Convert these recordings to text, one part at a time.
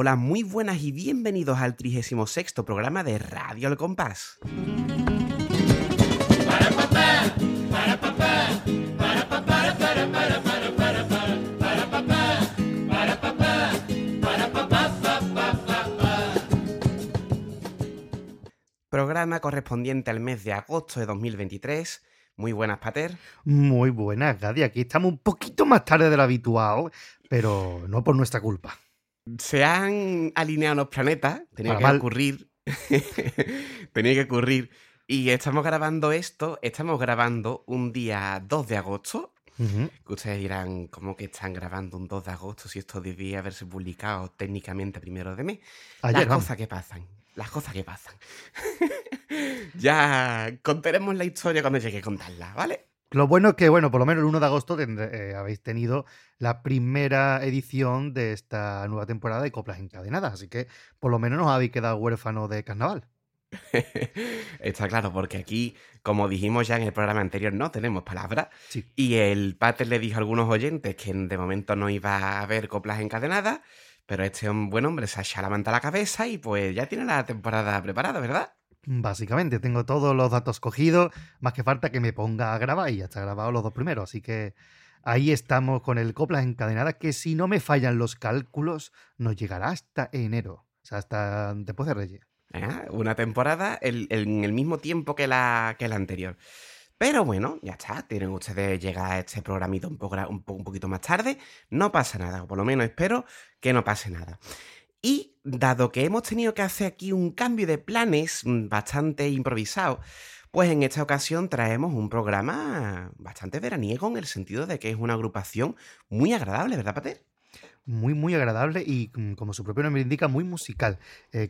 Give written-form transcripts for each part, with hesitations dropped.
Hola, muy buenas y bienvenidos al 36º programa de Radio El Compás. Programa correspondiente al mes de agosto de 2023. Muy buenas, Pater. Muy buenas, Gadi. Aquí estamos un poquito más tarde de lo habitual, pero no por nuestra culpa. Se han alineado los planetas, tenía que ocurrir. Tenía que ocurrir. Y estamos grabando esto, un día 2 de agosto. Uh-huh. Ustedes dirán, ¿cómo que están grabando un 2 de agosto si esto debía haberse publicado técnicamente primero de mes? Las cosas que pasan. Ya contaremos la historia cuando llegue a contarla, ¿vale? Lo bueno es que, por lo menos el 1 de agosto habéis tenido la primera edición de esta nueva temporada de Coplas Encadenadas, así que por lo menos no os habéis quedado huérfanos de carnaval. Está claro, porque aquí, como dijimos ya en el programa anterior, no tenemos palabras. Sí. Y el Pater le dijo a algunos oyentes que de momento no iba a haber Coplas Encadenadas, pero este buen hombre se ha echado la manta a la cabeza y pues ya tiene la temporada preparada, ¿verdad? Básicamente, tengo todos los datos cogidos, más que falta que me ponga a grabar y ya está grabado los dos primeros, así que ahí estamos con el Coplas Encadenadas, que si no me fallan los cálculos, nos llegará hasta enero, o sea, hasta después de Reyes. Una temporada en el mismo tiempo que la anterior. Pero bueno, ya está, tienen ustedes llegar a este programito un poquito más tarde, no pasa nada, o por lo menos espero que no pase nada. Y dado que hemos tenido que hacer aquí un cambio de planes bastante improvisado, pues en esta ocasión traemos un programa bastante veraniego en el sentido de que es una agrupación muy agradable, ¿verdad, Pater? Muy, muy agradable y, como su propio nombre indica, muy musical.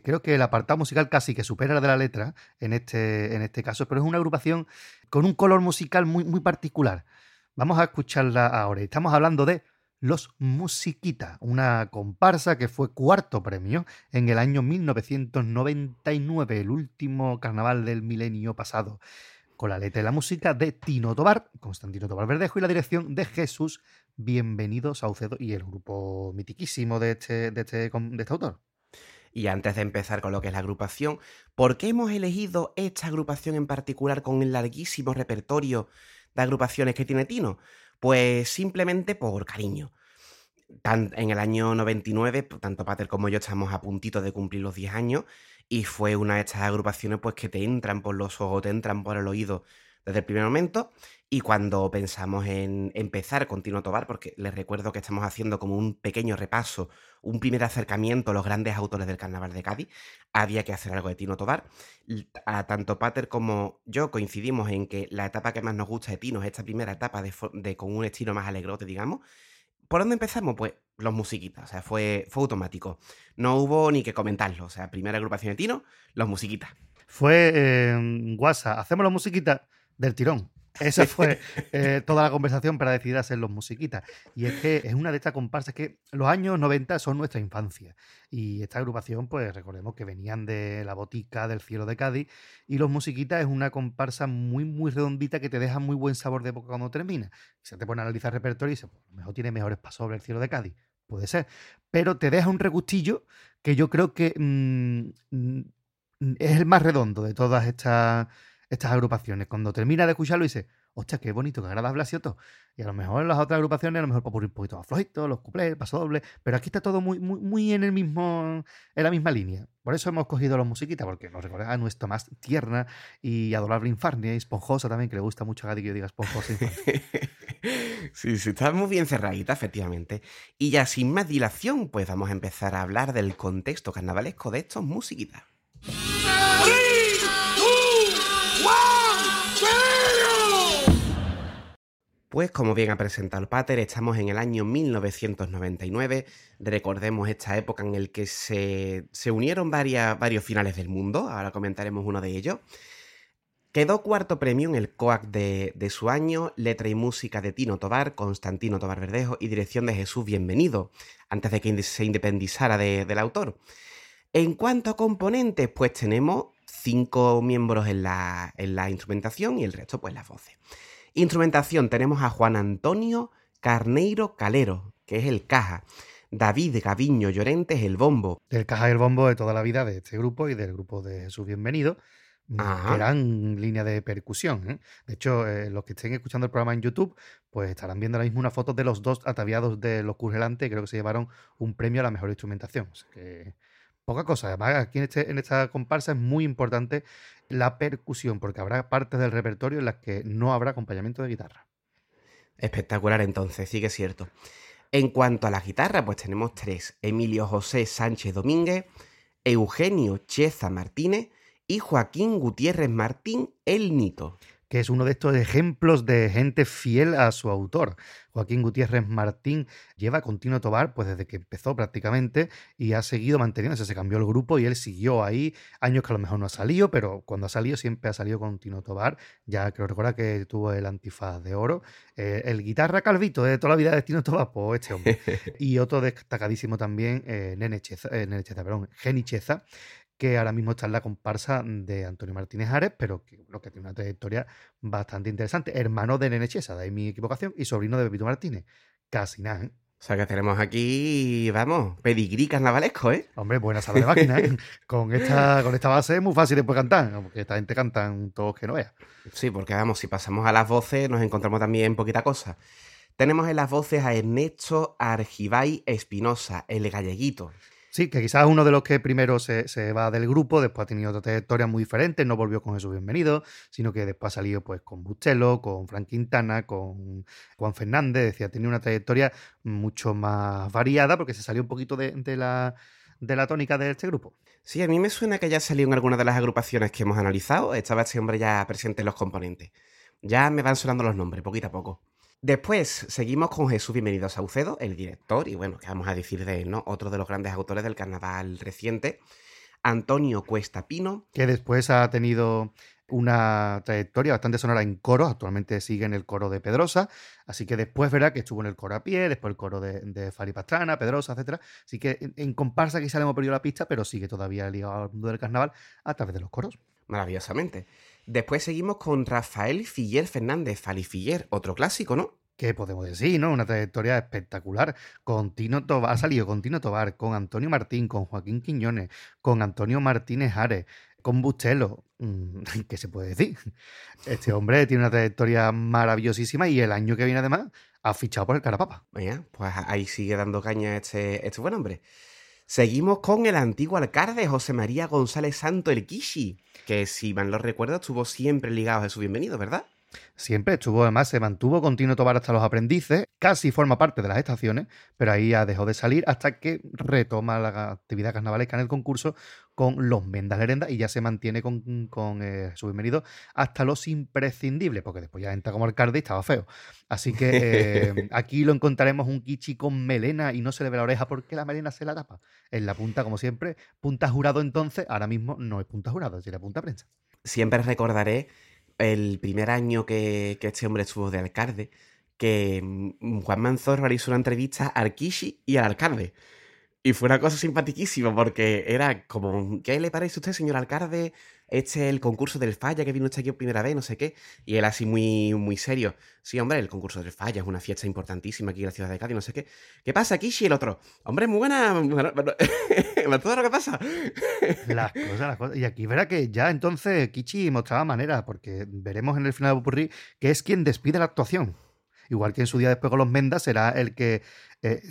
Creo que el apartado musical casi que supera la de la letra en este caso, pero es una agrupación con un color musical muy, muy particular. Vamos a escucharla ahora. Estamos hablando de Los Musiquita, una comparsa que fue 4º premio en el año 1999, el último carnaval del milenio pasado, con la letra y la música de Constantino Tovar Verdejo y la dirección de Jesús Bienvenido Saucedo y el grupo mitiquísimo de este autor. Y antes de empezar con lo que es la agrupación, ¿por qué hemos elegido esta agrupación en particular con el larguísimo repertorio de agrupaciones que tiene Tino? Pues simplemente por cariño. En el año 99, tanto Pater como yo estamos a puntito de cumplir los 10 años y fue una de estas agrupaciones pues, que te entran por los ojos, te entran por el oído desde el primer momento. Y cuando pensamos en empezar con Tino Tovar, porque les recuerdo que estamos haciendo como un pequeño repaso, un primer acercamiento a los grandes autores del Carnaval de Cádiz, había que hacer algo de Tino Tovar. Tanto Pater como yo coincidimos en que la etapa que más nos gusta de Tino es esta primera etapa con un estilo más alegrote, digamos. ¿Por dónde empezamos? Pues Los Musiquitas, o sea, fue automático. No hubo ni que comentarlo, o sea, primera agrupación de Tino, Los Musiquitas. Fue WhatsApp, hacemos Los Musiquitas del tirón. Esa fue toda la conversación para decidir hacer Los Musiquitas. Y es que es una de estas comparsas que los años 90 son nuestra infancia. Y esta agrupación, pues recordemos que venían de La Botica, del Cielo de Cádiz. Y Los Musiquitas es una comparsa muy, muy redondita que te deja muy buen sabor de boca cuando termina. Se te pone a analizar repertorio y dices, pues, a lo mejor tiene mejores pasos sobre el Cielo de Cádiz. Puede ser. Pero te deja un regustillo que yo creo que es el más redondo de todas estas agrupaciones. Cuando termina de escucharlo dice, hostia, qué bonito, qué agradable ha sido todo. Y a lo mejor en las otras agrupaciones, a lo mejor para poner un poquito más flojito, los cuplés, el paso doble, pero aquí está todo muy, muy, muy en la misma línea. Por eso hemos cogido Los Musiquitas, porque nos recuerda a nuestra más tierna y adorable infancia, y esponjosa también, que le gusta mucho a Gadi que yo diga esponjosa. Sí, está muy bien cerradita, efectivamente. Y ya sin más dilación, pues vamos a empezar a hablar del contexto carnavalesco de estos Musiquitas. Pues como bien ha presentado el Pater, estamos en el año 1999, recordemos esta época en la que se unieron varios finales del mundo, ahora comentaremos uno de ellos. Quedó 4º premio en el COAC de su año, letra y música de Tino Tovar, Constantino Tovar Verdejo y dirección de Jesús Bienvenido, antes de que se independizara del autor. En cuanto a componentes, pues tenemos 5 miembros en la instrumentación y el resto pues las voces. Instrumentación, tenemos a Juan Antonio Carneiro Calero, que es el Caja, David Gaviño Llorente es el bombo. El Caja del Bombo de toda la vida de este grupo y del grupo de Jesús Bienvenido. Ajá. Gran línea de percusión, ¿eh? De hecho, los que estén escuchando el programa en YouTube, pues estarán viendo ahora mismo una foto de los dos ataviados de los currelantes. Creo que se llevaron un premio a la mejor instrumentación. O sea que poca cosa. Además, aquí en esta comparsa es muy importante la percusión, porque habrá partes del repertorio en las que no habrá acompañamiento de guitarra. Espectacular, entonces, sí que es cierto. En cuanto a la guitarra, pues tenemos tres: Emilio José Sánchez Domínguez, Eugenio Cheza Martínez y Joaquín Gutiérrez Martín, el Nito. Que es uno de estos ejemplos de gente fiel a su autor. Joaquín Gutiérrez Martín lleva a Constantino Tovar pues desde que empezó prácticamente y ha seguido manteniéndose. Se cambió el grupo y él siguió ahí, años que a lo mejor no ha salido, pero cuando ha salido siempre ha salido Constantino Tovar. Ya creo recordar que tuvo el antifaz de oro. El guitarra calvito de toda la vida de Constantino Tovar, pues este hombre. Y otro destacadísimo también, Geni Cheza, que ahora mismo está en la comparsa de Antonio Martínez Ares, pero que, bueno, que tiene una trayectoria bastante interesante. Hermano de Nene Cheza, de ahí mi equivocación, y sobrino de Pepito Martínez. Casi nada, ¿eh? O sea que tenemos aquí, vamos, pedigrí carnavalesco, ¿eh? Hombre, buena sala de máquina, ¿eh? Con esta base es muy fácil después cantar, ¿no? Porque esta gente canta todos que no vea. Sí, porque vamos, si pasamos a las voces nos encontramos también poquita cosa. Tenemos en las voces a Ernesto Argibay Espinosa, el galleguito. Sí, que quizás uno de los que primero se va del grupo, después ha tenido otra trayectoria muy diferente, no volvió con Jesús Bienvenido, sino que después ha salido pues con Bustelo, con Frank Quintana, con Juan Fernández. Decía, tenía una trayectoria mucho más variada porque se salió un poquito de la tónica de este grupo. Sí, a mí me suena que ya salió en alguna de las agrupaciones que hemos analizado, estaba este hombre ya presente en los componentes. Ya me van sonando los nombres, poquito a poco. Después seguimos con Jesús Bienvenido Saucedo, el director, y bueno, ¿qué vamos a decir de él, no? Otro de los grandes autores del carnaval reciente, Antonio Cuesta Pino. Que después ha tenido una trayectoria bastante sonora en coros, actualmente sigue en el coro de Pedrosa, así que después verá que estuvo en el coro a pie, después el coro de Fali Pastrana, Pedrosa, etcétera. Así que en comparsa quizá le hemos perdido la pista, pero sigue todavía ligado al mundo del carnaval a través de los coros. Maravillosamente. Después seguimos con Rafael Filler Fernández, Fali Filler, otro clásico, ¿no? ¿Qué podemos decir, no? Una trayectoria espectacular. Ha salido Constantino Tovar, con Antonio Martín, con Joaquín Quiñones, con Antonio Martínez Ares, con Bustelo. ¿Qué se puede decir? Este hombre tiene una trayectoria maravillosísima y el año que viene, además, ha fichado por el Carapapa. Vaya, pues ahí sigue dando caña este buen hombre. Seguimos con el antiguo alcalde José María González Santo, el Kishi, que si mal no recuerdo estuvo siempre ligado a Jesús Bienvenido, ¿verdad? Siempre estuvo, además se mantuvo Constantino Tovar hasta los aprendices, casi forma parte de las estaciones, pero ahí ya dejó de salir hasta que retoma la actividad carnavalesca en el concurso con los Mendas Lerenda y ya se mantiene con Jesús Bienvenido hasta los imprescindibles, porque después ya entra como alcalde y estaba feo. Así que aquí lo encontraremos un Kichi con melena y no se le ve la oreja porque la melena se la tapa. En la punta, como siempre, punta jurado entonces, ahora mismo no es punta jurado, es decir, la punta prensa. Siempre recordaré el primer año que este hombre estuvo de alcalde, que Juan Manzor realizó una entrevista al Kishi y al alcalde. Y fue una cosa simpaticísima, porque era como, ¿qué le parece a usted, señor alcalde? Este es el concurso del Falla, que vino usted aquí por primera vez, no sé qué. Y él así muy, muy serio. Sí, hombre, el concurso del Falla es una fiesta importantísima aquí en la ciudad de Cádiz, no sé qué. ¿Qué pasa, Kishi? El otro, hombre, muy buena. Todo lo que pasa. Las cosas. Y aquí verá que ya entonces Kishi mostraba manera, porque veremos en el final de Popurrí que es quien despide la actuación. Igual que en su día después con los Mendas será el que,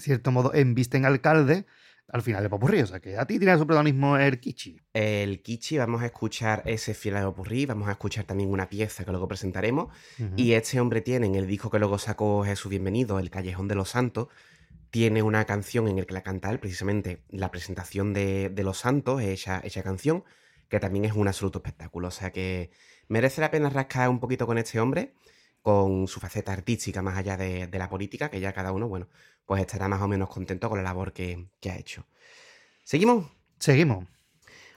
cierto modo, embisten alcalde al final de Popurrí. O sea, que a ti tiene su protagonismo el Kichi. El Kichi, vamos a escuchar ese final de Popurrí, vamos a escuchar también una pieza que luego presentaremos. Uh-huh. Y este hombre tiene, en el disco que luego sacó Jesús Bienvenido, El Callejón de los Santos, tiene una canción en el que la canta él, precisamente la presentación de los Santos, esa canción, que también es un absoluto espectáculo. O sea, que merece la pena rascar un poquito con este hombre, con su faceta artística más allá de la política, que ya cada uno, bueno, pues estará más o menos contento con la labor que ha hecho. ¿Seguimos?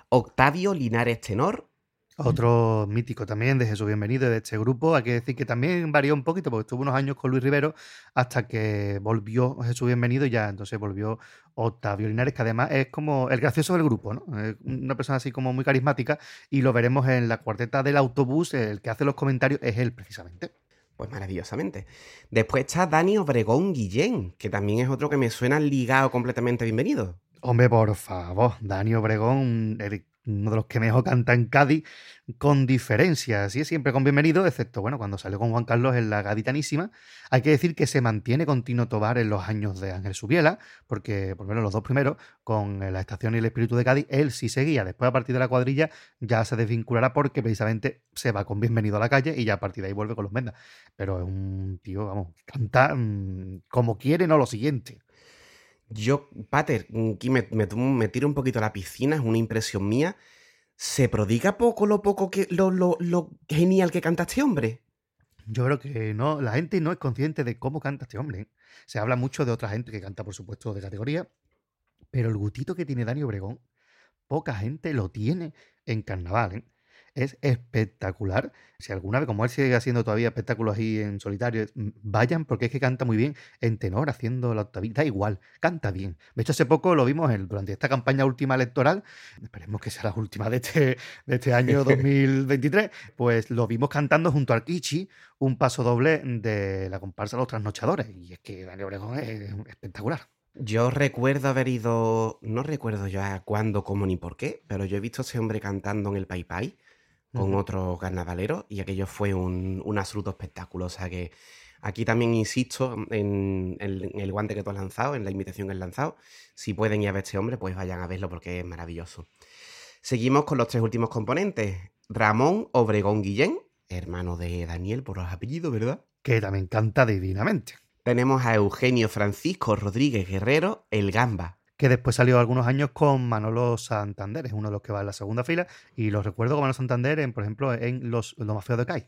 Octavio Linares tenor. Otro mítico también de Jesús Bienvenido de este grupo. Hay que decir que también varió un poquito, porque estuvo unos años con Luis Rivero hasta que volvió Jesús Bienvenido y ya entonces volvió Octavio Linares, que además es como el gracioso del grupo, ¿no? Una persona así como muy carismática, y lo veremos en la cuarteta del autobús. El que hace los comentarios es él precisamente. Pues maravillosamente. Después está Dani Obregón Guillén, que también es otro que me suena ligado completamente a Bienvenido. Hombre, por favor, Dani Obregón, uno de los que mejor canta en Cádiz, con diferencia. Así es, siempre con Bienvenido, excepto, bueno, cuando salió con Juan Carlos en La Gaditanísima. Hay que decir que se mantiene con Tino Tovar en los años de Ángel Subiela, porque, por lo menos los dos primeros, con La Estación y El Espíritu de Cádiz, él sí seguía. Después, a partir de La Cuadrilla, ya se desvinculará porque precisamente se va con Bienvenido a la Calle y ya a partir de ahí vuelve con Los Mendas. Pero es un tío, vamos, canta como quiere, no lo siguiente. Yo, Pater, me tiro un poquito a la piscina, es una impresión mía. ¿Se prodiga poco lo genial que canta este hombre? Yo creo que no, la gente no es consciente de cómo canta este hombre. Se habla mucho de otra gente que canta, por supuesto, de categoría, pero el gustito que tiene Dani Obregón, poca gente lo tiene en carnaval, ¿eh? Es espectacular. Si alguna vez, como él sigue haciendo todavía espectáculos ahí en solitario, vayan, porque es que canta muy bien en tenor, haciendo la octavita, da igual, canta bien. De hecho, hace poco lo vimos durante esta campaña última electoral, esperemos que sea la última de este año 2023, pues lo vimos cantando junto al Kichi un paso doble de la comparsa Los Trasnochadores, y es que Dani Obregón es espectacular. Yo recuerdo haber ido, no recuerdo ya cuándo, cómo ni por qué, pero yo he visto a ese hombre cantando en el Pai Pai con otro carnavalero, y aquello fue un absoluto espectáculo. O sea que aquí también insisto en el guante que tú has lanzado, en la invitación que has lanzado. Si pueden ir a ver este hombre, pues vayan a verlo porque es maravilloso. Seguimos con los tres últimos componentes. Ramón Obregón Guillén, hermano de Daniel por los apellidos, ¿verdad? Que también canta divinamente. Tenemos a Eugenio Francisco Rodríguez Guerrero, el Gamba, que después salió algunos años con Manolo Santander, es uno de los que va en la segunda fila, y los recuerdo con Manolo Santander, por ejemplo, en Los más feos de Cádiz,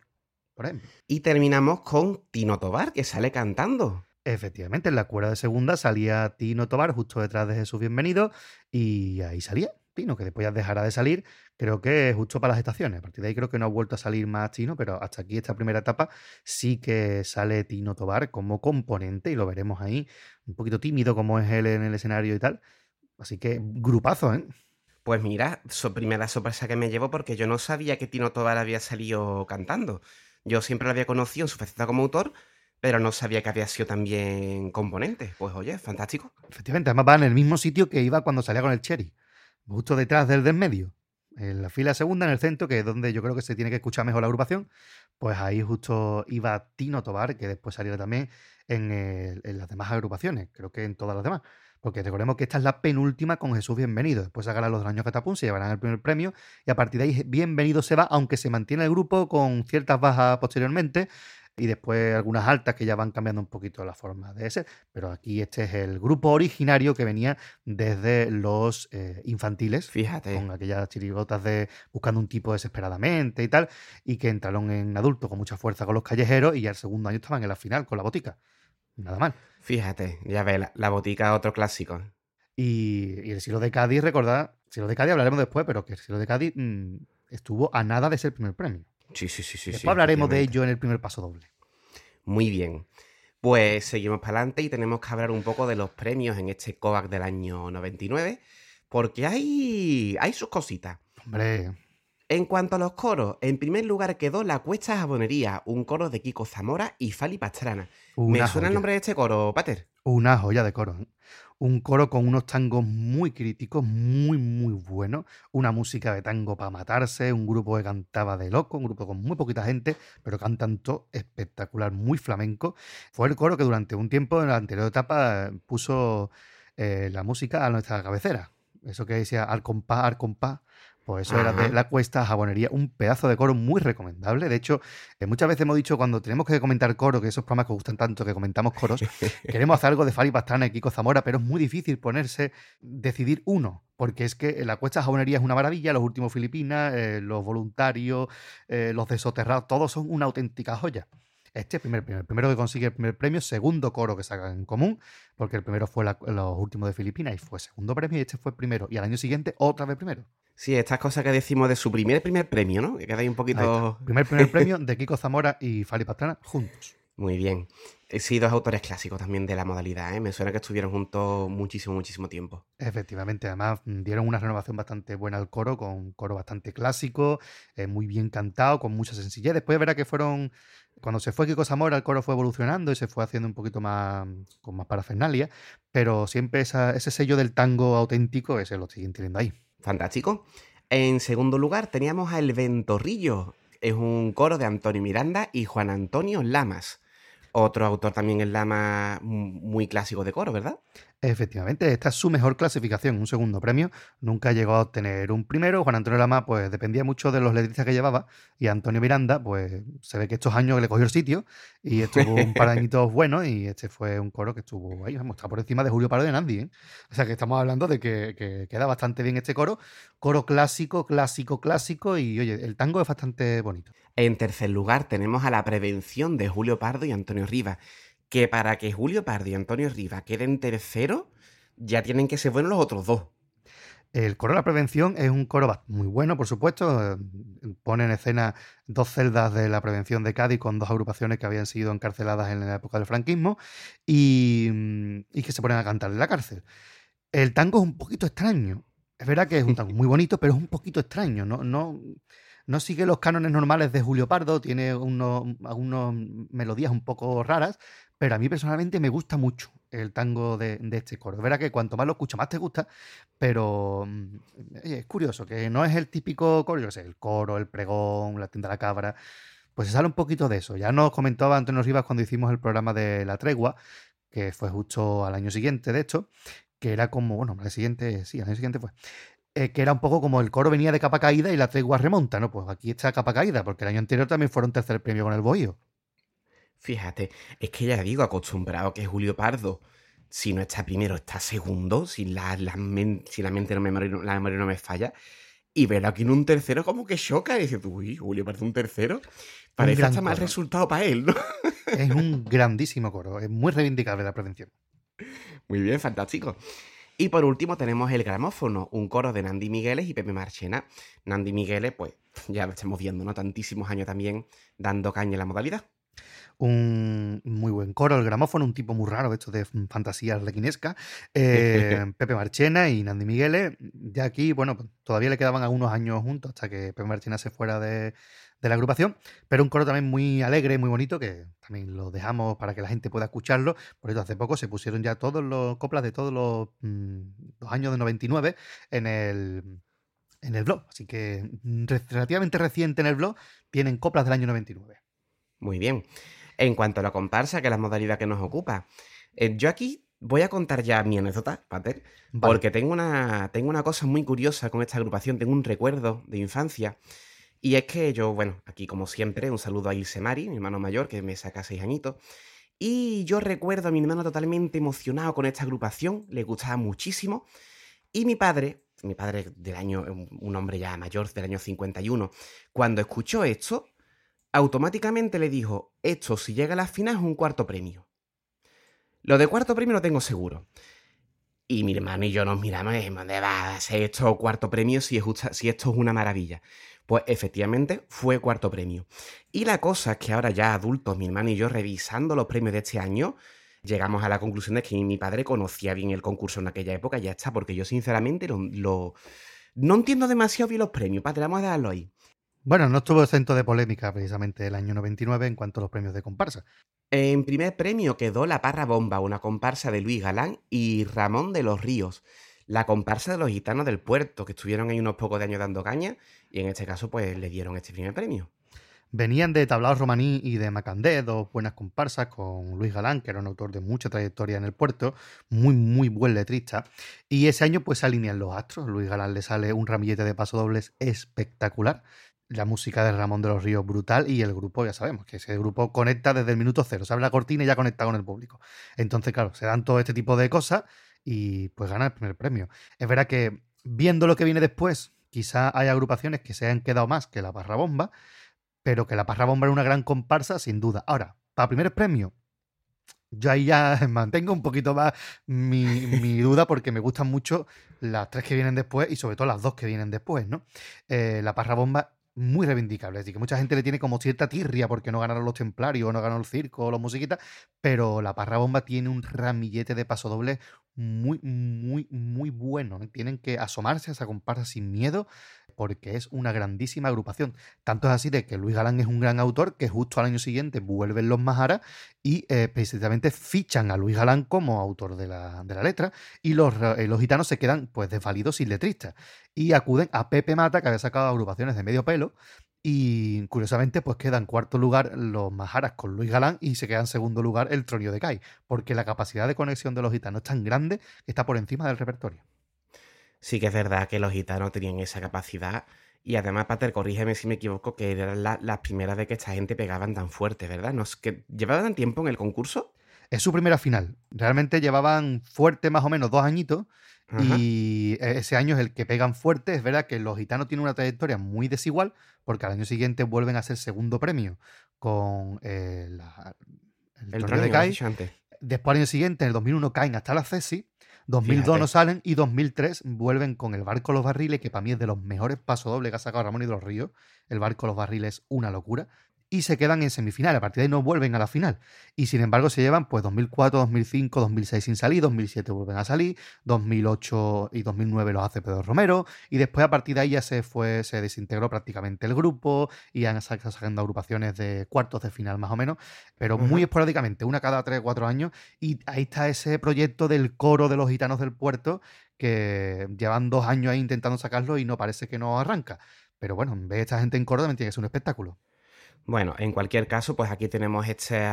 por ejemplo. Y terminamos con Tino Tovar, que sale cantando. Efectivamente, en la cuerda de segunda salía Tino Tovar, justo detrás de Jesús Bienvenido, y ahí salía Tino, que después ya dejará de salir, creo que justo para las estaciones. A partir de ahí creo que no ha vuelto a salir más Tino, pero hasta aquí, esta primera etapa, sí que sale Tino Tovar como componente, y lo veremos ahí, un poquito tímido como es él en el escenario y tal. Así que, grupazo, ¿eh? Pues mira, primera sorpresa que me llevo, porque yo no sabía que Tino Tovar había salido cantando. Yo siempre lo había conocido en su faceta como autor, pero no sabía que había sido también componente. Pues oye, fantástico. Efectivamente, además va en el mismo sitio que iba cuando salía con el Cherry, justo detrás del medio, en la fila segunda, en el centro, que es donde yo creo que se tiene que escuchar mejor la agrupación. Pues ahí justo iba Tino Tovar, que después salió también en las demás agrupaciones, creo que en todas las demás, porque recordemos que esta es la penúltima con Jesús Bienvenido. Después sacarán Los Daños Catapum, se llevarán el primer premio, y a partir de ahí Bienvenido se va, aunque se mantiene el grupo con ciertas bajas posteriormente, y después algunas altas que ya van cambiando un poquito la forma de ser. Pero aquí este es el grupo originario que venía desde los infantiles. Fíjate. Con aquellas chirigotas de Buscando un tipo desesperadamente y tal, y que entraron en adulto con mucha fuerza con Los Callejeros, y ya el segundo año estaban en la final con La Botica. Nada mal. Fíjate, ya ves, La Botica, otro clásico. Y el Silo de Cádiz, recordad, Silo de Cádiz hablaremos después, pero que el Silo de Cádiz estuvo a nada de ser el primer premio. Sí. Después hablaremos de ello en el primer paso doble. Muy bien. Pues seguimos para adelante y tenemos que hablar un poco de los premios en este COAC del año 99, porque hay sus cositas. Hombre. En cuanto a los coros, en primer lugar quedó La Cuesta Jabonería, un coro de Kiko Zamora y Fali Pastrana. Me suena el nombre de este coro, Pater. Una joya de coro, ¿eh? Un coro con unos tangos muy críticos, muy, muy buenos. Una música de tango para matarse, un grupo que cantaba de loco, un grupo con muy poquita gente, pero cantan todo espectacular, muy flamenco. Fue el coro que durante un tiempo, en la anterior etapa, puso la música a nuestra cabecera. Eso que decía al compás, al compás. Pues eso, ajá, era de La Cuesta Jabonería, un pedazo de coro muy recomendable. De hecho, muchas veces hemos dicho, cuando tenemos que comentar coro, que esos programas que gustan tanto, que comentamos coros, queremos hacer algo de Fali Pastrana y Kiko Zamora, pero es muy difícil decidir uno, porque es que La Cuesta Jabonería es una maravilla, Los Últimos Filipinas, Los Voluntarios, Los Desoterrados, todos son una auténtica joya. Este es el primero que consigue el primer premio, segundo coro que sacan en común, porque el primero fue Los Últimos de Filipinas y fue segundo premio, y este fue primero, y al año siguiente otra vez primero. Sí, estas cosas que decimos de su primer premio, ¿no? Que quedáis un poquito... Primer premio de Kiko Zamora y Fali Pastrana juntos. Muy bien. Sí, dos autores clásicos también de la modalidad, ¿eh? Me suena que estuvieron juntos muchísimo, muchísimo tiempo. Efectivamente, además dieron una renovación bastante buena al coro, con un coro bastante clásico, muy bien cantado, con mucha sencillez. Después verá que fueron, cuando se fue Kiko Zamora, el coro fue evolucionando y se fue haciendo un poquito más, con más parafernalia, pero siempre ese sello del tango auténtico, ese lo siguen teniendo ahí. Fantástico. En segundo lugar teníamos a El Ventorrillo, es un coro de Antonio Miranda y Juan Antonio Lamas. Otro autor también en Lama muy clásico de coro, ¿verdad? Efectivamente, esta es su mejor clasificación, un segundo premio. Nunca llegó a obtener un primero. Juan Antonio Lama, pues dependía mucho de los letristas que llevaba. Y Antonio Miranda, pues se ve que estos años le cogió el sitio y estuvo un par de añitos buenos. Y este fue un coro que estuvo ahí, vamos, está por encima de Julio Pardo y Nandi, ¿eh? O sea que estamos hablando de que queda bastante bien este coro. Coro clásico, clásico, clásico. Y oye, el tango es bastante bonito. En tercer lugar tenemos a La Prevención de Julio Pardo y Antonio Rivas, que para que Julio Pardo y Antonio Rivas queden tercero, ya tienen que ser buenos los otros dos. El coro de La Prevención es un coro muy bueno, por supuesto. Pone en escena dos celdas de La Prevención de Cádiz con dos agrupaciones que habían sido encarceladas en la época del franquismo y que se ponen a cantar en la cárcel. El tango es un poquito extraño. Es verdad que es un tango muy bonito, pero es un poquito extraño. No sigue los cánones normales de Julio Pardo, tiene algunas melodías un poco raras, pero a mí personalmente me gusta mucho el tango de este coro. Es verdad que cuanto más lo escuchas, más te gusta, pero es curioso que no es el típico coro, yo qué sé, el coro, el pregón, la tienda de la cabra, pues se sale un poquito de eso. Ya nos comentaba Antonio Rivas cuando hicimos el programa de La Tregua, que fue justo al año siguiente, de hecho, que era como, bueno, al año siguiente fue. Que era un poco como el coro venía de capa caída y La Tregua remonta, ¿no? Pues aquí está capa caída, porque el año anterior también fueron tercer premio con El Bohío. Fíjate, es que ya digo, acostumbrado que Julio Pardo, si no está primero, está segundo, si la memoria no me falla, y verlo aquí en un tercero como que choca, y dices, uy, Julio Pardo un tercero, parece hasta mal resultado para él, ¿no? Es un grandísimo coro, es muy reivindicable La Prevención. Muy bien, fantástico. Y por último tenemos El Gramófono, un coro de Nandi Migueles y Pepe Marchena. Nandi Migueles, pues ya lo estamos viendo, ¿no? Tantísimos años también dando caña en la modalidad. Un muy buen coro, El Gramófono, un tipo muy raro de estos de fantasía arlequinesca. Pepe Marchena y Nandi Migueles. Ya aquí, bueno, todavía le quedaban algunos años juntos hasta que Pepe Marchena se fuera de la agrupación, pero un coro también muy alegre, muy bonito, que también lo dejamos para que la gente pueda escucharlo. Por eso hace poco se pusieron ya todos los coplas de todos los años de 99 en el blog, así que relativamente reciente en el blog tienen coplas del año 99. Muy bien. En cuanto a la comparsa, que es la modalidad que nos ocupa, yo aquí voy a contar ya mi anécdota, Pater, vale, porque tengo una cosa muy curiosa con esta agrupación, tengo un recuerdo de infancia. Y es que yo, bueno, aquí como siempre, un saludo a Ilse Mari, mi hermano mayor, que me saca 6 añitos. Y yo recuerdo a mi hermano totalmente emocionado con esta agrupación, le gustaba muchísimo. Y mi padre del año, un hombre ya mayor, del año 51, cuando escuchó esto, automáticamente le dijo, esto si llega a la final es un cuarto premio. Lo de cuarto premio lo tengo seguro. Y mi hermano y yo nos miramos y dijimos, ¿dónde va a ser esto cuarto premio si esto es una maravilla? Pues efectivamente fue cuarto premio. Y la cosa es que ahora ya adultos, mi hermano y yo, revisando los premios de este año, llegamos a la conclusión de que mi padre conocía bien el concurso en aquella época, ya está, porque yo sinceramente no entiendo demasiado bien los premios, padre, vamos a dejarlo ahí. Bueno, no estuvo exento de polémica precisamente el año 99 en cuanto a los premios de comparsa. En primer premio quedó La Parra Bomba, una comparsa de Luis Galán y Ramón de los Ríos, la comparsa de los gitanos del puerto, que estuvieron ahí unos pocos de años dando caña, y en este caso pues le dieron este primer premio. Venían de Tablaos Romaní y de Macandé, dos buenas comparsas con Luis Galán, que era un autor de mucha trayectoria en el puerto, muy, muy buen letrista, y ese año pues se alinean los astros. Luis Galán le sale un ramillete de pasodobles espectacular, la música de Ramón de los Ríos brutal, y el grupo, ya sabemos, que ese grupo conecta desde el minuto cero, se abre la cortina y ya conecta con el público. Entonces, claro, se dan todo este tipo de cosas y pues gana el primer premio. Es verdad que viendo lo que viene después, quizá hay agrupaciones que se han quedado más que La Parra Bomba, pero que La Parra Bomba era una gran comparsa, sin duda. Ahora, para primer premio, yo ahí ya mantengo un poquito más mi duda, porque me gustan mucho las tres que vienen después y sobre todo las dos que vienen después, ¿no? La Parra Bomba muy reivindicable. Es decir, que mucha gente le tiene como cierta tirria porque no ganaron los templarios, no ganó el circo, los musiquitas, pero la Parra Bomba tiene un ramillete de pasodobles muy, muy, muy bueno. Tienen que asomarse a esa comparsa sin miedo porque es una grandísima agrupación. Tanto es así de que Luis Galán es un gran autor que justo al año siguiente vuelven los Majara y precisamente fichan a Luis Galán como autor de la letra y los gitanos se quedan pues desvalidos sin letristas y acuden a Pepe Mata, que había sacado agrupaciones de medio pelo, y curiosamente pues queda en cuarto lugar los Majaras con Luis Galán y se queda en segundo lugar el Tronio de Cai, porque la capacidad de conexión de los gitanos es tan grande que está por encima del repertorio. Sí que es verdad que los gitanos tenían esa capacidad y además, Pater, corrígeme si me equivoco, que eran las primeras de que esta gente pegaban tan fuerte, ¿verdad? ¿No es que llevaban tiempo en el concurso? Es su primera final. Realmente llevaban fuerte más o menos 2 añitos. Ajá. Y ese año es el que pegan fuerte. Es verdad que los gitanos tienen una trayectoria muy desigual porque al año siguiente vuelven a ser segundo premio con el Tronio de Cai. Después, al año siguiente, en el 2001, caen hasta la Cesi. 2002 Fíjate. No salen y 2003 vuelven con El Barco Los Barriles, que para mí es de los mejores pasodobles que ha sacado Ramón de los Ríos. El Barco Los Barriles es una locura. Y se quedan en semifinal. A partir de ahí no vuelven a la final. Y sin embargo se llevan pues 2004, 2005, 2006 sin salir, 2007 vuelven a salir, 2008 y 2009 los hace Pedro Romero y después a partir de ahí ya se desintegró prácticamente el grupo y han sacado agrupaciones de cuartos de final más o menos, pero muy esporádicamente, una cada 3 o 4 años y ahí está ese proyecto del coro de los gitanos del puerto que llevan 2 años ahí intentando sacarlo y no parece que no arranca. Pero bueno, ver esta gente en Córdoba tiene que ser un espectáculo. Bueno, en cualquier caso, pues aquí tenemos este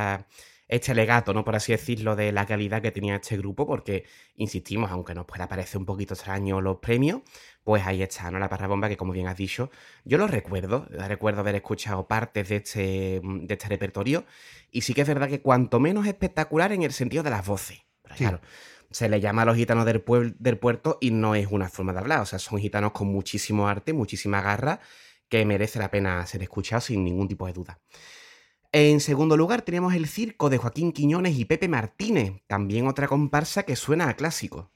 legato, ¿no? Por así decirlo, de la calidad que tenía este grupo, porque, insistimos, aunque nos pueda parecer un poquito extraño los premios, pues ahí está, ¿no? La Parra Bomba, que como bien has dicho, yo lo recuerdo haber escuchado partes de este repertorio, y sí que es verdad que cuanto menos espectacular en el sentido de las voces, pero sí. Claro, se le llama a los gitanos del puerto y no es una forma de hablar, o sea, son gitanos con muchísimo arte, muchísima garra, que merece la pena ser escuchado sin ningún tipo de duda. En segundo lugar tenemos el circo de Joaquín Quiñones y Pepe Martínez, también otra comparsa que suena a clásico.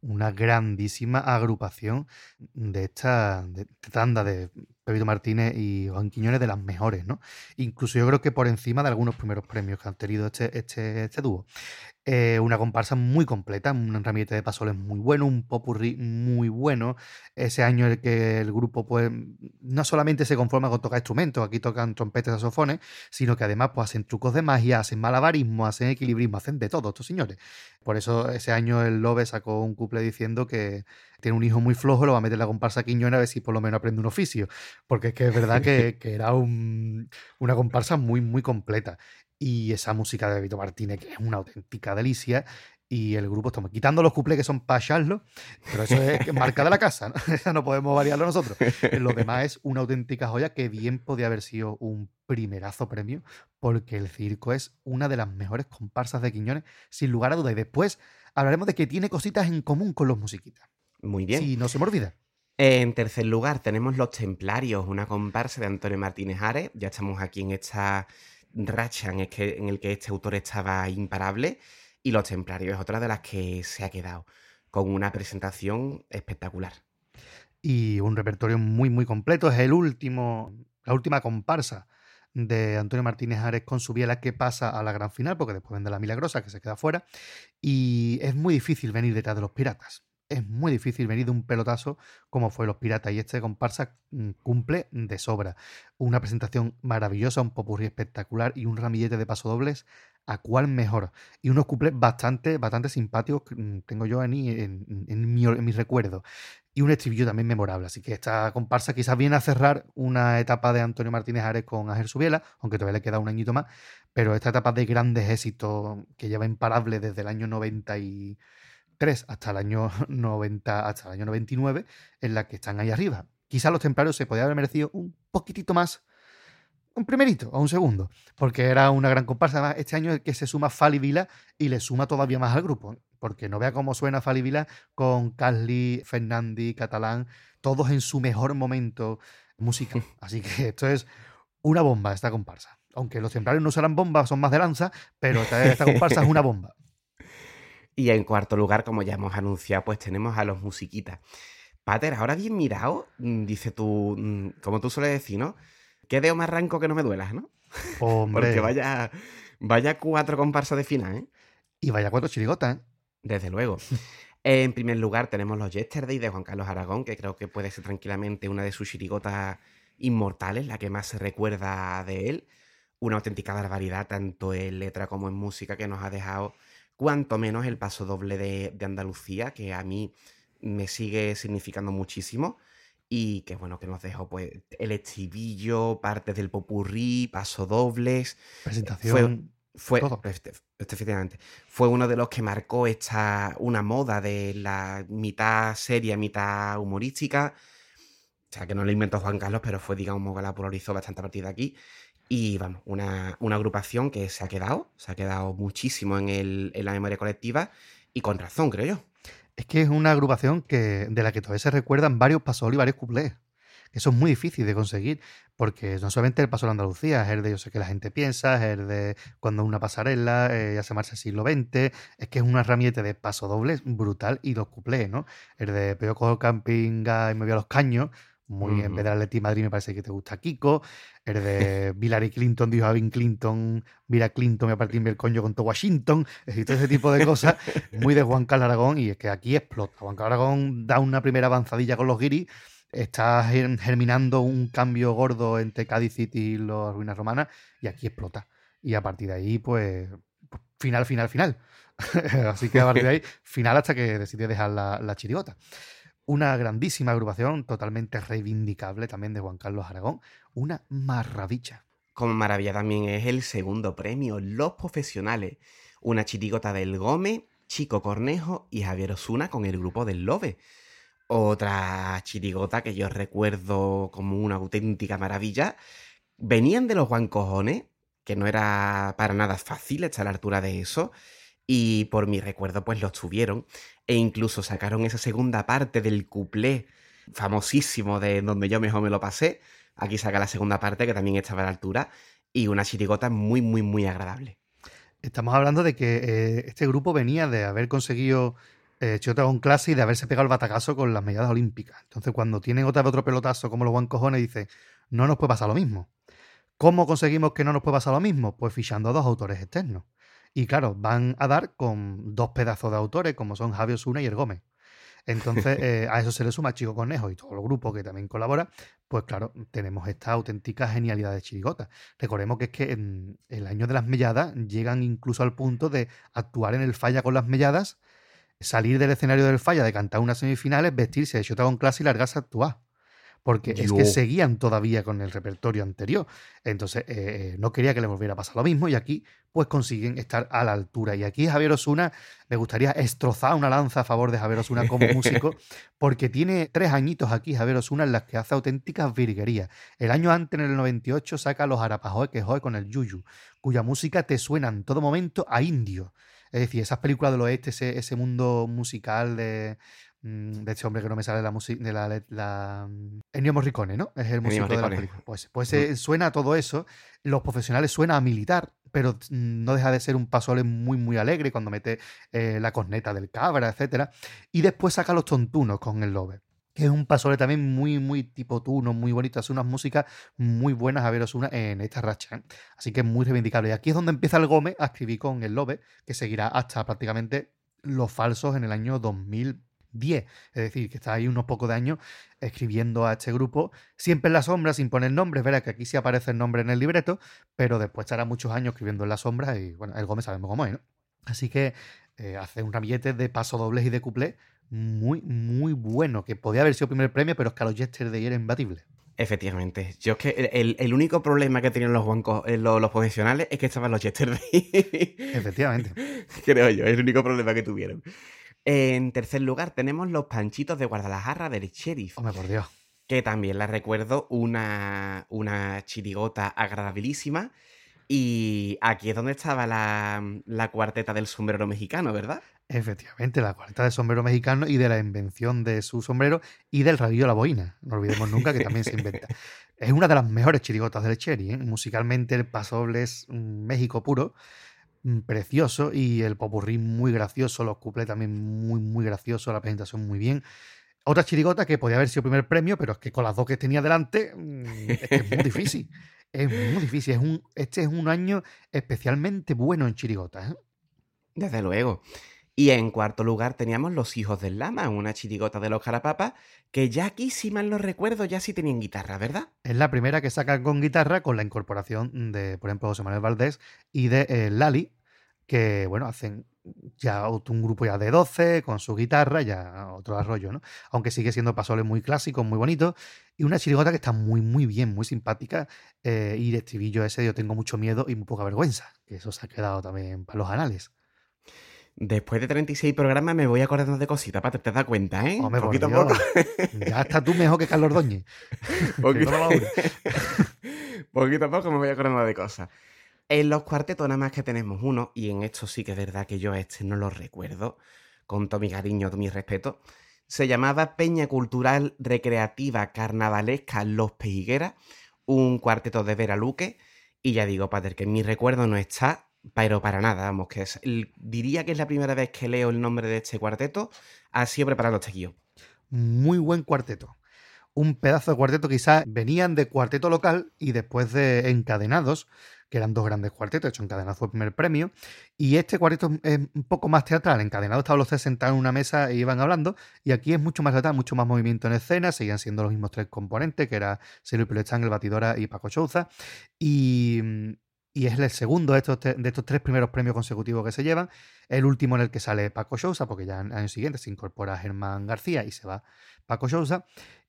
Una grandísima agrupación de esta tanda de Pepito Martínez y Joaquín Quiñones, de las mejores, ¿no? Incluso yo creo que por encima de algunos primeros premios que han tenido este dúo. Una comparsa muy completa, un ramillete de pasoles muy bueno, un popurrí muy bueno. Ese año en el que el grupo pues no solamente se conforma con tocar instrumentos, aquí tocan trompetas, saxofones, sino que además pues hacen trucos de magia, hacen malabarismo, hacen equilibrismo, hacen de todo estos señores. Por eso ese año el Lobe sacó un couple diciendo que tiene un hijo muy flojo, lo va a meter en la comparsa Quiñones a ver si por lo menos aprende un oficio, porque es que es verdad que era una comparsa muy, muy completa. Y esa música de Pepito Martínez, que es una auténtica delicia, y el grupo estamos quitando los cuplés que son para echarlo, pero eso es marca de la casa, ¿no? No podemos variarlo nosotros. Lo demás es una auténtica joya que bien podía haber sido un primerazo premio, porque el circo es una de las mejores comparsas de Quiñones, sin lugar a duda. Y después hablaremos de que tiene cositas en común con los musiquitas. Muy bien. Si no se me olvida. En tercer lugar tenemos Los Templarios, una comparsa de Antonio Martínez Ares. Ya estamos aquí en esta racha en el que este autor estaba imparable, y Los Templarios es otra de las que se ha quedado con una presentación espectacular y un repertorio muy muy completo. Es la última comparsa de Antonio Martínez Ares con Subiela, que pasa a la gran final porque después vende La Milagrosa, que se queda fuera, y es muy difícil venir detrás de los piratas. Es muy difícil venir de un pelotazo como fue Los Piratas, y este comparsa cumple de sobra. Una presentación maravillosa, un popurrí espectacular y un ramillete de pasodobles a cual mejor. Y unos cuplés bastante, bastante simpáticos que tengo yo en mi recuerdo. Y un estribillo también memorable. Así que esta comparsa quizás viene a cerrar una etapa de Antonio Martínez Ares con Ángel Subiela, aunque todavía le queda un añito más, pero esta etapa de grandes éxitos que lleva imparable desde el año 93 hasta el año 90, hasta el año 99, en la que están ahí arriba. Quizás Los Templarios se podían haber merecido un poquitito más, un primerito o un segundo, porque era una gran comparsa. Además, este año es el que se suma Fali Vila y le suma todavía más al grupo, porque no vea cómo suena Fali Vila con Casli, Fernández, Catalán, todos en su mejor momento musical. Así que esto es una bomba, esta comparsa. Aunque Los Templarios no serán bombas, son más de lanza, pero esta comparsa es una bomba. Y en cuarto lugar, como ya hemos anunciado, pues tenemos a Los Musiquita. Pater, ahora bien mirado, dice tú, como tú sueles decir, ¿no? Que deo más ranco que no me duelas, ¿no? Hombre. Porque vaya cuatro comparsas de final, ¿eh? Y vaya cuatro chirigotas, ¿eh? Desde luego. En primer lugar tenemos los Yesterday de Juan Carlos Aragón, que creo que puede ser tranquilamente una de sus chirigotas inmortales, la que más se recuerda de él. Una auténtica barbaridad, tanto en letra como en música, que nos ha dejado cuanto menos el paso doble de Andalucía, que a mí me sigue significando muchísimo, y que bueno, que nos dejó pues el estribillo, partes del popurrí, paso dobles, presentación, fue todo. Efectivamente, fue uno de los que marcó una moda de la mitad seria, mitad humorística, o sea que no lo inventó Juan Carlos, pero fue, digamos, que la polarizó bastante a partir de aquí. Y vamos, una agrupación que se ha quedado muchísimo en la memoria colectiva, y con razón, creo yo. Es que es una agrupación de la que todavía se recuerdan varios pasodobles y varios cuplés. Eso es muy difícil de conseguir, porque no solamente el pasodol de Andalucía, es el de Yo sé que la gente piensa, es el de Cuando una pasarela, ya se marcha el siglo XX, es que es una ramillete de pasodobles brutal, y los cuplés, ¿no? El de Pero yo cojo el camping y me voy a los caños, muy en vez de Atleti Madrid me parece que te gusta Kiko, el de Hillary Clinton dijo a Bill Clinton, mira Clinton me partirme el coño con todo Washington, y todo ese tipo de cosas, muy de Juan Carlos Aragón, y es que aquí explota. Juan Carlos Aragón da una primera avanzadilla con los guiris, está germinando un cambio gordo entre Cádiz City y las ruinas romanas, y aquí explota. Y a partir de ahí, pues, final. Así que a partir de ahí, final hasta que decide dejar la chirigota. Una grandísima agrupación, totalmente reivindicable también de Juan Carlos Aragón. Una maravilla. Como maravilla también es el segundo premio, Los Profesionales. Una chirigota del Gómez, Chico Cornejo y Javier Osuna con el grupo del Lobe. Otra chirigota que yo recuerdo como una auténtica maravilla. Venían de los Guancojones, que no era para nada fácil estar a la altura de eso. Y por mi recuerdo, pues los tuvieron. E incluso sacaron esa segunda parte del cuplé famosísimo de Donde yo mejor me lo pasé. Aquí saca la segunda parte, que también estaba a la altura. Y una chirigota muy, muy, muy agradable. Estamos hablando de que este grupo venía de haber conseguido chirigota con clase y de haberse pegado el batacazo con las medallas olímpicas. Entonces, cuando tienen otra vez otro pelotazo como los Guancojones, dicen, no nos puede pasar lo mismo. ¿Cómo conseguimos que no nos puede pasar lo mismo? Pues fichando a dos autores externos. Y claro, van a dar con dos pedazos de autores, como son Javier Osuna y El Gómez. Entonces, a eso se le suma Chico Cornejo y todos los grupos que también colaboran. Pues claro, tenemos esta auténtica genialidad de chirigota. Recordemos que es que en el año de las melladas llegan incluso al punto de actuar en el Falla con las melladas, salir del escenario del Falla, de cantar unas semifinales, vestirse de chota con clase y largarse a actuar. Porque es que seguían todavía con el repertorio anterior. Entonces, no quería que le volviera a pasar lo mismo. Y aquí, pues, consiguen estar a la altura. Y aquí Javier Osuna, me gustaría destrozar una lanza a favor de Javier Osuna como músico. Porque tiene 3 añitos aquí Javier Osuna en las que hace auténticas virguerías. El año antes, en el 98, saca Los Arapajoe que joe con el yuyu, cuya música te suena en todo momento a indio. Es decir, esas películas del oeste, ese mundo musical de este hombre que no me sale la música de la Ennio Morricone, ¿no? Es el músico de la película. Pues suena a todo eso. Los Profesionales suena a militar, pero no deja de ser un pasole muy, muy alegre cuando mete la corneta del cabra, etcétera. Y después saca Los Tontunos con El Lobe, que es un pasole también muy, muy tipo tuno, muy bonito. Hace unas músicas muy buenas a ver Osuna en esta racha, ¿eh? Así que es muy reivindicable. Y aquí es donde empieza el Gómez a escribir con El Lobe, que seguirá hasta prácticamente Los Falsos en el año 2010, es decir, que está ahí unos pocos de años escribiendo a este grupo, siempre en la sombra, sin poner nombres. Verá que aquí sí aparece el nombre en el libreto, pero después estará muchos años escribiendo en la sombra, y bueno, El Gómez sabemos cómo es, ¿no? Así que hace un ramillete de pasodobles y de cuplés muy, muy bueno, que podía haber sido primer premio, pero es que a los Yesterday era imbatible. Efectivamente. Yo es que el único problema que tenían los bancos, los profesionales, es que estaban los Yesterday. Efectivamente. Creo yo, es el único problema que tuvieron. En tercer lugar tenemos Los Panchitos de Guadalajara del Sheriff. Hombre, por Dios. Que también la recuerdo una chirigota agradabilísima. Y aquí es donde estaba la cuarteta del sombrero mexicano, ¿verdad? Efectivamente, la cuarteta del sombrero mexicano y de la invención de su sombrero y del rabillo de la boina. No olvidemos nunca que también se inventa. Es una de las mejores chirigotas del Sheriff, ¿eh? Musicalmente el pasoble es México puro. Precioso, y el popurrí muy gracioso, los cuplés también muy, muy graciosos, la presentación muy bien. otra chirigota que podía haber sido primer premio, pero es que con las dos que tenía delante es, que es muy difícil. Es muy difícil. Este es un año especialmente bueno en chirigotas, ¿eh? Desde luego. Y en cuarto lugar teníamos Los hijos del Lama, una chirigota de los Carapapas, que ya aquí, si mal no recuerdo, ya sí tenían guitarra, ¿verdad? Es la primera que sacan con guitarra, con la incorporación de, por ejemplo, José Manuel Valdés y de Lali, que, bueno, hacen ya un grupo ya de 12, con su guitarra, ya otro arroyo, ¿no? Aunque sigue siendo pasoles muy clásicos, muy bonitos, y una chirigota que está muy, muy bien, muy simpática, y el estribillo ese de "yo tengo mucho miedo y muy poca vergüenza", que eso se ha quedado también para los anales. Después de 36 programas me voy acordando de cositas, Pater, te das cuenta, ¿eh? Hombre, poquito a poco. Ya estás tú mejor que Carlos Ordóñez. Poquito a poco me voy acordando de cosas. En los cuartetos nada más que tenemos uno, y en esto sí que es verdad que yo no lo recuerdo, con todo mi cariño, todo mi respeto. Se llamaba Peña Cultural Recreativa Carnavalesca Los Pejigueras, un cuarteto de Vera Luque, y ya digo, Pater, que mi recuerdo no está... Pero para nada, vamos, que diría que es la primera vez que leo el nombre de este cuarteto, así preparando este guión. Muy buen cuarteto. Un pedazo de cuarteto, quizás venían de cuarteto local y después de Encadenados, que eran dos grandes cuartetos. De hecho, Encadenados fue el primer premio. Y este cuarteto es un poco más teatral. Encadenados estaban los tres sentados en una mesa e iban hablando. Y aquí es mucho más teatral, mucho más movimiento en escena. Seguían siendo los mismos tres componentes, que era Sergio Pelechán, el Batidora y Paco Sousa. Y es el segundo de estos tres primeros premios consecutivos que se llevan. El último en el que sale Paco Sousa, porque ya en el año siguiente se incorpora Germán García y se va Paco Sousa.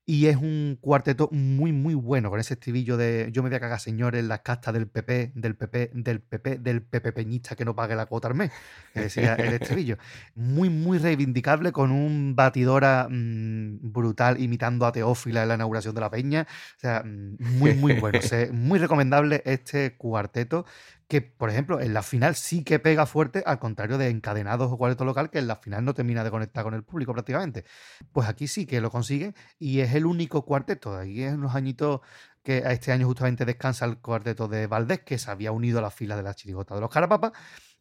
Y es un cuarteto muy, muy bueno, con ese estribillo de "yo me voy a cagar, señores, las castas del PP, del PP, del PP, del PP peñista que no pague la cuota al mes". Es decir, el estribillo. Muy, muy reivindicable, con un Batidora brutal imitando a Teófila en la inauguración de la peña. O sea, muy, muy bueno. O sea, muy recomendable este cuarteto, que, por ejemplo, en la final sí que pega fuerte, al contrario de Encadenados o cuarteto local, que en la final no termina de conectar con el público prácticamente. Pues aquí sí que lo consigue, y es el único cuarteto. Aquí es unos añitos que este año justamente descansa el cuarteto de Valdés, que se había unido a las filas de la chirigota de los Carapapas,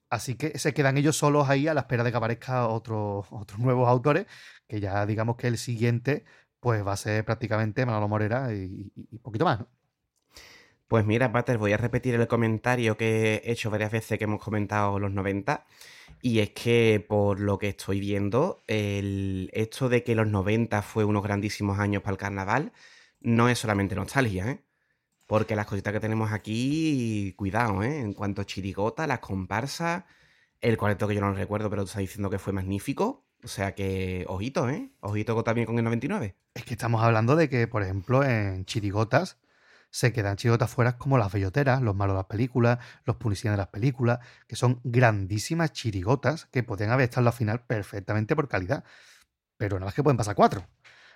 así que se quedan ellos solos ahí a la espera de que aparezcan otros nuevos autores, que ya digamos que el siguiente pues va a ser prácticamente Manolo Morera y poquito más, ¿no? Pues mira, Pater, voy a repetir el comentario que he hecho varias veces, que hemos comentado los 90, y es que por lo que estoy viendo, esto de que los 90 fue unos grandísimos años para el carnaval, no es solamente nostalgia, ¿eh? Porque las cositas que tenemos aquí, cuidado, ¿eh? En cuanto a chirigota, las comparsas, el cuarteto que yo no recuerdo, pero tú estás diciendo que fue magnífico. O sea que, ojito, ¿eh? Ojito también con el 99. Es que estamos hablando de que, por ejemplo, en chirigotas, se quedan chirigotas fuera como Las Belloteras, Los malos de las películas, Los policías de las películas, que son grandísimas chirigotas que podrían haber estado en la final perfectamente por calidad, pero nada más que pueden pasar 4.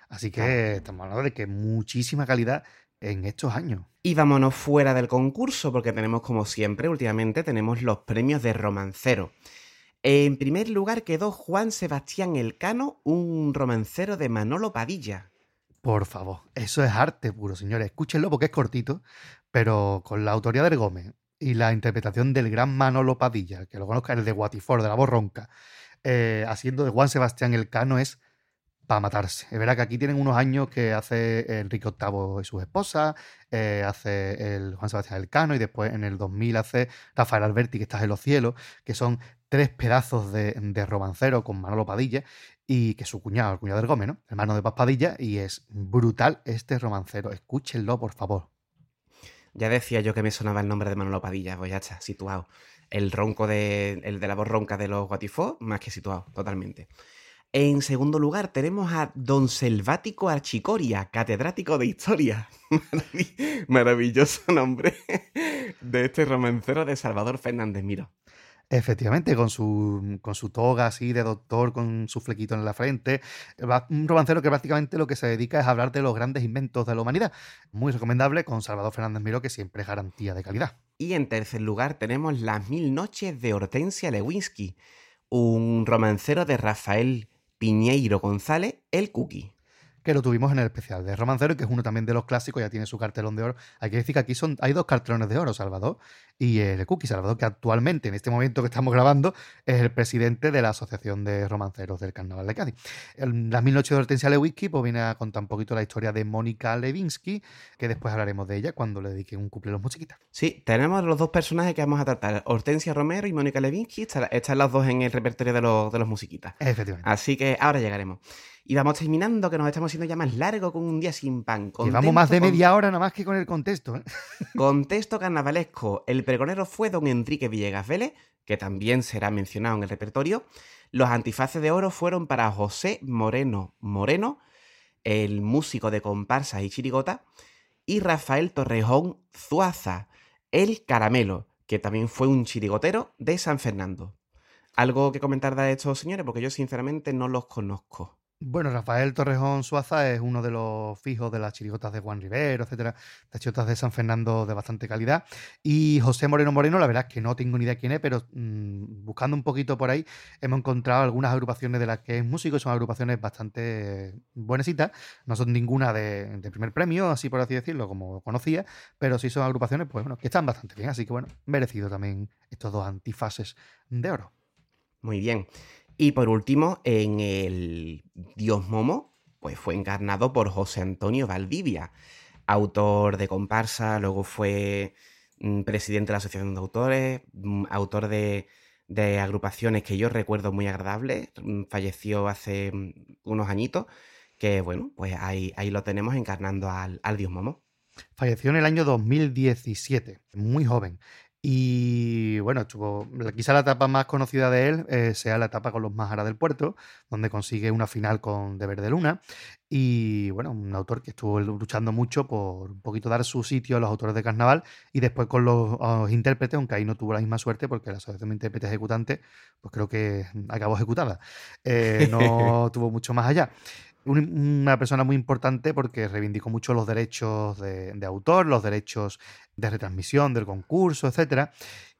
Así que estamos hablando de que muchísima calidad en estos años. Y vámonos fuera del concurso, porque tenemos, como siempre, últimamente tenemos los premios de romancero. En primer lugar quedó Juan Sebastián Elcano, un romancero de Manolo Padilla. Por favor, eso es arte puro, señores. Escúchenlo porque es cortito, pero con la autoría del Gómez y la interpretación del gran Manolo Padilla, que lo conozca, el de Guatifort, de la voz ronca, haciendo de Juan Sebastián Elcano, es para matarse. Es verdad que aquí tienen unos años que hace Enrique VIII y sus esposas, hace el Juan Sebastián Elcano, y después en el 2000 hace Rafael Alberti, que Estás en los cielos, que son tres pedazos de romancero con Manolo Padilla, y que su cuñado, el cuñado del Gómez, ¿no? Hermano de Paz Padilla, y es brutal este romancero. Escúchenlo, por favor. Ya decía yo que me sonaba el nombre de Manolo Padilla, pues ya está, situado. El de la voz ronca de los Guatifort, más que situado, totalmente. En segundo lugar tenemos a Don Selvático Archicoria, catedrático de Historia. Maravilloso nombre de este romancero de Salvador Fernández Miró. Efectivamente, con su toga así de doctor, con su flequito en la frente. Un romancero que prácticamente lo que se dedica es a hablar de los grandes inventos de la humanidad. Muy recomendable, con Salvador Fernández Miró, que siempre es garantía de calidad. Y en tercer lugar tenemos Las mil noches de Hortensia Lewinsky, un romancero de Rafael Piñeiro González, El Cuqui. que lo tuvimos en el especial de Romancero, que es uno también de los clásicos, ya tiene su cartelón de oro. Hay que decir que aquí hay dos cartelones de oro, Salvador y el Cookie. Salvador, que actualmente, en este momento que estamos grabando, es el presidente de la Asociación de Romanceros del Carnaval de Cádiz. Las Mil Noches de Hortensia Lewinsky pues viene a contar un poquito la historia de Mónica Lewinsky, que después hablaremos de ella cuando le dediquen un cuplé a Los Musiquita. Sí, tenemos los dos personajes que vamos a tratar, Hortensia Romero y Mónica Lewinsky, están las dos en el repertorio de los Musiquitas. Efectivamente. Así que ahora llegaremos. Y vamos terminando, que nos estamos haciendo ya más largo con un día sin pan. Llevamos más de media hora nada más que con el contexto. Contexto carnavalesco. El pregonero fue don Enrique Villegas Vélez, que también será mencionado en el repertorio. Los antifaces de oro fueron para José Moreno Moreno, el músico de comparsas y chirigota, y Rafael Torrejón Zuaza, el caramelo, que también fue un chirigotero de San Fernando. ¿Algo que comentar de estos señores? Porque yo sinceramente no los conozco. Bueno, Rafael Torrejón Suaza es uno de los fijos de las chirigotas de Juan Rivero, etcétera, las chirigotas de San Fernando de bastante calidad. Y José Moreno Moreno, la verdad es que no tengo ni idea quién es, pero buscando un poquito por ahí hemos encontrado algunas agrupaciones de las que es músico, y son agrupaciones bastante buenecitas. No son ninguna de primer premio, así por así decirlo, como conocía, pero sí son agrupaciones pues bueno, que están bastante bien. Así que bueno, merecido también estos dos antifaces de oro. Muy bien. Y por último, en el Dios Momo, pues fue encarnado por José Antonio Valdivia, autor de comparsa, luego fue presidente de la Asociación de Autores, autor de agrupaciones que yo recuerdo muy agradables, falleció hace unos añitos, que bueno, pues ahí lo tenemos encarnando al Dios Momo. Falleció en el año 2017, muy joven. Y bueno, quizá la etapa más conocida de él sea la etapa con los Májaras del Puerto, donde consigue una final con Deber de Luna. Y bueno, un autor que estuvo luchando mucho por un poquito dar su sitio a los autores de carnaval y después con los intérpretes, aunque ahí no tuvo la misma suerte porque la Asociación de Intérpretes Ejecutantes, pues creo que acabó ejecutada. No tuvo mucho más allá. Una persona muy importante porque reivindicó mucho los derechos de autor, los derechos de retransmisión del concurso, etcétera,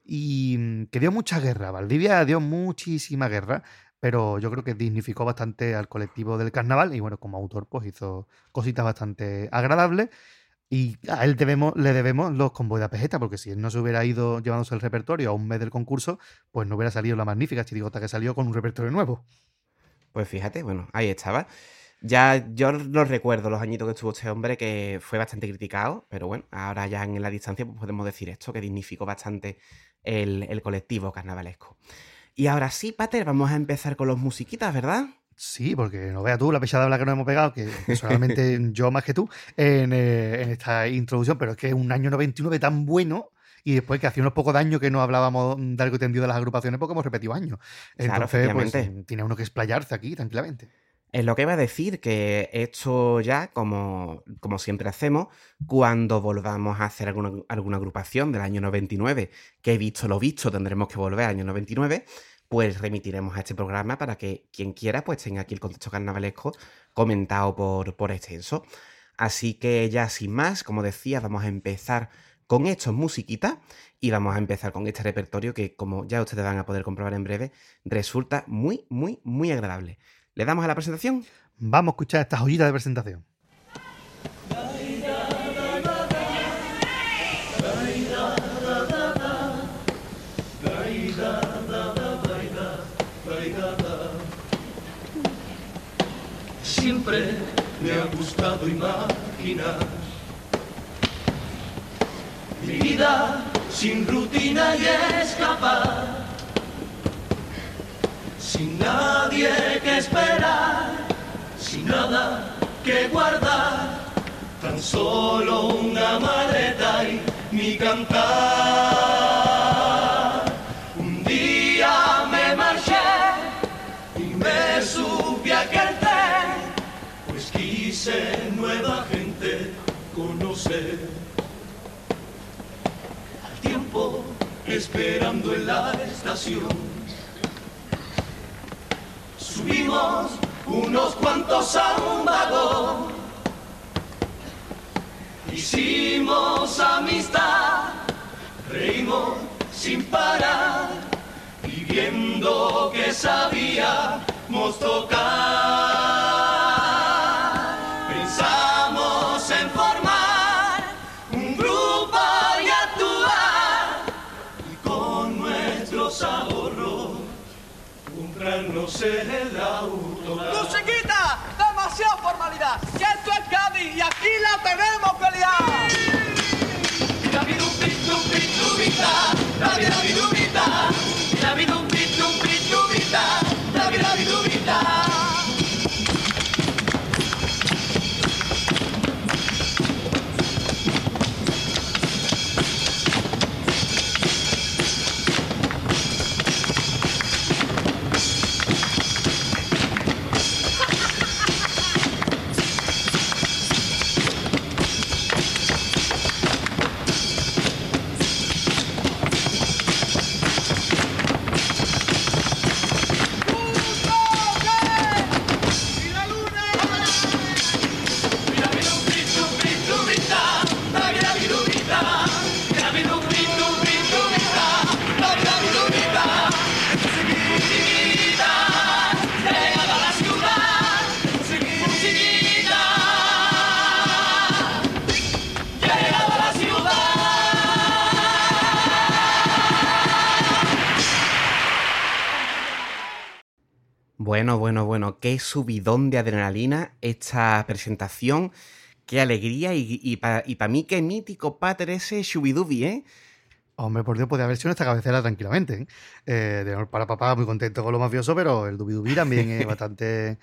y que dio mucha guerra. Valdivia dio muchísima guerra, pero yo creo que dignificó bastante al colectivo del carnaval y bueno, como autor pues hizo cositas bastante agradables. Y a él le debemos los convoy de Apejeta, porque si él no se hubiera ido llevándose el repertorio a un mes del concurso, pues no hubiera salido la magnífica chirigota que salió con un repertorio nuevo. Pues fíjate, bueno, ahí estaba. Ya yo no recuerdo los añitos que estuvo este hombre, que fue bastante criticado, pero bueno, ahora ya en la distancia pues podemos decir esto, que dignificó bastante el colectivo carnavalesco. Y ahora sí, Pater, vamos a empezar con los musiquitas, ¿verdad? Sí, porque no veas tú la pechada habla que nos hemos pegado, que personalmente yo más que tú, en esta introducción, pero es que un año 99 tan bueno. Y después que hacía unos pocos años que no hablábamos de algo tendido de las agrupaciones porque hemos repetido años. Entonces, claro, pues, tiene uno que explayarse aquí tranquilamente. Es lo que iba a decir, que esto ya, como siempre hacemos, cuando volvamos a hacer alguna agrupación del año 99, que he visto lo visto, tendremos que volver al año 99, pues remitiremos a este programa para que quien quiera pues tenga aquí el contexto carnavalesco comentado por extenso. Así que ya sin más, como decía, vamos a empezar con estos musiquitas y vamos a empezar con este repertorio que, como ya ustedes van a poder comprobar en breve, resulta muy, muy, muy agradable. ¿Le damos a la presentación? Vamos a escuchar estas joyitas de presentación. Siempre me ha gustado imaginar mi vida sin rutina y escapar, sin nadie que esperar, sin nada que guardar, tan solo una maleta y mi cantar. Un día me marché y me subí a aquel tren, pues quise nueva gente conocer. Al tiempo, esperando en la estación, subimos unos cuantos a un vagón, hicimos amistad, reímos sin parar, viviendo que sabíamos tocar. conocer el automóvil. ¡Musiquita! ¡Demasiada formalidad! ¡Que esto es Cádiz y aquí la tenemos que liar! ¡Davidubitubitubita! ¡Davidubitubita! ¡Davidubitubitubita! ¡Davidubitubita! Bueno, qué subidón de adrenalina esta presentación, qué alegría y para mí qué mítico pater ese Shubidubi, ¿eh? Hombre, por Dios, podía haber sido nuestra cabecera tranquilamente, ¿eh? Para papá, muy contento con lo mafioso, pero el Dubidubi también es bastante...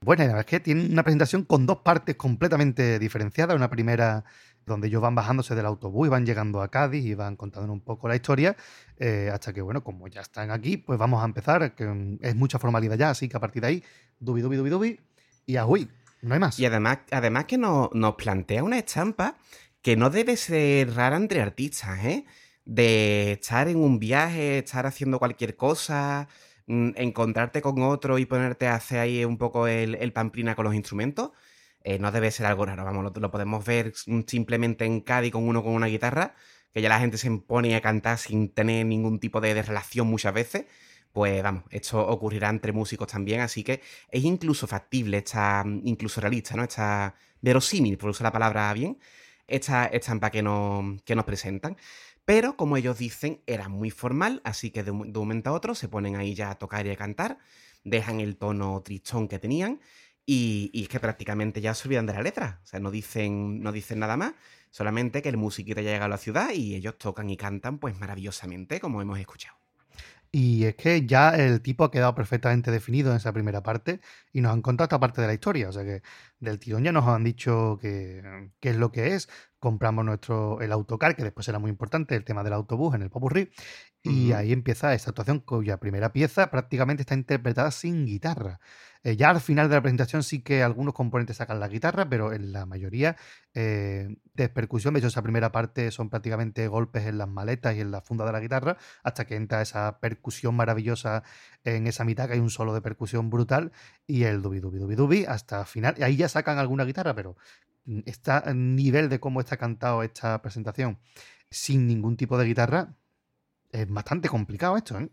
Bueno, la verdad es que tiene una presentación con dos partes completamente diferenciadas. Una primera donde ellos van bajándose del autobús y van llegando a Cádiz y van contándonos un poco la historia, hasta que, bueno, como ya están aquí, pues vamos a empezar, que es mucha formalidad ya, así que a partir de ahí, dubi, dubi, dubi, dubi, y ahui, no hay más. Y además que nos plantea una estampa que no debe ser rara entre artistas, ¿eh? De estar en un viaje, estar haciendo cualquier cosa, encontrarte con otro y ponerte a hacer ahí un poco el pamplina con los instrumentos. No debe ser algo raro, vamos, lo podemos ver simplemente en Cádiz con uno con una guitarra, que ya la gente se pone a cantar sin tener ningún tipo de relación muchas veces. Pues vamos, esto ocurrirá entre músicos también, así que es incluso factible, incluso realista, ¿no? Está verosímil, por usar la palabra bien, esta estampa que nos presentan. Pero, como ellos dicen, era muy formal, así que de un momento a otro se ponen ahí ya a tocar y a cantar, dejan el tono tristón que tenían, y es que prácticamente ya se olvidan de la letra. O sea, no dicen nada más, solamente que el musiquita ya llega a la ciudad y ellos tocan y cantan pues maravillosamente, como hemos escuchado. Y es que ya el tipo ha quedado perfectamente definido en esa primera parte y nos han contado esta parte de la historia. O sea que del tirón ya nos han dicho qué es lo que es. Compramos el autocar, que después era muy importante, el tema del autobús en el popurrí. Y ahí empieza esta actuación cuya primera pieza prácticamente está interpretada sin guitarra. Ya al final de la presentación sí que algunos componentes sacan la guitarra, pero en la mayoría de percusión. De hecho, esa primera parte son prácticamente golpes en las maletas y en la funda de la guitarra, hasta que entra esa percusión maravillosa en esa mitad, que hay un solo de percusión brutal, y el dubi dubi dubi dubi hasta el final. Ahí ya sacan alguna guitarra, pero está a nivel de cómo está cantado esta presentación sin ningún tipo de guitarra. Es bastante complicado esto, ¿eh?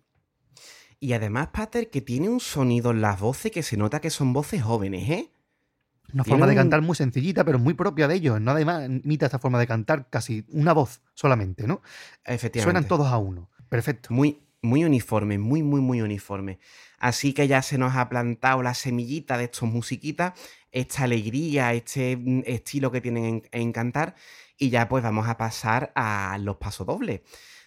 Y además, Pater, que tiene un sonido en las voces que se nota que son voces jóvenes, ¿eh? Una forma de cantar muy sencillita, pero muy propia de ellos. Nada más imita esta forma de cantar, casi una voz solamente, ¿no? Efectivamente. Suenan todos a uno. Perfecto. Muy uniforme, muy uniforme. Así que ya se nos ha plantado la semillita de estos musiquitas, esta alegría, este estilo que tienen en cantar, y ya pues vamos a pasar a los pasodobles.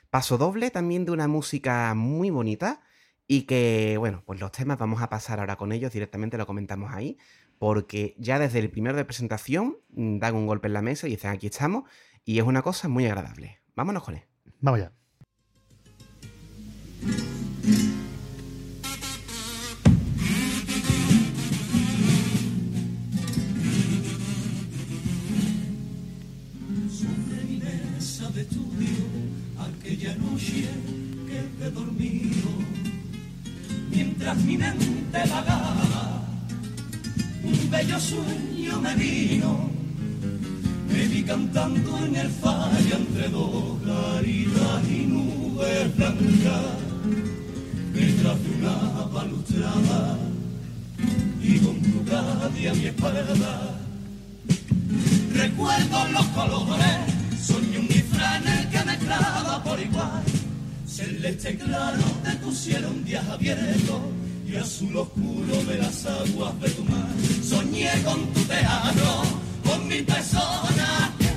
Pasodoble también de una música muy bonita y que, bueno, pues los temas vamos a pasar ahora con ellos, directamente lo comentamos ahí, porque ya desde el primero de presentación dan un golpe en la mesa y dicen aquí estamos, y es una cosa muy agradable. Vámonos con él. Vamos ya. Sobre mi mesa de estudio, aquella noche que he dormido, mientras mi mente vagaba, un bello sueño me vino, me vi cantando en el Falla entre dos claritas y nubes blancas, detrás de una balustrada y con tu Cádiz a mi espalda. Recuerdo los colores, soñé un disfraz en el que mezclaba por igual celeste claro de tu cielo, un día abierto y azul oscuro de las aguas de tu mar. Soñé con tu teatro, con mil personas que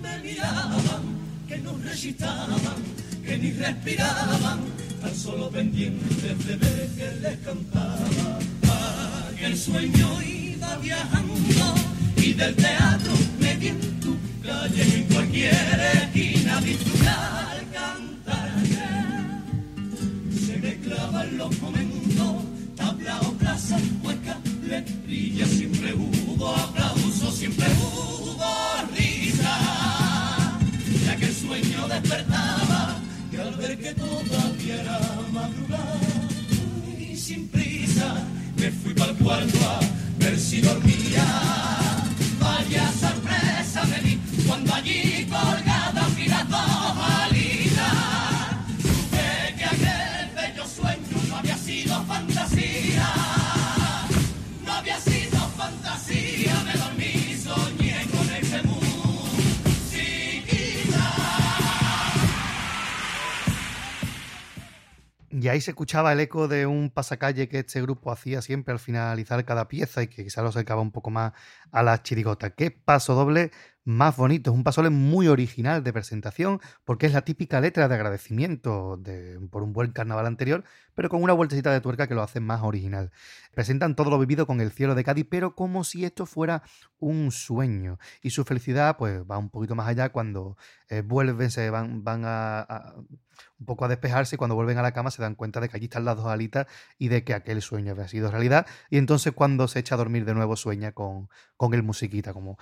me miraban, que no recitaban, que ni respiraban, tan solo pendientes de ver que les cantaba. Ah, que el sueño iba viajando y del teatro me vi en tu calle y en cualquier esquina vi tu cantar. Se me clavan los momentos, tabla o plaza, hueca, letrilla, siempre hubo aplauso, siempre hubo risa. Ya que el sueño despertaba y al ver que todavía era madrugada y sin prisa me fui para el cuarto a ver si dormía. Vaya sorpresa me di cuando allí colgada vi las dos balitas. Supe que aquel bello sueño no había sido fantasía. No había sido fantasía, me dormí y soñé con ese musiquita. Y ahí se escuchaba el eco de un pasacalle que este grupo hacía siempre al finalizar cada pieza y que quizá lo acercaba un poco más a la chirigota. Qué paso doble más bonito, es un paso doble muy original de presentación porque es la típica letra de agradecimiento por un buen carnaval anterior, pero con una vueltecita de tuerca que lo hace más original. Presentan todo lo vivido con el cielo de Cádiz, pero como si esto fuera un sueño, y su felicidad pues va un poquito más allá cuando vuelven, se van a un poco a despejarse, y cuando vuelven a la cama se dan cuenta de que allí están las dos alitas y de que aquel sueño había sido realidad, y entonces cuando se echa a dormir de nuevo sueña con el musiquita. Como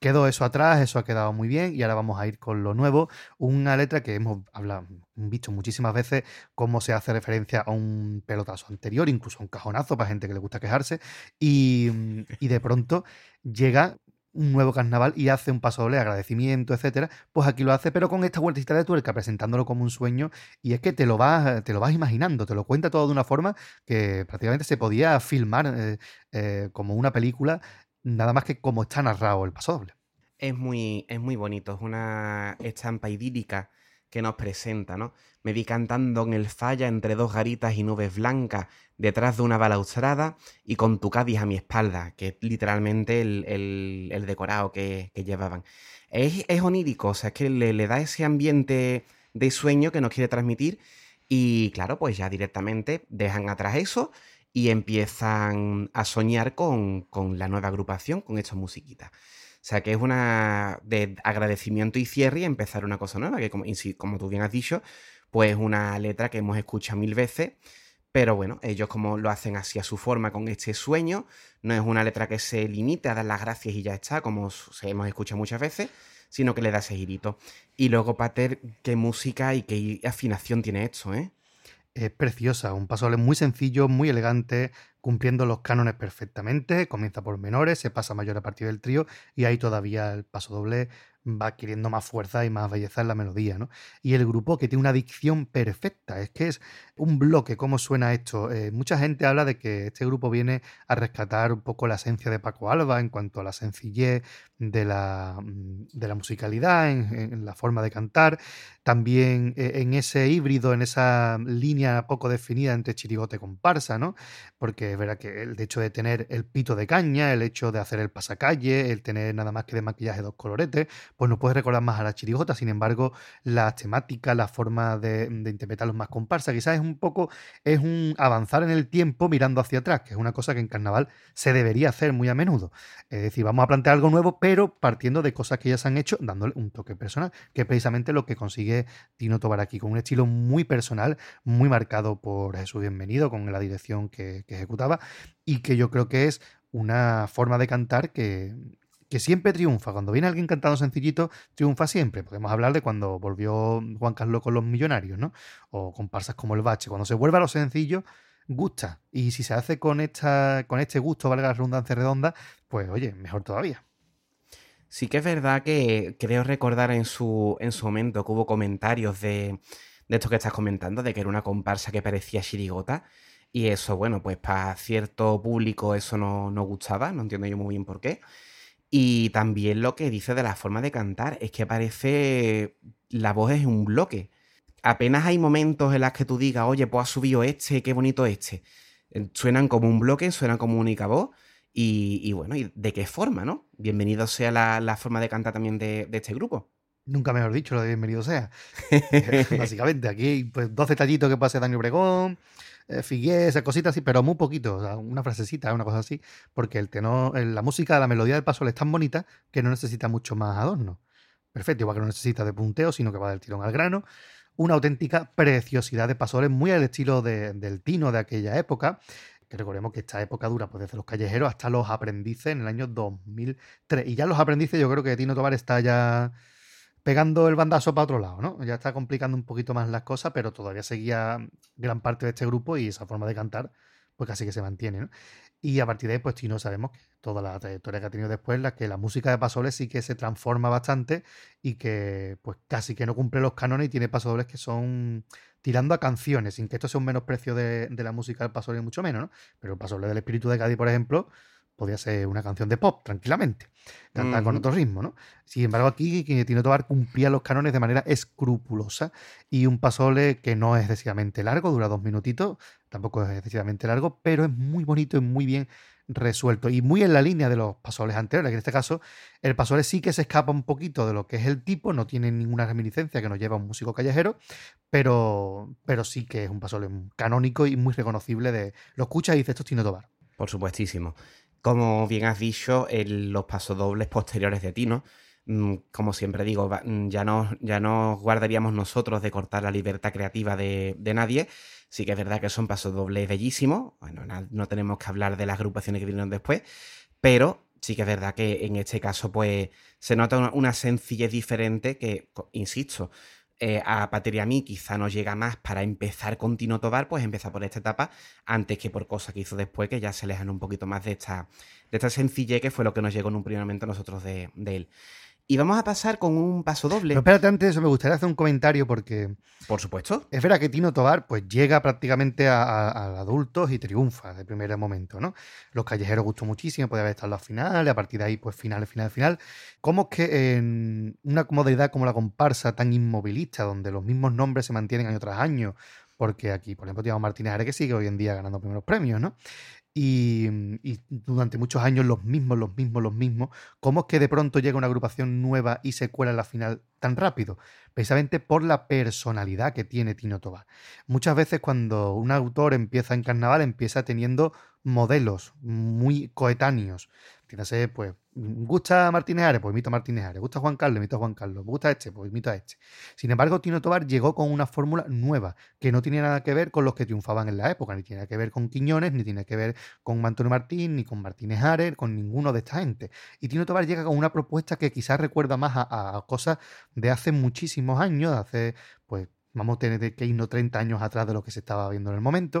quedó eso atrás, eso ha quedado muy bien y ahora vamos a ir con lo nuevo, una letra que hemos hablado, visto muchísimas veces cómo se hace referencia a un pelotazo anterior, incluso a un cajonazo para gente que le gusta quejarse, y de pronto llega un nuevo carnaval y hace un paso doble, agradecimiento, etcétera, pues aquí lo hace, pero con esta vueltecita de tuerca, presentándolo como un sueño, y es que te lo vas imaginando, te lo cuenta todo de una forma que prácticamente se podía filmar como una película, nada más que como está narrado el paso doble. Es muy bonito, es una estampa idílica que nos presenta, ¿no? Me vi cantando en el Falla entre dos garitas y nubes blancas, detrás de una balaustrada y con tu Cádiz a mi espalda, que es literalmente el decorado que llevaban. Es onírico, o sea, es que le da ese ambiente de sueño que nos quiere transmitir y, claro, pues ya directamente dejan atrás eso y empiezan a soñar con la nueva agrupación, con estos musiquitas. O sea, que es una de agradecimiento y cierre y empezar una cosa nueva, que como tú bien has dicho, pues una letra que hemos escuchado mil veces, pero bueno, ellos como lo hacen así a su forma con este sueño, no es una letra que se limite a dar las gracias y ya está, como hemos escuchado muchas veces, sino que le da ese girito. Y luego, Pater, qué música y qué afinación tiene esto, ¿eh? Es preciosa, un paso muy sencillo, muy elegante, cumpliendo los cánones perfectamente, comienza por menores, se pasa a mayor a partir del trío y ahí todavía el paso doble va adquiriendo más fuerza y más belleza en la melodía, ¿no? Y el grupo que tiene una dicción perfecta, es que es un bloque, ¿cómo suena esto? Mucha gente habla de que este grupo viene a rescatar un poco la esencia de Paco Alba en cuanto a la sencillez de la musicalidad, en la forma de cantar, también en ese híbrido, en esa línea poco definida entre chirigota y comparsa, ¿no? Porque es verdad que el hecho de tener el pito de caña, el hecho de hacer el pasacalle, el tener nada más que de maquillaje dos coloretes, pues nos puede recordar más a la chirigota, sin embargo, las temáticas, la forma de interpretarlos más comparsa, quizás es un avanzar en el tiempo mirando hacia atrás, que es una cosa que en carnaval se debería hacer muy a menudo. Es decir, vamos a plantear algo nuevo, pero partiendo de cosas que ya se han hecho, dándole un toque personal, que es precisamente lo que consigue Tino Tovar aquí, con un estilo muy personal, muy marcado por Jesús Bienvenido, con la dirección que ejecutaba, y que yo creo que es una forma de cantar que siempre triunfa. Cuando viene alguien cantando sencillito, triunfa siempre. Podemos hablar de cuando volvió Juan Carlos con los Millonarios, ¿no? O comparsas como el Bache. Cuando se vuelve a lo sencillo, gusta. Y si se hace con este gusto, valga la redundancia redonda, pues oye, mejor todavía. Sí que es verdad que creo recordar en su momento que hubo comentarios de esto que estás comentando, de que era una comparsa que parecía chirigota. Y eso, bueno, pues para cierto público eso no gustaba. No entiendo yo muy bien por qué. Y también lo que dice de la forma de cantar es que parece... La voz es un bloque. Apenas hay momentos en las que tú digas, oye, pues ha subido qué bonito. Suenan como un bloque, suenan como un única voz. Y bueno, ¿y de qué forma, no? Bienvenido sea la forma de cantar también de este grupo. Nunca mejor dicho lo de bienvenido sea. Básicamente, aquí pues, 12 tallitos que puede hacer Dani Obregón, Figués, esas cositas así, pero muy poquito, o sea, una frasecita, una cosa así, porque el tenor, la música, la melodía del paso es tan bonita que no necesita mucho más adorno. Perfecto, igual que no necesita de punteo, sino que va del tirón al grano. Una auténtica preciosidad de pasoles, muy al estilo del Tino de aquella época, que recordemos que esta época dura pues desde los callejeros hasta los aprendices en el año 2003. Y ya los aprendices, yo creo que Tino Tovar está ya pegando el bandazo para otro lado, ¿no? Ya está complicando un poquito más las cosas, pero todavía seguía gran parte de este grupo y esa forma de cantar pues casi que se mantiene, ¿no? Y a partir de ahí, pues Tino sabemos que toda la trayectoria que ha tenido después, que la música de pasodobles sí que se transforma bastante y que pues casi que no cumple los cánones y tiene pasodobles que son tirando a canciones, sin que esto sea un menosprecio de la música del pasodoble, mucho menos, ¿no? Pero el pasodoble del Espíritu de Cádiz, por ejemplo, podía ser una canción de pop, tranquilamente, cantada con otro ritmo, ¿no? Sin embargo, aquí Tino Tovar cumplía los cánones de manera escrupulosa y un pasodoble que no es excesivamente largo, dura 2 minutitos, tampoco es excesivamente largo, pero es muy bonito y muy bien resuelto y muy en la línea de los pasodobles anteriores, que en este caso el pasodoble sí que se escapa un poquito de lo que es el tipo, no tiene ninguna reminiscencia que nos lleva a un músico callejero, pero sí que es un pasodoble canónico y muy reconocible. Lo escuchas y dices, esto es Tino Tovar. Por supuestísimo. Como bien has dicho, los pasodobles posteriores de Tino, como siempre digo, ya no guardaríamos nosotros de cortar la libertad creativa de nadie. Sí que es verdad que son pasodobles bellísimos. Bueno, no tenemos que hablar de las agrupaciones que vinieron después, pero sí que es verdad que en este caso pues se nota una sencillez diferente que, insisto, a Pater y a mí quizá nos llega más para empezar con Tino Tovar, pues empezar por esta etapa antes que por cosas que hizo después, que ya se alejan un poquito más de esta sencillez que fue lo que nos llegó en un primer momento a nosotros de él. Y vamos a pasar con un pasodoble. Pero espérate, antes de eso me gustaría hacer un comentario porque... Por supuesto. Es verdad que Tino Tovar pues llega prácticamente a adultos y triunfa de primer momento, ¿no? Los callejeros gustó muchísimo, podía haber estado en las finales, a partir de ahí pues final. ¿Cómo es que en una modalidad como la comparsa tan inmovilista, donde los mismos nombres se mantienen año tras año? Porque aquí, por ejemplo, Juan Martínez Ares, que sigue hoy en día ganando primeros premios, ¿no? Y durante muchos años los mismos. ¿Cómo es que de pronto llega una agrupación nueva y se cuela en la final tan rápido? Precisamente por la personalidad que tiene Tino Tovar. Muchas veces cuando un autor empieza en carnaval, empieza teniendo modelos muy coetáneos. Fíjense, pues, ¿gusta Martínez Ares? Pues imito a Martínez Ares. ¿Gusta Juan Carlos? Imito a Juan Carlos. ¿Gusta este? Pues imito a este. Sin embargo, Tino Tovar llegó con una fórmula nueva que no tenía nada que ver con los que triunfaban en la época, ni tenía que ver con Quiñones, ni tenía que ver con Antonio Martín, ni con Martínez Ares, con ninguno de esta gente. Y Tino Tovar llega con una propuesta que quizás recuerda más a cosas de hace muchísimos años, de hace, pues, vamos a tener que irnos 30 años atrás de lo que se estaba viendo en el momento.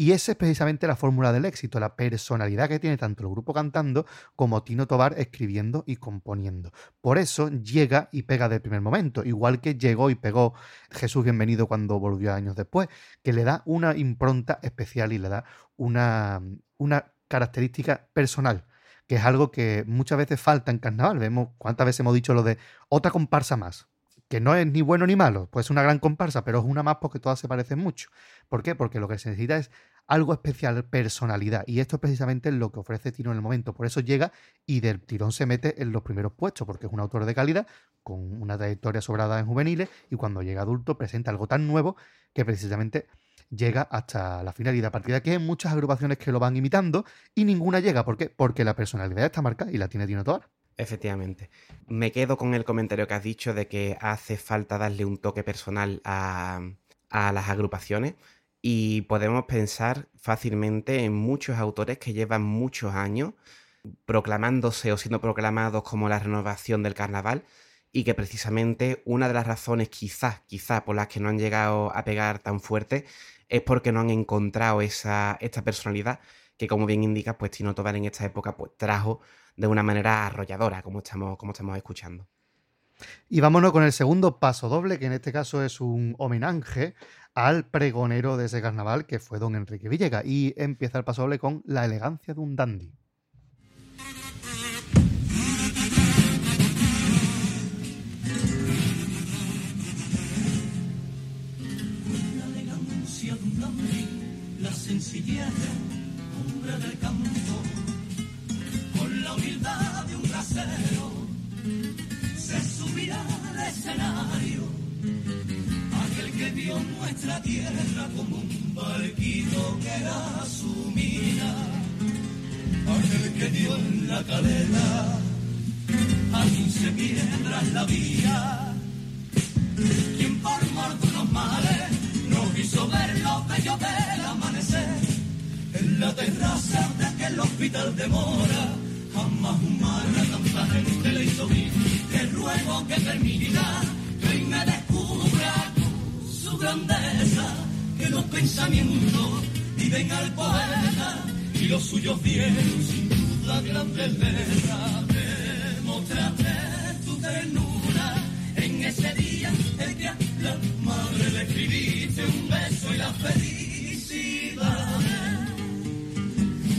Y esa es precisamente la fórmula del éxito, la personalidad que tiene tanto el grupo cantando como Tino Tovar escribiendo y componiendo. Por eso llega y pega del primer momento, igual que llegó y pegó Jesús Bienvenido cuando volvió años después, que le da una impronta especial y le da una característica personal, que es algo que muchas veces falta en carnaval. Vemos cuántas veces hemos dicho lo de otra comparsa más, que no es ni bueno ni malo, pues es una gran comparsa, pero es una más porque todas se parecen mucho. ¿Por qué? Porque lo que se necesita es algo especial, personalidad, y esto es precisamente lo que ofrece Tino en el momento. Por eso llega y del tirón se mete en los primeros puestos, porque es un autor de calidad, con una trayectoria sobrada en juveniles, y cuando llega adulto presenta algo tan nuevo que precisamente llega hasta la finalidad. A partir de aquí hay muchas agrupaciones que lo van imitando y ninguna llega. ¿Por qué? Porque la personalidad está marcada y la tiene Tino Tovar. Efectivamente. Me quedo con el comentario que has dicho de que hace falta darle un toque personal a las agrupaciones, y podemos pensar fácilmente en muchos autores que llevan muchos años proclamándose o siendo proclamados como la renovación del carnaval y que precisamente una de las razones quizás por las que no han llegado a pegar tan fuerte es porque no han encontrado esta personalidad que, como bien indica, pues Tino Tovar en esta época pues trajo de una manera arrolladora, como estamos escuchando. Y vámonos con el segundo pasodoble, que en este caso es un homenaje al pregonero de ese carnaval, que fue don Enrique Villegas. Y empieza el pasodoble con La elegancia de un dandy. La elegancia de un dandy, la sencillez de un nuestra tierra como un barquito que era su mina. Ángel que dio en la caleta a 15 piedras la vía, quien por muerto nos males nos hizo ver los bellos del amanecer. En la terraza de aquel hospital de Mora jamás humana tanta gente le hizo bien. Te ruego que permita que hoy me descubra su grandeza, que los pensamientos viven al poeta y los suyos vienen sin duda grandes letras. Demostrate tu ternura en ese día el que a la madre le escribiste un beso y la felicidad.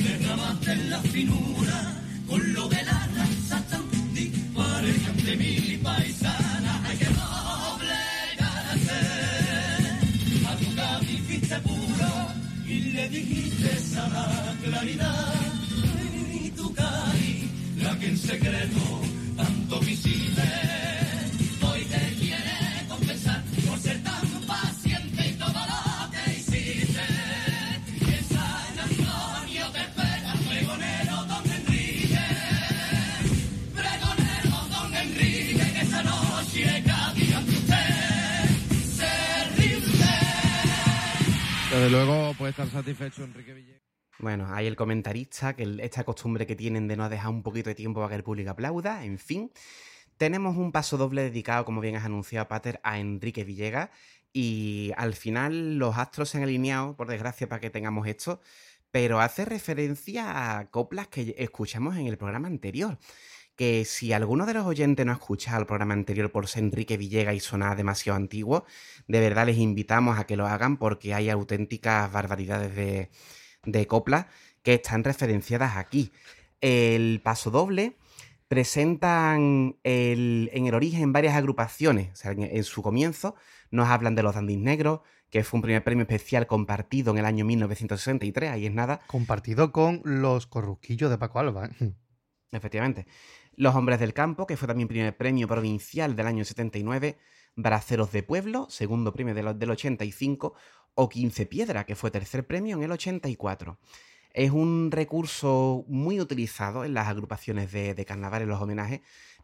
Derramaste en la finura con lo de la raza tan dispare que ante mi paisana hay que doblegarse. A tu camino fuiste puro y le dijiste esa claridad. Y tu cari, la que en secreto tanto quisiste, hoy te quiere confesar por ser tan paciente y todo lo que hiciste. En San Antonio te espera, pregonero don Enrique, que esa noche cae ante usted, se rinde. Desde luego puede estar satisfecho Enrique Villegas. Bueno, hay el comentarista, que esta costumbre que tienen de no dejar un poquito de tiempo para que el público aplauda, en fin. Tenemos un paso doble dedicado, como bien has anunciado, Pater, a Enrique Villegas. Y al final los astros se han alineado, por desgracia, para que tengamos esto, pero hace referencia a coplas que escuchamos en el programa anterior. Que si alguno de los oyentes no ha escuchado el programa anterior por ser Enrique Villegas y sonar demasiado antiguo, de verdad les invitamos a que lo hagan porque hay auténticas barbaridades de coplas que están referenciadas aquí. El paso doble presentan en el origen varias agrupaciones. O sea, en su comienzo nos hablan de los Dandis Negros, que fue un primer premio especial compartido en el año 1963, ahí es nada. Compartido con los Corrusquillos de Paco Alba. Efectivamente. Los Hombres del Campo, que fue también primer premio provincial del año 79, Braceros de Pueblo, segundo premio del 85, o 15 Piedra, que fue tercer premio en el 84. Es un recurso muy utilizado en las agrupaciones de carnaval, en los homenajes,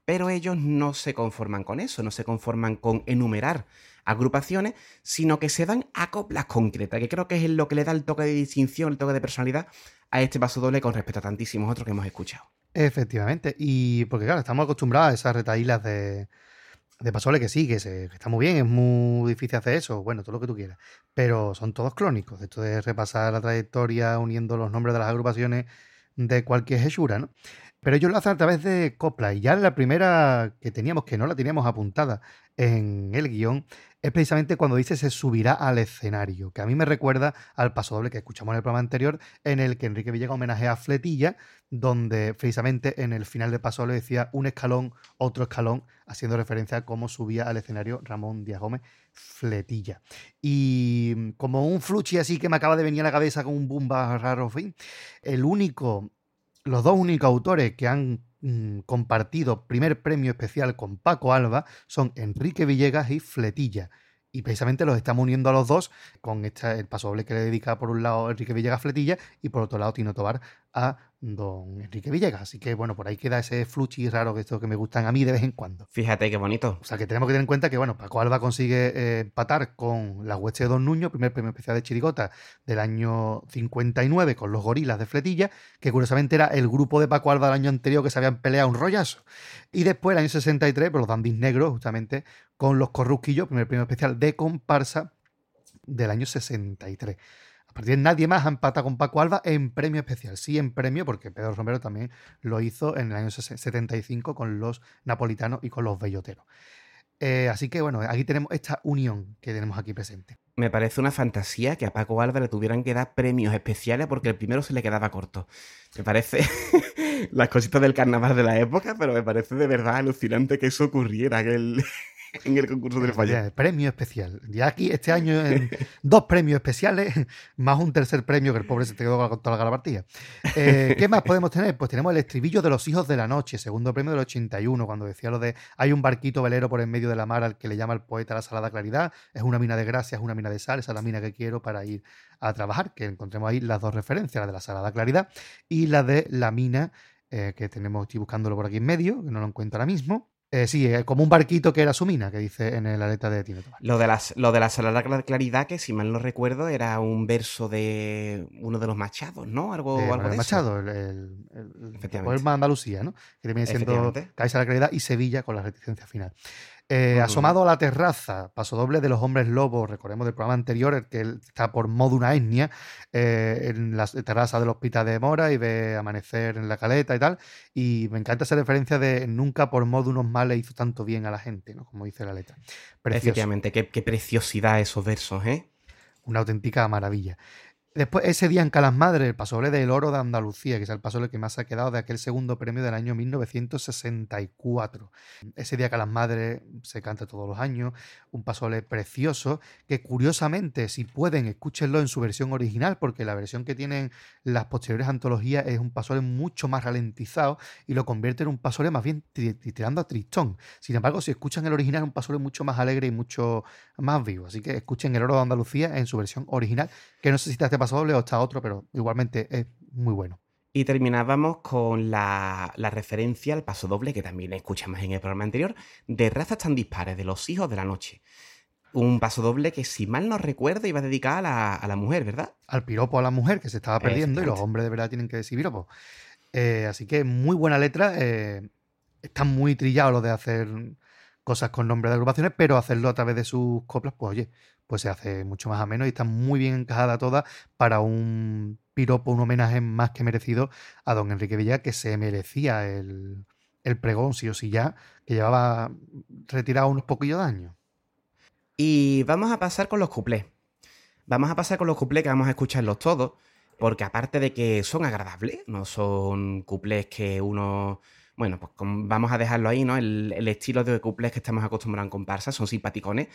pero ellos no se conforman con eso, no se conforman con enumerar agrupaciones, sino que se dan a coplas concretas, que creo que es lo que le da el toque de distinción, el toque de personalidad a este paso doble con respecto a tantísimos otros que hemos escuchado. Efectivamente, y porque claro, estamos acostumbrados a esas retaílas de pasoles que sí, que está muy bien, es muy difícil hacer eso, bueno, todo lo que tú quieras, pero son todos clónicos, esto de repasar la trayectoria uniendo los nombres de las agrupaciones de cualquier hechura, ¿no? Pero ellos lo hacen a través de coplas, y ya la primera que teníamos, que no la teníamos apuntada en el guión, es precisamente cuando dice se subirá al escenario, que a mí me recuerda al paso doble que escuchamos en el programa anterior, en el que Enrique Villegas homenajea a Fletilla, donde precisamente en el final del paso doble decía un escalón, otro escalón, haciendo referencia a cómo subía al escenario Ramón Díaz Gómez Fletilla. Y como un fluchi así que me acaba de venir a la cabeza con un bumba raro, en fin, los dos únicos autores que han compartido primer premio especial con Paco Alba son Enrique Villegas y Fletilla, y precisamente los estamos uniendo a los dos con el paso doble que le dedica por un lado Enrique Villegas a Fletilla y por otro lado Tino Tovar a don Enrique Villegas, así que bueno, por ahí queda ese fluchi raro, que estos que me gustan a mí de vez en cuando. Fíjate qué bonito. O sea que tenemos que tener en cuenta que bueno, Paco Alba consigue empatar con la hueste de Don Nuño, primer premio especial de Chirigota del año 59 con los Gorilas de Fletilla, que curiosamente era el grupo de Paco Alba del año anterior que se habían peleado un rollazo, y después el año 63 por los Dandis Negros justamente con los Corrusquillos, primer premio especial de comparsa del año 63. A partir de nadie más ha empatado con Paco Alba en premio especial. Sí, en premio, porque Pedro Romero también lo hizo en el año 75 con los napolitanos y con los belloteros. Así que, bueno, aquí tenemos esta unión que tenemos aquí presente. Me parece una fantasía que a Paco Alba le tuvieran que dar premios especiales porque el primero se le quedaba corto. Me parece las cositas del carnaval de la época, pero me parece de verdad alucinante que eso ocurriera, que el en el concurso del Falla. Premio especial. Ya aquí, este año, dos premios especiales, más un tercer premio que el pobre se te quedó con toda la galabartilla. ¿Qué más podemos tener? Pues tenemos el estribillo de Los hijos de la noche, segundo premio del 81, cuando decía lo de hay un barquito velero por en medio de la mar al que le llama el poeta la salada claridad, es una mina de gracia, es una mina de sal, esa es la mina que quiero para ir a trabajar, que encontremos ahí las dos referencias, la de la salada claridad y la de la mina, que tenemos, estoy buscándolo por aquí en medio, que no lo encuentro ahora mismo. Sí, como un barquito que era su mina, que dice en el aleta de Tino Tovar. Lo de la salada claridad, que si mal no recuerdo, era un verso de uno de los Machados, ¿no? Algo de Machado, eso. El poema Andalucía, ¿no? Que viene siendo Cabeza de la Claridad y Sevilla con la reticencia final. Asomado a la terraza, paso doble de los hombres lobos, recordemos del programa anterior, el que está por modo una etnia, en la terraza del Hospital de Mora y ve amanecer en la caleta y tal, y me encanta esa referencia de nunca por modo unos males hizo tanto bien a la gente, ¿no? Como dice la letra. Precioso. Efectivamente, qué preciosidad esos versos, ¿eh? Una auténtica maravilla. Después, ese día en Calasmadre, el pasodoble del Oro de Andalucía, que es el pasodoble que más ha quedado de aquel segundo premio del año 1964. Ese día Calasmadre se canta todos los años, un pasodoble precioso, que curiosamente, si pueden, escúchenlo en su versión original, porque la versión que tienen las posteriores antologías es un pasodoble mucho más ralentizado y lo convierte en un pasodoble más bien tirando a tristón. Sin embargo, si escuchan el original, es un pasodoble mucho más alegre y mucho más vivo. Así que escuchen el Oro de Andalucía en su versión original, que no sé si está este doble o está otro, pero igualmente es muy bueno. Y terminábamos con la referencia al paso doble, que también escuchamos en el programa anterior, de razas tan dispares, de los hijos de la noche. Un paso doble que, si mal no recuerdo, iba a dedicar a la mujer, ¿verdad? Al piropo a la mujer, que se estaba perdiendo, y los hombres de verdad tienen que decir piropo. Así que muy buena letra. Están muy trillados los de hacer cosas con nombres de agrupaciones, pero hacerlo a través de sus coplas, pues oye, pues se hace mucho más ameno y está muy bien encajada toda para un piropo, un homenaje más que merecido a don Enrique Villegas, que se merecía el pregón, sí o sí ya, que llevaba retirado unos poquillos de años. Y vamos a pasar con los cuplés. Vamos a pasar con los cuplés, que vamos a escucharlos todos, porque aparte de que son agradables, no son cuplés que uno... Bueno, pues vamos a dejarlo ahí, ¿no? El estilo de cuplés que estamos acostumbrados en comparsa, son simpaticones.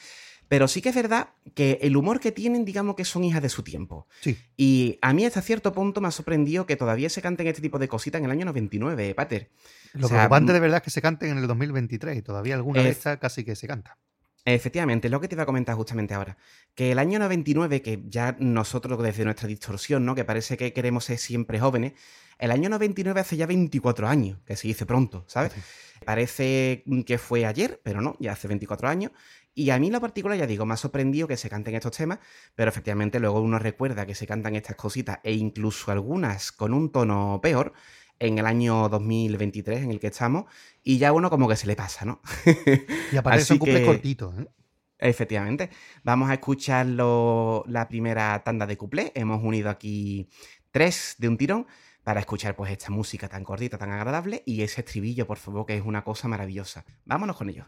Pero sí que es verdad que el humor que tienen, digamos que son hijas de su tiempo. Sí. Y a mí hasta cierto punto me ha sorprendido que todavía se canten este tipo de cositas en el año 99, Pater. Lo preocupante de verdad es que se canten en el 2023 y todavía alguna de estas casi que se canta. Efectivamente, es lo que te iba a comentar justamente ahora. Que el año 99, que ya nosotros desde nuestra distorsión, ¿no? Que parece que queremos ser siempre jóvenes. El año 99 hace ya 24 años, que se dice pronto, ¿sabes? Sí. Parece que fue ayer, pero no, ya hace 24 años. Y a mí en lo particular, ya digo, me ha sorprendido que se canten estos temas, pero efectivamente luego uno recuerda que se cantan estas cositas, e incluso algunas con un tono peor, en el año 2023 en el que estamos, y ya uno como que se le pasa, ¿no? Y aparece un cuplé cortito, ¿eh? Efectivamente. Vamos a escuchar la primera tanda de cuplé. Hemos unido aquí 3 de un tirón para escuchar pues esta música tan cortita, tan agradable, y ese estribillo, por favor, que es una cosa maravillosa. Vámonos con ello.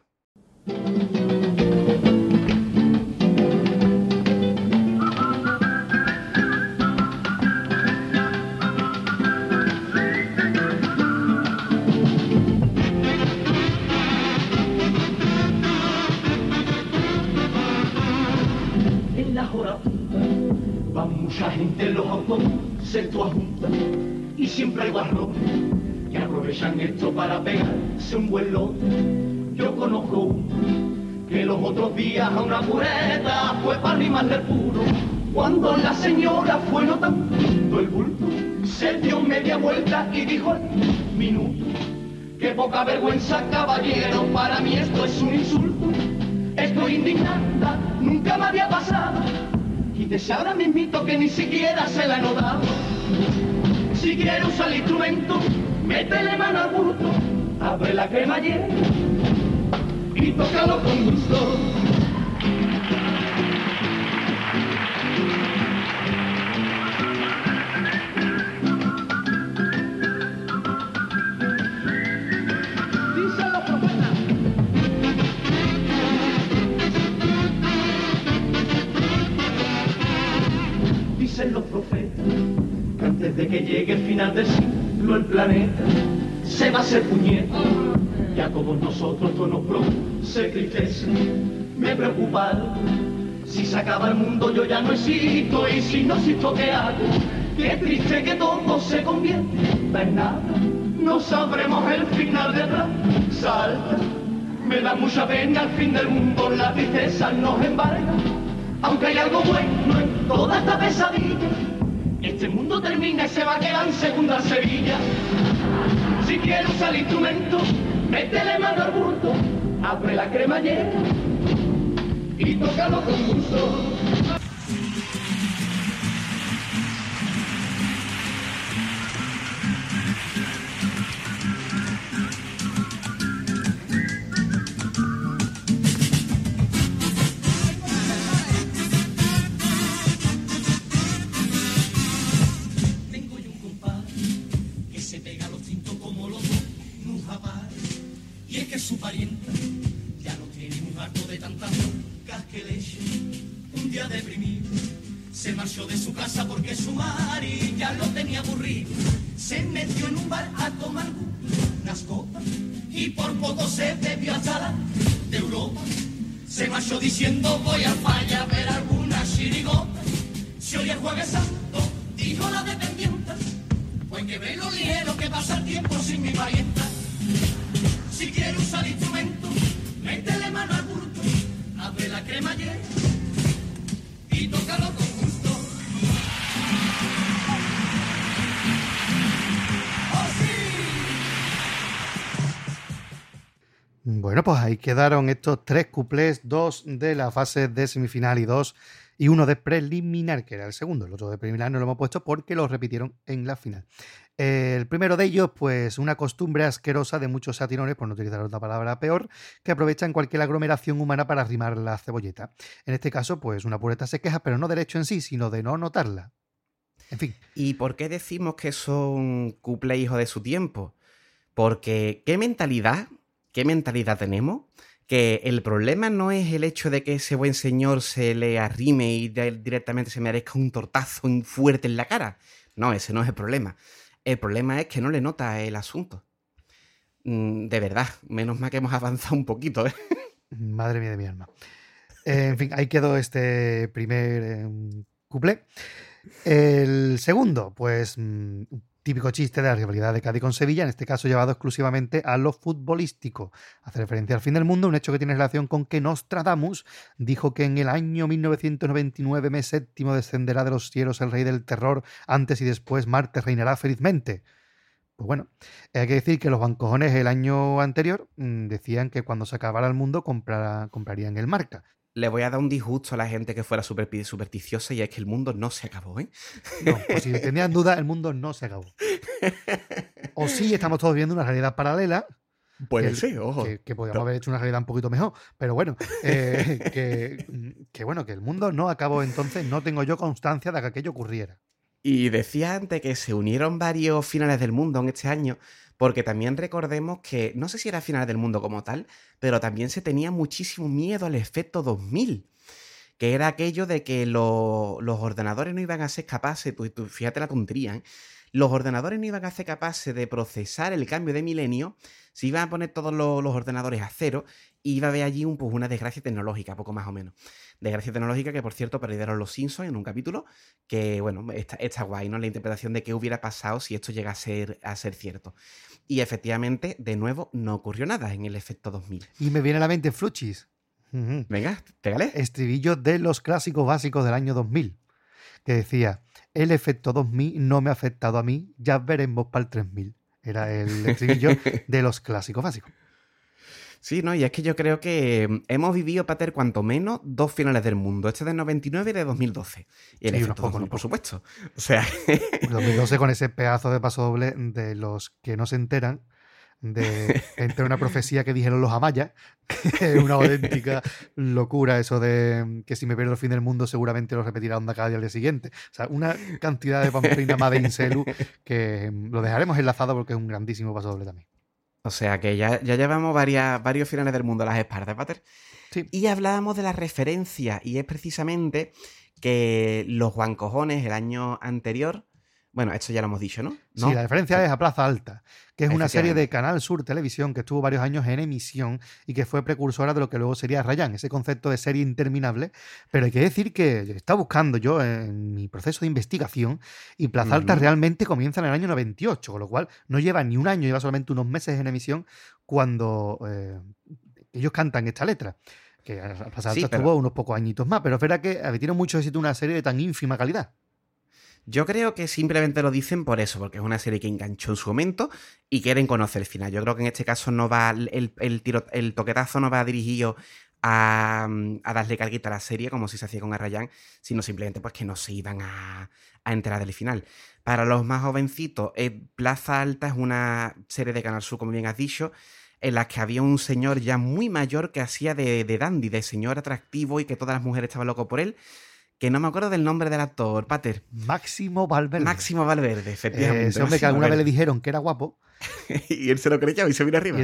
En la hora punta va mucha gente en los autobuses, se toda junta y siempre hay barrones que aprovechan esto para pegarse un buen lote. Yo conozco que los otros días a una pureta fue para arrimarle el puro. Cuando la señora fue notando el bulto, se dio media vuelta y dijo al minuto: qué poca vergüenza, caballero, para mí esto es un insulto. Estoy indignada, nunca me había pasado. Quítese ahora mismito que ni siquiera se la he notado. Si quiere usar el instrumento, métele mano al bulto, abre la cremallera y tócalo con gusto. Díselo, profeta. Dicen los profetas que antes de que llegue el final del siglo el planeta se va a hacer puñeta. ya todos nosotros con los pro se tristecen, me preocupan. Si se acaba el mundo yo ya no existo, y si no existo ¿qué hago? Qué triste que todo se convierta en nada, no sabremos el final de atrás. Salta, me da mucha pena el fin del mundo, la tristeza nos embarga, aunque hay algo bueno en toda esta pesadilla. Este mundo termina y se va a quedar en segunda Sevilla. Si quieres usar el instrumento, métele mano al bulto, abre la cremallera y tócalo con gusto. Diciendo voy a Falla a ver alguna chirigota. Si hoy es Jueves Santo, dijo la dependienta, pues que ve lo ligero que pasa el tiempo sin mi parienta. Si quiere usar instrumento, métele mano al bulto, abre la cremallera y tócalo con gusto. ¡Oh, sí! Bueno, pues ahí quedaron estos tres cuplés, dos de la fase de semifinal y dos y uno de preliminar, que era el segundo. El otro de preliminar no lo hemos puesto porque lo repitieron en la final. El primero de ellos, pues una costumbre asquerosa de muchos satinones, por no utilizar otra palabra peor, que aprovechan cualquier aglomeración humana para arrimar la cebolleta. En este caso, pues una pureta se queja, pero no del hecho en sí, sino de no notarla. En fin. ¿Y por qué decimos que son cuplés hijos de su tiempo? Porque ¿qué mentalidad tenemos? Que el problema no es el hecho de que ese buen señor se le arrime y directamente se merezca un tortazo fuerte en la cara. No, ese no es el problema. El problema es que no le nota el asunto. De verdad, menos mal que hemos avanzado un poquito, ¿eh? Madre mía de mi alma. En fin, ahí quedó este primer cuplé. El segundo, pues... típico chiste de la rivalidad de Cádiz con Sevilla, en este caso llevado exclusivamente a lo futbolístico. Hace referencia al fin del mundo, un hecho que tiene relación con que Nostradamus dijo que en el año 1999, mes séptimo, descenderá de los cielos el rey del terror, antes y después Marte reinará felizmente. Pues bueno, hay que decir que los bancojones el año anterior decían que cuando se acabara el mundo comprarían el Marca. Le voy a dar un disgusto a la gente que fuera supersticiosa, y es que el mundo no se acabó, ¿eh? No, pues si tenían dudas, el mundo no se acabó. O sí, estamos todos viendo una realidad paralela. Puede ser, ojo. Que podríamos haber hecho una realidad un poquito mejor. Pero bueno, que el mundo no acabó, entonces no tengo yo constancia de que aquello ocurriera. Y decía antes que se unieron varios finales del mundo en este año, porque también recordemos que, no sé si era finales del mundo como tal, pero también se tenía muchísimo miedo al efecto 2000, que era aquello de que los ordenadores no iban a ser capaces, fíjate la tontería, ¿eh? Los ordenadores no iban a ser capaces de procesar el cambio de milenio, se iban a poner todos los ordenadores a cero, y iba a haber allí una desgracia tecnológica, poco más o menos. Desgracia tecnológica que, por cierto, perdieron los Simpsons en un capítulo, que, bueno, está guay, ¿no? La interpretación de qué hubiera pasado si esto llega a ser cierto. Y, efectivamente, de nuevo, no ocurrió nada en el efecto 2000. Y me viene a la mente Fluchis. Uh-huh. Venga, pégale. Estribillo de los clásicos básicos del año 2000, que decía, el efecto 2000 no me ha afectado a mí, ya veremos para el 3000. Era el estribillo de los clásicos básicos. Sí, no, y es que yo creo que hemos vivido, Pater, cuanto menos, dos finales del mundo. Este de 99 y de 2012. Y el efecto 2000, por supuesto. O sea... 2012 con ese pedazo de paso doble de los que no se enteran, de entre una profecía que dijeron los amayas, que es una auténtica locura eso de que si me pierdo el fin del mundo seguramente lo repetirá Onda Cádiz al día siguiente. O sea, una cantidad de pamplina más de Inselu que lo dejaremos enlazado porque es un grandísimo paso doble también. O sea que ya llevamos varios finales del mundo a las espaldas, Pater. Sí. Y hablábamos de la referencia, y es precisamente que los guancojones el año anterior, Bueno, esto ya lo hemos dicho, ¿no? Sí, la referencia es a Plaza Alta, que es una serie de Canal Sur Televisión que estuvo varios años en emisión y que fue precursora de lo que luego sería Rayán, ese concepto de serie interminable. Pero hay que decir que estaba buscando yo en mi proceso de investigación y Plaza Alta realmente comienza en el año 98, con lo cual no lleva ni un año, lleva solamente unos meses en emisión cuando ellos cantan esta letra. Que Plaza Alta tuvo unos pocos añitos más, pero es verdad que tiene mucho éxito una serie de tan ínfima calidad. Yo creo que simplemente lo dicen por eso, porque es una serie que enganchó en su momento y quieren conocer el final. Yo creo que en este caso no va el toquetazo no va dirigido a darle carguita a la serie como si se hacía con Arrayán, sino simplemente pues que no se iban a enterar del final. Para los más jovencitos, Plaza Alta es una serie de Canal Sur, como bien has dicho, en la que había un señor ya muy mayor que hacía de dandy, de señor atractivo y que todas las mujeres estaban locas por él. Que no me acuerdo del nombre del actor, Pater. Máximo Valverde, efectivamente. Ese hombre que alguna vez le dijeron que era guapo. Y él se lo creyó y se vino arriba.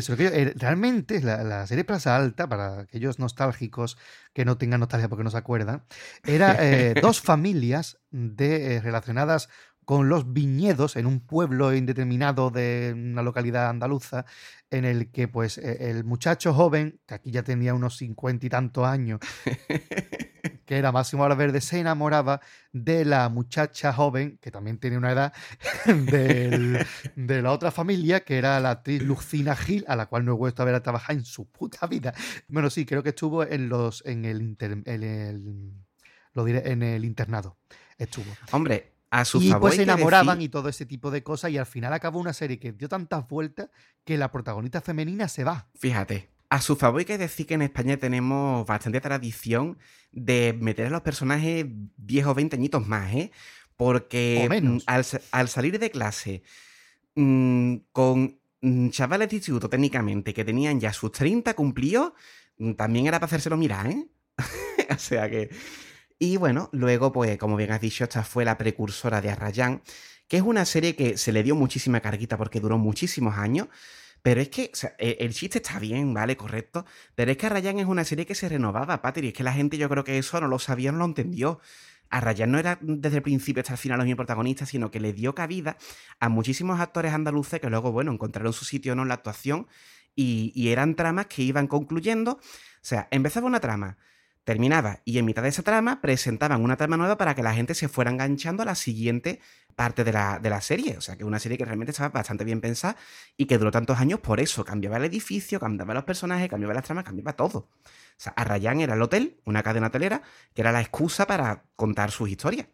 Realmente la serie Plaza Alta, para aquellos nostálgicos que no tengan nostalgia porque no se acuerdan, era dos familias relacionadas con los viñedos en un pueblo indeterminado de una localidad andaluza, en el que pues el muchacho joven, que aquí ya tenía unos 50 y tantos años, que era Máximo Valverde, se enamoraba de la muchacha joven, que también tiene una edad, de la otra familia, que era la actriz Lucina Gil, a la cual no he vuelto a ver a trabajar en su puta vida. Bueno, sí, creo que estuvo en el internado. Estuvo. Hombre, a su favor. Y pues se enamoraban y todo ese tipo de cosas, y al final acabó una serie que dio tantas vueltas que la protagonista femenina se va. Fíjate. A su favor hay que decir que en España tenemos bastante tradición de meter a los personajes 10 o 20 añitos más, ¿eh? Porque al salir de clase con chavales de instituto técnicamente que tenían ya sus 30 cumplidos, también era para hacérselo mirar, ¿eh? O sea que... Y bueno, luego, pues como bien has dicho, esta fue la precursora de Arrayán, que es una serie que se le dio muchísima carguita porque duró muchísimos años. Pero es que, o sea, el chiste está bien, ¿vale? Correcto. Pero es que Arrayán es una serie que se renovaba, Pater, y es que la gente, yo creo que eso no lo sabía, no lo entendió. Arrayán no era desde el principio hasta el final los mismos protagonistas, sino que le dio cabida a muchísimos actores andaluces que luego, bueno, encontraron su sitio en la actuación y eran tramas que iban concluyendo. O sea, empezaba una trama, terminaba, y en mitad de esa trama presentaban una trama nueva para que la gente se fuera enganchando a la siguiente parte de la serie. O sea, que es una serie que realmente estaba bastante bien pensada y que duró tantos años por eso. Cambiaba el edificio, cambiaba los personajes, cambiaba las tramas, cambiaba todo. O sea, Arrayán era el hotel, una cadena hotelera, que era la excusa para contar sus historias.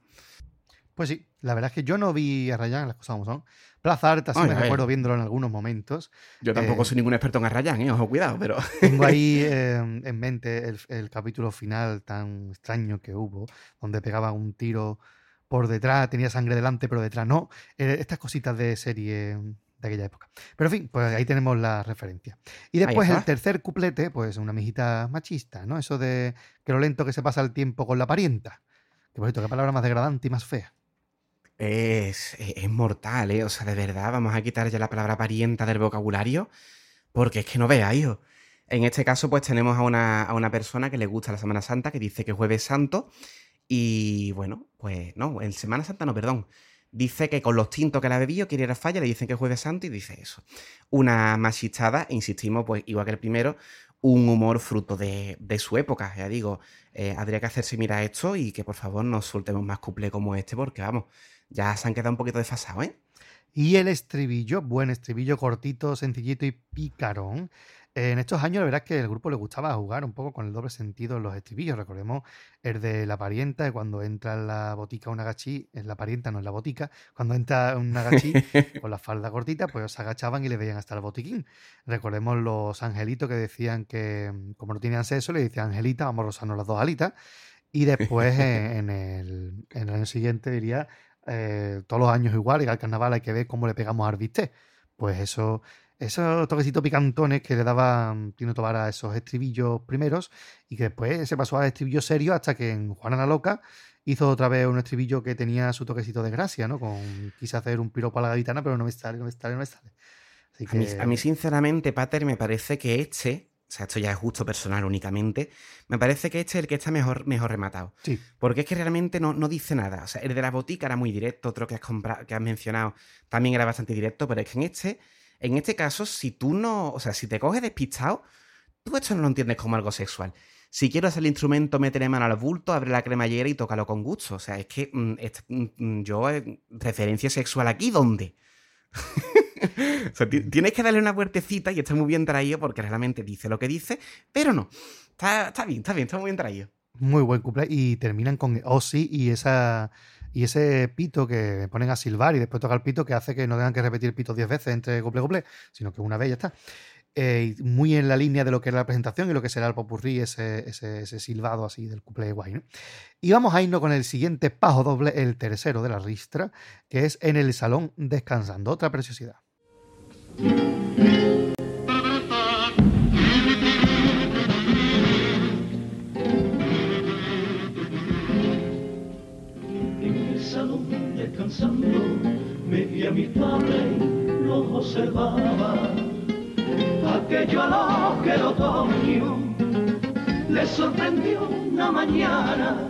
Pues sí, la verdad es que yo no vi Arrayán, las cosas como son. Plaza Alta, sí me recuerdo viéndolo en algunos momentos. Yo tampoco soy ningún experto en Arrayán, ojo, cuidado, pero... Tengo ahí en mente el capítulo final tan extraño que hubo, donde pegaba un tiro por detrás, tenía sangre delante, pero detrás no. Estas cositas de serie de aquella época. Pero en fin, pues ahí tenemos la referencia. Y después el tercer cuplete, pues una mijita machista, ¿no? Eso de que lo lento que se pasa el tiempo con la parienta. Que por cierto, qué palabra más degradante y más fea. Es mortal, ¿eh? O sea, de verdad, vamos a quitar ya la palabra parienta del vocabulario porque es que no veáis, hijo. En este caso, pues tenemos a una persona que le gusta la Semana Santa, que dice que es Jueves Santo y, bueno, pues no, en Semana Santa no, perdón. Dice que con los tintos que la bebió quiere ir a Falla, le dicen que es Jueves Santo y dice eso. Una machistada, insistimos, pues igual que el primero, un humor fruto de su época. Ya digo, habría que hacerse mirar esto y que, por favor, no soltemos más cuplés como este porque, vamos... Ya se han quedado un poquito desfasados, ¿eh? Y el estribillo, buen estribillo, cortito, sencillito y picarón. En estos años, la verdad es que el grupo le gustaba jugar un poco con el doble sentido en los estribillos. Recordemos el de la parienta, cuando entra en la botica una gachí, en la parienta no en la botica, cuando entra una gachí con la falda cortita, pues se agachaban y le veían hasta el botiquín. Recordemos los angelitos que decían que, como no tenían sexo, le decían angelita, vamos a rozarnos las dos alitas. Y después, en el año siguiente, diría... todos los años igual, y al carnaval hay que ver cómo le pegamos al bistec. Pues esos toquecitos picantones que le daba Tino Tovar a esos estribillos primeros y que después se pasó al estribillo serio hasta que en Juana la Loca hizo otra vez un estribillo que tenía su toquecito de gracia, ¿no? Quise hacer un piropo a la gitana, pero no me sale. Así que... a mí, sinceramente, Pater, me parece que o sea, esto ya es gusto personal únicamente, me parece que este es el que está mejor rematado. Sí. Porque es que realmente no dice nada. O sea, el de la botica era muy directo, otro que has mencionado también era bastante directo, pero es que en este caso, si tú no... O sea, si te coges despistado, tú esto no lo entiendes como algo sexual. Si quiero hacer el instrumento, métele mano al bulto, abre la cremallera y tócalo con gusto. O sea, es que referencia sexual aquí, ¿dónde? O sea, tienes que darle una vueltecita y está muy bien traído porque realmente dice lo que dice, pero no. Está bien, está muy bien traído. Muy buen cumple. Y terminan con oh sí y ese pito que ponen a silbar y después toca el pito, que hace que no tengan que repetir el pito 10 veces entre cumple, sino que una vez ya está. Muy en la línea de lo que es la presentación y lo que será el popurrí, ese silbado así del cuplé guay, ¿no? Y vamos a irnos con el siguiente paso doble, el tercero de la ristra, que es En el salón descansando, otra preciosidad. En el salón descansando me vi a mis padres, los observaba. Aquello a lo que el otoño les sorprendió una mañana,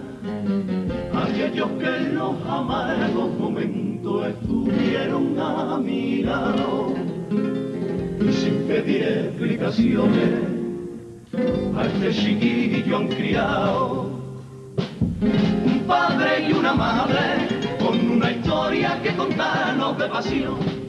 aquellos que en los amargos momentos estuvieron a mi lado, y sin pedir explicaciones a este chiquillo han criado. Un padre y una madre con una historia que contarnos de pasión.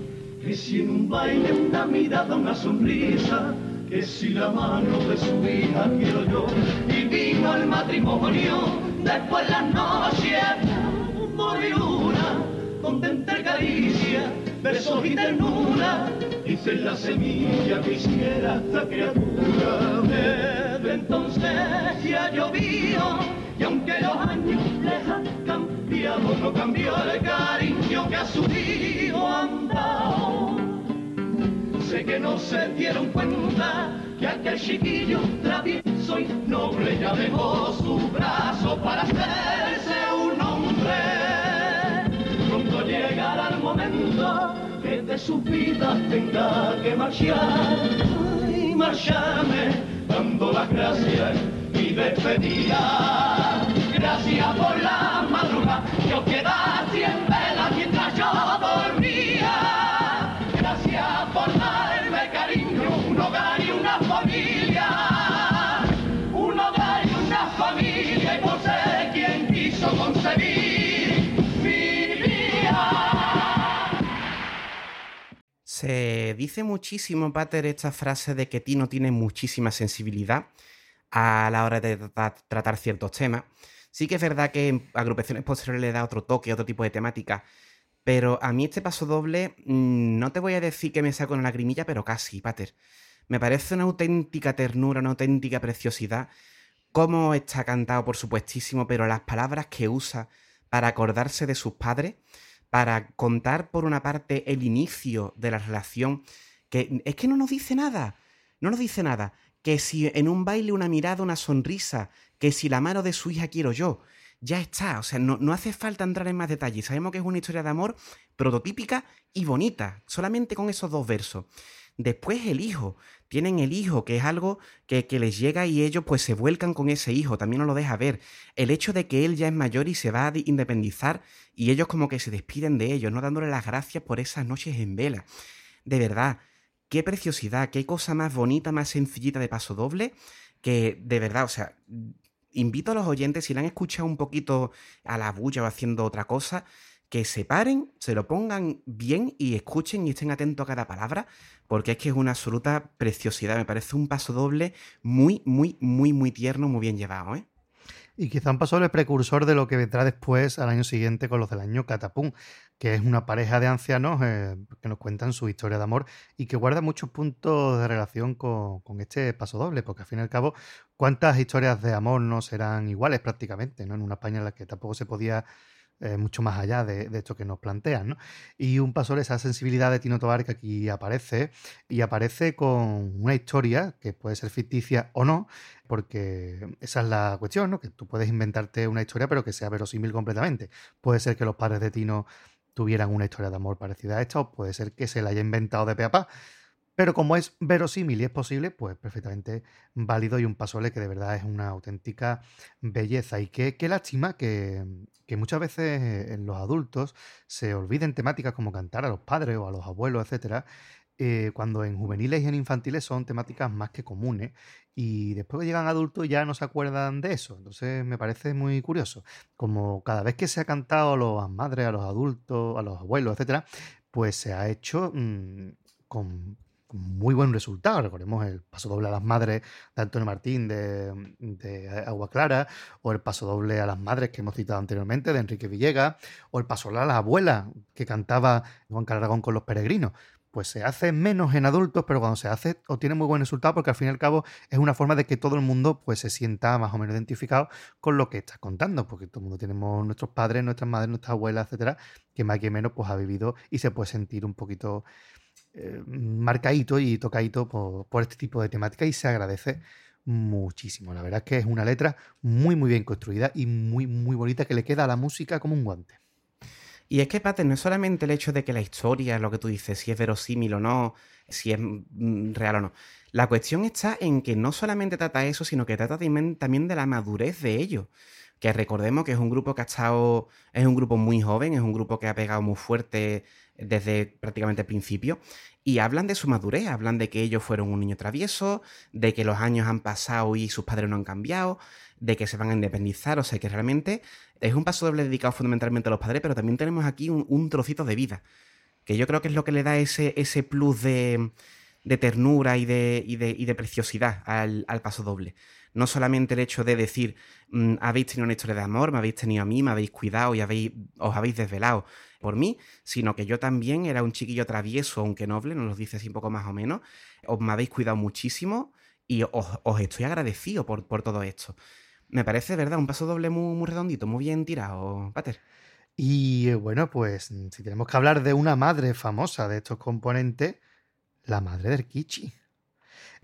Que si en un baile, una mirada, una sonrisa, que si la mano de su hija quiero yo. Y vino el matrimonio, después las noches tan moriuna, con tanta caricia, besos y ternura, hice la semilla que hiciera esta criatura. Desde entonces ya llovió, y aunque los años les han cambiado, no cambió el cariño que a su hijo han dado. Sé que no se dieron cuenta que aquel chiquillo travieso y noble ya dejó su brazo para hacerse un hombre. Pronto llegará el momento que de su vida tenga que marchar. Ay, marcharme dando las gracias y despedida. Gracias por la madrugada que os quedaste en vela mientras yo dormía. Se dice muchísimo, Pater, esta frase de que Tino tiene muchísima sensibilidad a la hora de tratar ciertos temas. Sí que es verdad que en agrupaciones posteriores le da otro toque, otro tipo de temática, pero a mí este paso doble, no te voy a decir que me saco una lagrimilla, pero casi, Pater. Me parece una auténtica ternura, una auténtica preciosidad. Cómo está cantado, por supuestísimo, pero las palabras que usa para acordarse de sus padres, para contar por una parte el inicio de la relación, que es que no nos dice nada, que si en un baile una mirada, una sonrisa, que si la mano de su hija quiero yo, ya está, o sea, no hace falta entrar en más detalles, sabemos que es una historia de amor prototípica y bonita, solamente con esos 2 versos. Después el hijo, tienen el hijo, que es algo que les llega y ellos pues se vuelcan con ese hijo, también nos lo deja ver. El hecho de que él ya es mayor y se va a independizar y ellos como que se despiden de ellos, no dándole las gracias por esas noches en vela. De verdad, qué preciosidad, qué cosa más bonita, más sencillita de paso doble, que de verdad, o sea, invito a los oyentes, si la han escuchado un poquito a la bulla o haciendo otra cosa, que se paren, se lo pongan bien y escuchen y estén atentos a cada palabra, porque es que es una absoluta preciosidad. Me parece un paso doble muy, muy, muy, muy tierno, muy bien llevado, ¿eh? Y quizá un paso doble precursor de lo que vendrá después al año siguiente con los del año Catapum, que es una pareja de ancianos que nos cuentan su historia de amor y que guarda muchos puntos de relación con este paso doble, porque al fin y al cabo, ¿cuántas historias de amor no serán iguales prácticamente, ¿no? En una España en la que tampoco se podía... mucho más allá de esto que nos plantean, ¿no? Y un paso de esa sensibilidad de Tino Tovar que aquí aparece, y aparece con una historia que puede ser ficticia o no, porque esa es la cuestión, ¿no? Que tú puedes inventarte una historia pero que sea verosímil completamente. Puede ser que los padres de Tino tuvieran una historia de amor parecida a esta, o puede ser que se la haya inventado de pe a pa. Pero como es verosímil y es posible, pues perfectamente válido y un pasoble que de verdad es una auténtica belleza. Y qué lástima que muchas veces en los adultos se olviden temáticas como cantar a los padres o a los abuelos, etcétera, cuando en juveniles y en infantiles son temáticas más que comunes. Y después que llegan adultos ya no se acuerdan de eso. Entonces me parece muy curioso. Como cada vez que se ha cantado a las madres, a los adultos, a los abuelos, etcétera, pues se ha hecho con muy buen resultado. Recordemos el paso doble a las madres de Antonio Martín de Agua Clara, o el paso doble a las madres que hemos citado anteriormente de Enrique Villegas, o el paso doble a las abuelas que cantaba Juan Carlos Aragón con Los Peregrinos. Pues se hace menos en adultos, pero cuando se hace obtiene muy buen resultado, porque al fin y al cabo es una forma de que todo el mundo pues se sienta más o menos identificado con lo que estás contando, porque todo el mundo tenemos nuestros padres, nuestras madres, nuestras abuelas, etcétera, que más que menos pues ha vivido y se puede sentir un poquito marcadito y tocadito por este tipo de temática, y se agradece muchísimo. La verdad es que es una letra muy muy bien construida y muy muy bonita, que le queda a la música como un guante. Y es que, Pate, no es solamente el hecho de que la historia, lo que tú dices, si es verosímil o no, si es real o no. La cuestión está en que no solamente trata eso, sino que trata también de la madurez de ellos. Que recordemos que es un grupo que es un grupo muy joven, es un grupo que ha pegado muy fuerte desde prácticamente el principio. Y hablan de su madurez, hablan de que ellos fueron un niño travieso, de que los años han pasado y sus padres no han cambiado, de que se van a independizar. O sea, que realmente es un paso doble dedicado fundamentalmente a los padres, pero también tenemos aquí un trocito de vida, que yo creo que es lo que le da ese plus de ternura y de preciosidad al paso doble. No solamente el hecho de decir, habéis tenido una historia de amor, me habéis tenido a mí, me habéis cuidado y os habéis desvelado por mí, sino que yo también era un chiquillo travieso, aunque noble, nos lo dice así un poco más o menos, os me habéis cuidado muchísimo y os estoy agradecido por todo esto. Me parece, ¿verdad?, un paso doble muy, muy redondito, muy bien tirado, Pater. Y bueno, pues si tenemos que hablar de una madre famosa de estos componentes, la madre del Kichi.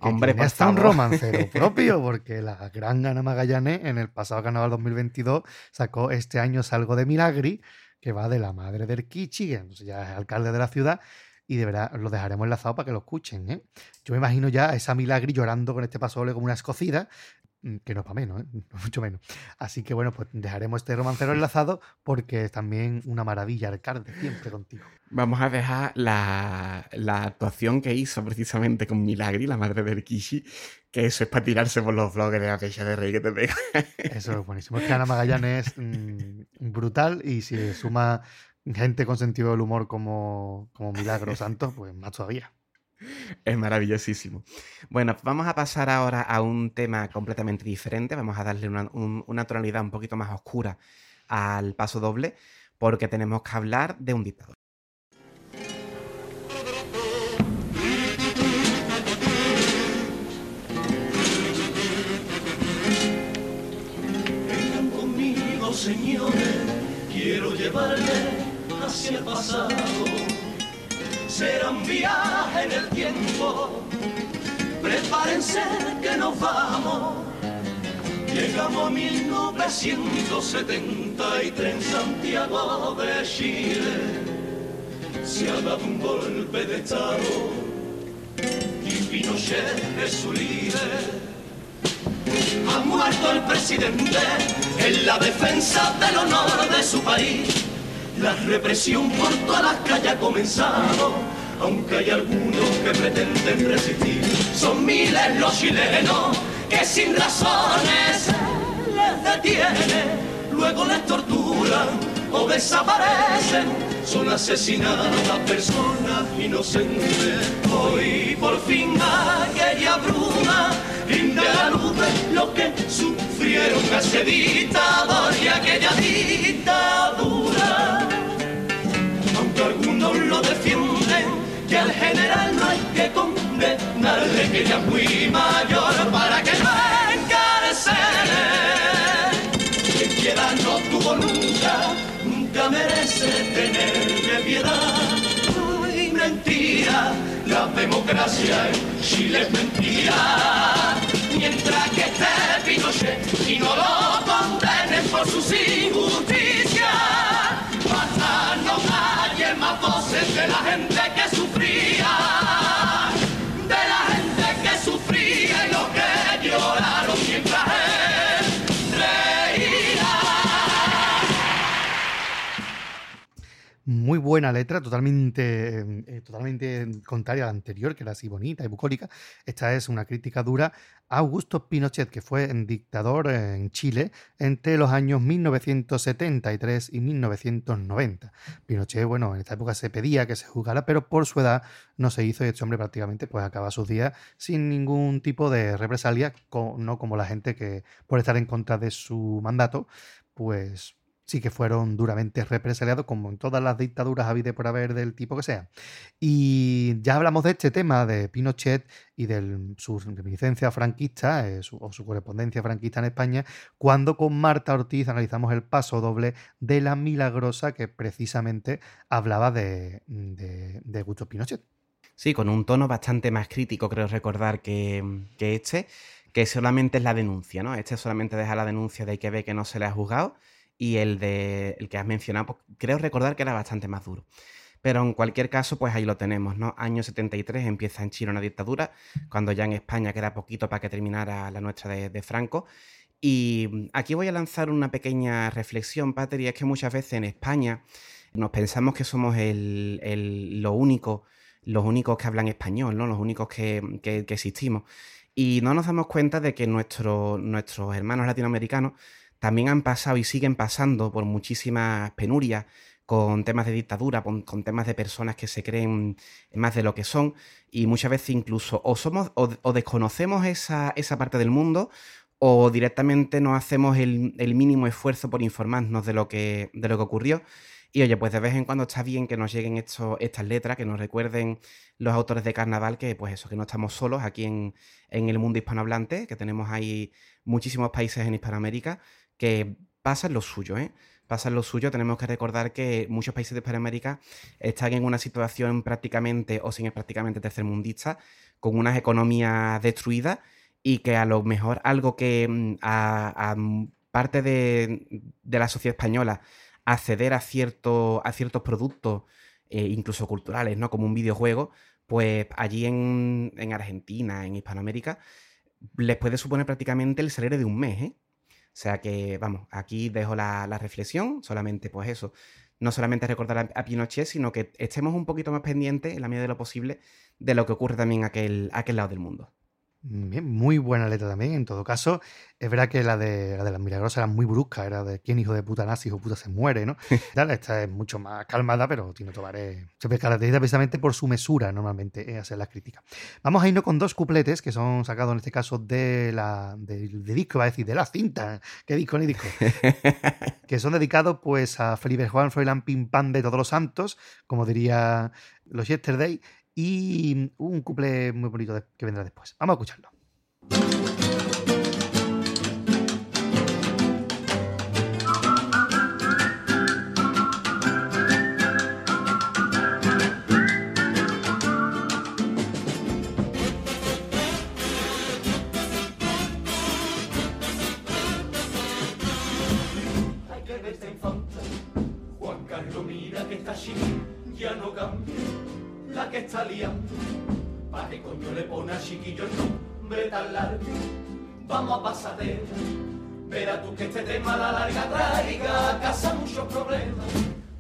Hombre, pues está un romancero propio, porque la gran Ana Magallanes en el pasado carnaval 2022 sacó Este año salgo de Milagri, que va de la madre del Kichi, que ya es alcalde de la ciudad, y de verdad lo dejaremos enlazado para que lo escuchen, ¿eh? Yo me imagino ya a esa Milagri llorando con este pasoble como una escocida, que no es para menos, ¿eh? Mucho menos. Así que bueno, pues dejaremos este romancero enlazado, porque es también una maravilla, alcalde, siempre contigo. Vamos a dejar la actuación que hizo precisamente con Milagri, la madre del Kishi, que eso es para tirarse por los blogs de la fecha de rey que te pega. Eso es buenísimo. Es que Ana Magallanes es brutal, y si suma gente con sentido del humor como Milagro Santos, pues más todavía. Es maravillosísimo. Bueno, vamos a pasar ahora a un tema completamente diferente. Vamos a darle una tonalidad un poquito más oscura al paso doble, porque tenemos que hablar de un dictador. Vengan conmigo, señores, quiero llevarles hacia el pasado. Será un viaje en el tiempo, prepárense que nos vamos. Llegamos a 1973 en Santiago de Chile. Se ha dado un golpe de estado y Pinochet es su líder. Ha muerto el presidente en la defensa del honor de su país. La represión por todas las calles ha comenzado, aunque hay algunos que pretenden resistir. Son miles los chilenos que sin razones les detienen, luego les torturan o desaparecen. Son asesinadas personas inocentes. Hoy por fin aquella bruma rinde la luz de los que sufrieron ese dictador y aquella dictadura. Algunos lo defienden, que al general no hay que condenarle, que ya es muy mayor para que lo encarcelen. Quien piedad no tuvo nunca, nunca merece tenerle piedad. Ay, mentira, la democracia en Chile es mentira. Mientras que esté Pinochet y no lo condenen por sus injusticias. Más calles, más voces de la gente que sufría. muy buena letra, totalmente contraria a la anterior, que era así bonita y bucólica. Esta es una crítica dura a Augusto Pinochet, que fue dictador en Chile entre los años 1973 y 1990. Pinochet, bueno, en esta época se pedía que se juzgara, pero por su edad no se hizo, y este hombre prácticamente pues acaba sus días sin ningún tipo de represalia, no como la gente que por estar en contra de su mandato, pues sí que fueron duramente represaliados, como en todas las dictaduras habidas por haber del tipo que sea. Y ya hablamos de este tema de Pinochet y de su reminiscencia franquista o su correspondencia franquista en España, cuando con Marta Ortiz analizamos el paso doble de La Milagrosa, que precisamente hablaba de Augusto Pinochet. Sí, con un tono bastante más crítico, creo recordar, que este, que solamente es la denuncia, ¿no? Este solamente deja la denuncia de que ve que no se le ha juzgado. Y el que has mencionado, pues, creo recordar que era bastante más duro. Pero en cualquier caso, pues ahí lo tenemos, ¿no? Año 73 empieza en Chile una dictadura, cuando ya en España queda poquito para que terminara la nuestra de Franco. Y aquí voy a lanzar una pequeña reflexión, Pater, y es que muchas veces en España nos pensamos que somos los únicos que hablan español, ¿no? Los únicos que existimos. Y no nos damos cuenta de que nuestros hermanos latinoamericanos también han pasado y siguen pasando por muchísimas penurias, con temas de dictadura, con temas de personas que se creen más de lo que son, y muchas veces incluso o desconocemos esa parte del mundo, o directamente no hacemos el mínimo esfuerzo por informarnos de lo que ocurrió. Y oye, pues de vez en cuando está bien que nos lleguen estas letras, que nos recuerden los autores de carnaval, que pues eso, que no estamos solos aquí en el mundo hispanohablante, que tenemos ahí muchísimos países en Hispanoamérica que pasan lo suyo, ¿eh? Pasan lo suyo. Tenemos que recordar que muchos países de Hispanoamérica están en una situación prácticamente, o sin es prácticamente, tercermundista, con unas economías destruidas, y que a lo mejor algo que a parte de la sociedad española acceder a ciertos productos, incluso culturales, ¿no? Como un videojuego, pues allí en Argentina, en Hispanoamérica, les puede suponer prácticamente el salario de un mes, ¿eh? O sea que, vamos, aquí dejo la reflexión, solamente pues eso, no solamente recordar a Pinochet, sino que estemos un poquito más pendientes, en la medida de lo posible, de lo que ocurre también aquel lado del mundo. Bien, muy buena letra también, en todo caso. Es verdad que la de Las Milagrosas era muy brusca, era de quién hijo de puta nazi, hijo de puta se muere, ¿no? Esta es mucho más calmada, pero Tino Tovar se caracteriza precisamente por su mesura normalmente hacer las críticas. Vamos a irnos con dos cupletes que son sacados en este caso de disco, va a decir, de la cinta. ¿Qué disco ni disco? Que son dedicados pues a Felipe Juan Froilán, Pim Pam de Todos los Santos, como diría los Yesterday. Y un couple muy bonito que vendrá después. Vamos a escucharlo. Hay que verse infanta. Juan Carlos, mira que está chiqui, ya no cambia. La que está liando, pa' que coño le pone a chiquillo no me tan largo, vamos a pasadera, verá tú que este tema la larga traiga a casa muchos problemas,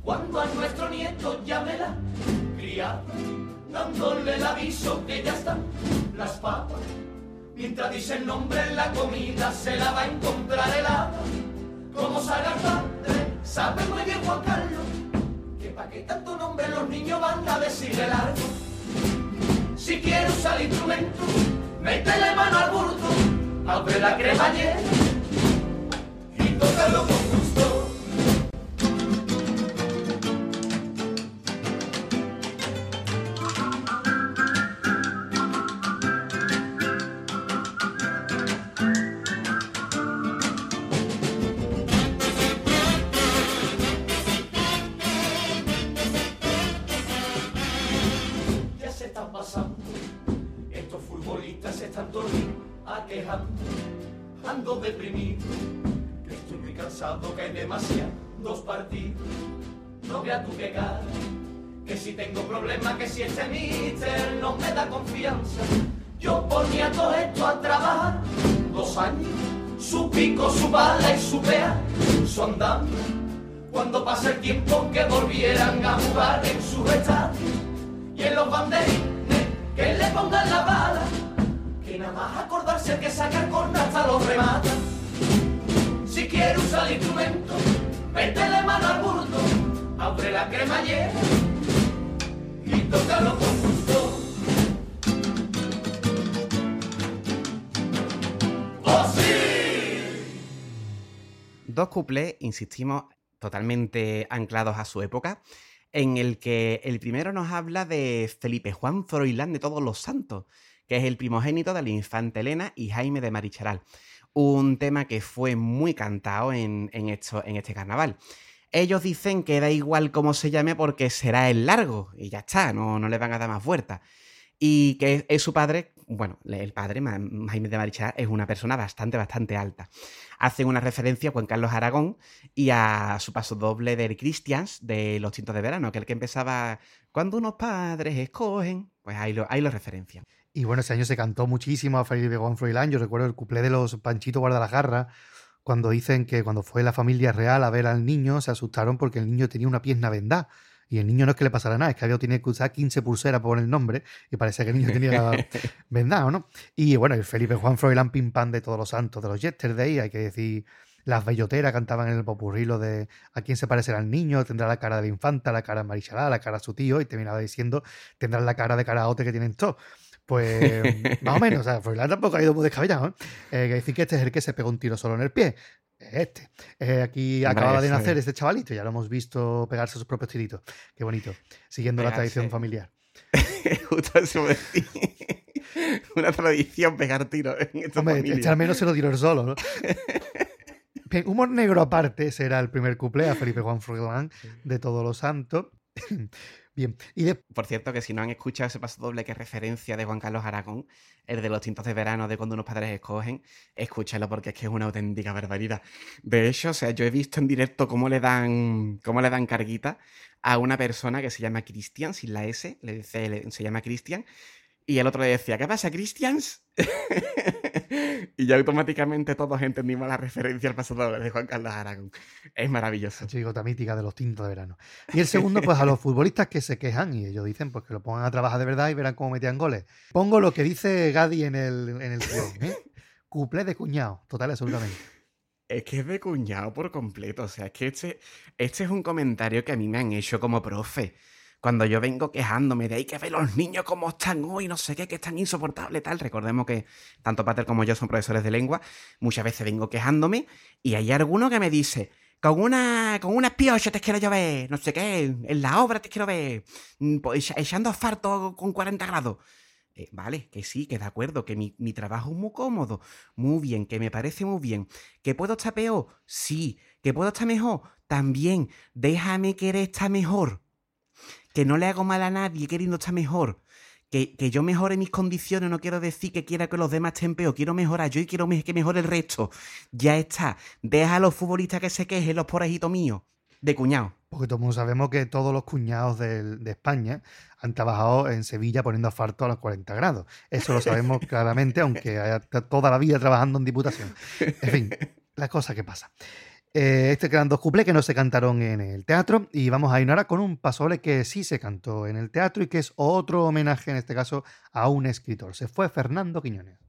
cuando a nuestro nieto llámela criada, dándole el aviso que ya están las papas, mientras dice el nombre en la comida se la va a encontrar helada, como salga el padre, sabe muy bien Juan Carlos, ¿pa' qué tanto nombre los niños van a decirle largo? Si quiere usar instrumento, métele mano al burdo, abre la cremallera y tócalo con gusto. Que si este mister no me da confianza, yo ponía todo esto a trabajar 2 años, su pico, su bala y su pea, su andamio, cuando pase el tiempo que volvieran a jugar en sus estadios y en los banderines que le pongan la bala, que nada más acordarse que sacar corna hasta los remata. Si quiere usar el instrumento, métele mano al bulto, abre la cremallera y tócalo con gusto. Dos cuplés, insistimos, totalmente anclados a su época, en el que el primero nos habla de Felipe Juan Froilán de Todos los Santos, que es el primogénito de la infanta Elena y Jaime de Maricharal, un tema que fue muy cantado en este carnaval. Ellos dicen que da igual cómo se llame porque será el largo, y ya está, no le van a dar más vueltas. Y que es su padre, bueno, el padre, Jaime de Maricharal, es una persona bastante alta. Hacen una referencia a Juan Carlos Aragón y a su paso doble del Christians de Los Tintos de Verano, que el que empezaba, cuando unos padres escogen, pues ahí lo referencian. Y bueno, ese año se cantó muchísimo a Felipe Juan Froilán. Yo recuerdo el cuplé de los Panchito Guadalajarra, cuando dicen que cuando fue la familia real a ver al niño, se asustaron porque el niño tenía una pierna vendada. Y el niño no es que le pasara nada, es que había tenido que usar 15 pulseras por el nombre y parecía que el niño tenía vendado, ¿no? Y bueno, el Felipe Juan Froilán Pimpán de Todos los Santos, de los Yesterday, hay que decir, las belloteras cantaban en el popurrilo de a quién se parecerá el niño, tendrá la cara de la infanta, la cara de Marichalá, la cara de su tío, y terminaba diciendo, tendrá la cara de caraote que tienen todos. Pues más o menos, o sea, Froilán tampoco ha ido muy descabellado, ¿eh? Hay que decir que este es el que se pegó un tiro solo en el pie. Aquí acababa de nacer este chavalito, ya lo hemos visto pegarse a sus propios tiritos. Qué bonito, siguiendo la tradición familiar. Justo eso me decía. Una tradición pegar tiros en esta familia. Echar menos se lo tiró solo, ¿no? Bien, humor negro aparte, será el primer cuplé a Felipe Juan Froilán de Todos los Santos. Bien. Y por cierto, que si no han escuchado ese paso doble que es referencia de Juan Carlos Aragón, el de Los Tintos de Verano, de Cuando unos padres escogen, escúchalo porque es que es una auténtica barbaridad. De hecho, o sea, yo he visto en directo cómo le dan carguita a una persona que se llama Cristian, sin la S, se llama Cristian, y el otro le decía, ¿qué pasa, Cristians? Y ya automáticamente todos entendimos la referencia al paso doble de Juan Carlos Aragón. Es maravilloso. Chigota mítica de Los Tintos de Verano. Y el segundo, pues a los futbolistas que se quejan, y ellos dicen pues que lo pongan a trabajar de verdad y verán cómo metían goles. Pongo lo que dice Gadi en el guión, ¿eh? Cuplé de cuñado, total, absolutamente. Es que es de cuñado por completo. O sea, es que este es un comentario que a mí me han hecho como profe. Cuando yo vengo quejándome de ahí que ve los niños cómo están hoy, no sé qué, que están insoportables, tal. Recordemos que tanto Pater como yo son profesores de lengua. Muchas veces vengo quejándome y hay alguno que me dice, con unas piochas te quiero yo ver, no sé qué, en la obra te quiero ver, echando asfalto con 40 grados. Vale, que sí, que de acuerdo, que mi trabajo es muy cómodo, muy bien, que me parece muy bien. ¿Que puedo estar peor? Sí. ¿Que puedo estar mejor? También. Déjame querer estar mejor. Que no le hago mal a nadie, queriendo estar mejor. Que yo mejore mis condiciones, no quiero decir que quiera que los demás estén peor. Quiero mejorar yo y quiero que mejore el resto. Ya está. Deja a los futbolistas que se quejen, los pobrecitos míos. De cuñado. Porque todos sabemos que todos los cuñados de España han trabajado en Sevilla poniendo asfalto a los 40 grados. Eso lo sabemos claramente, aunque haya toda la vida trabajando en Diputación. En fin, las cosas que pasan. Eran dos cuplés que no se cantaron en el teatro y vamos a ir ahora con un paso doble que sí se cantó en el teatro y que es otro homenaje en este caso a un escritor. Se fue Fernando Quiñones.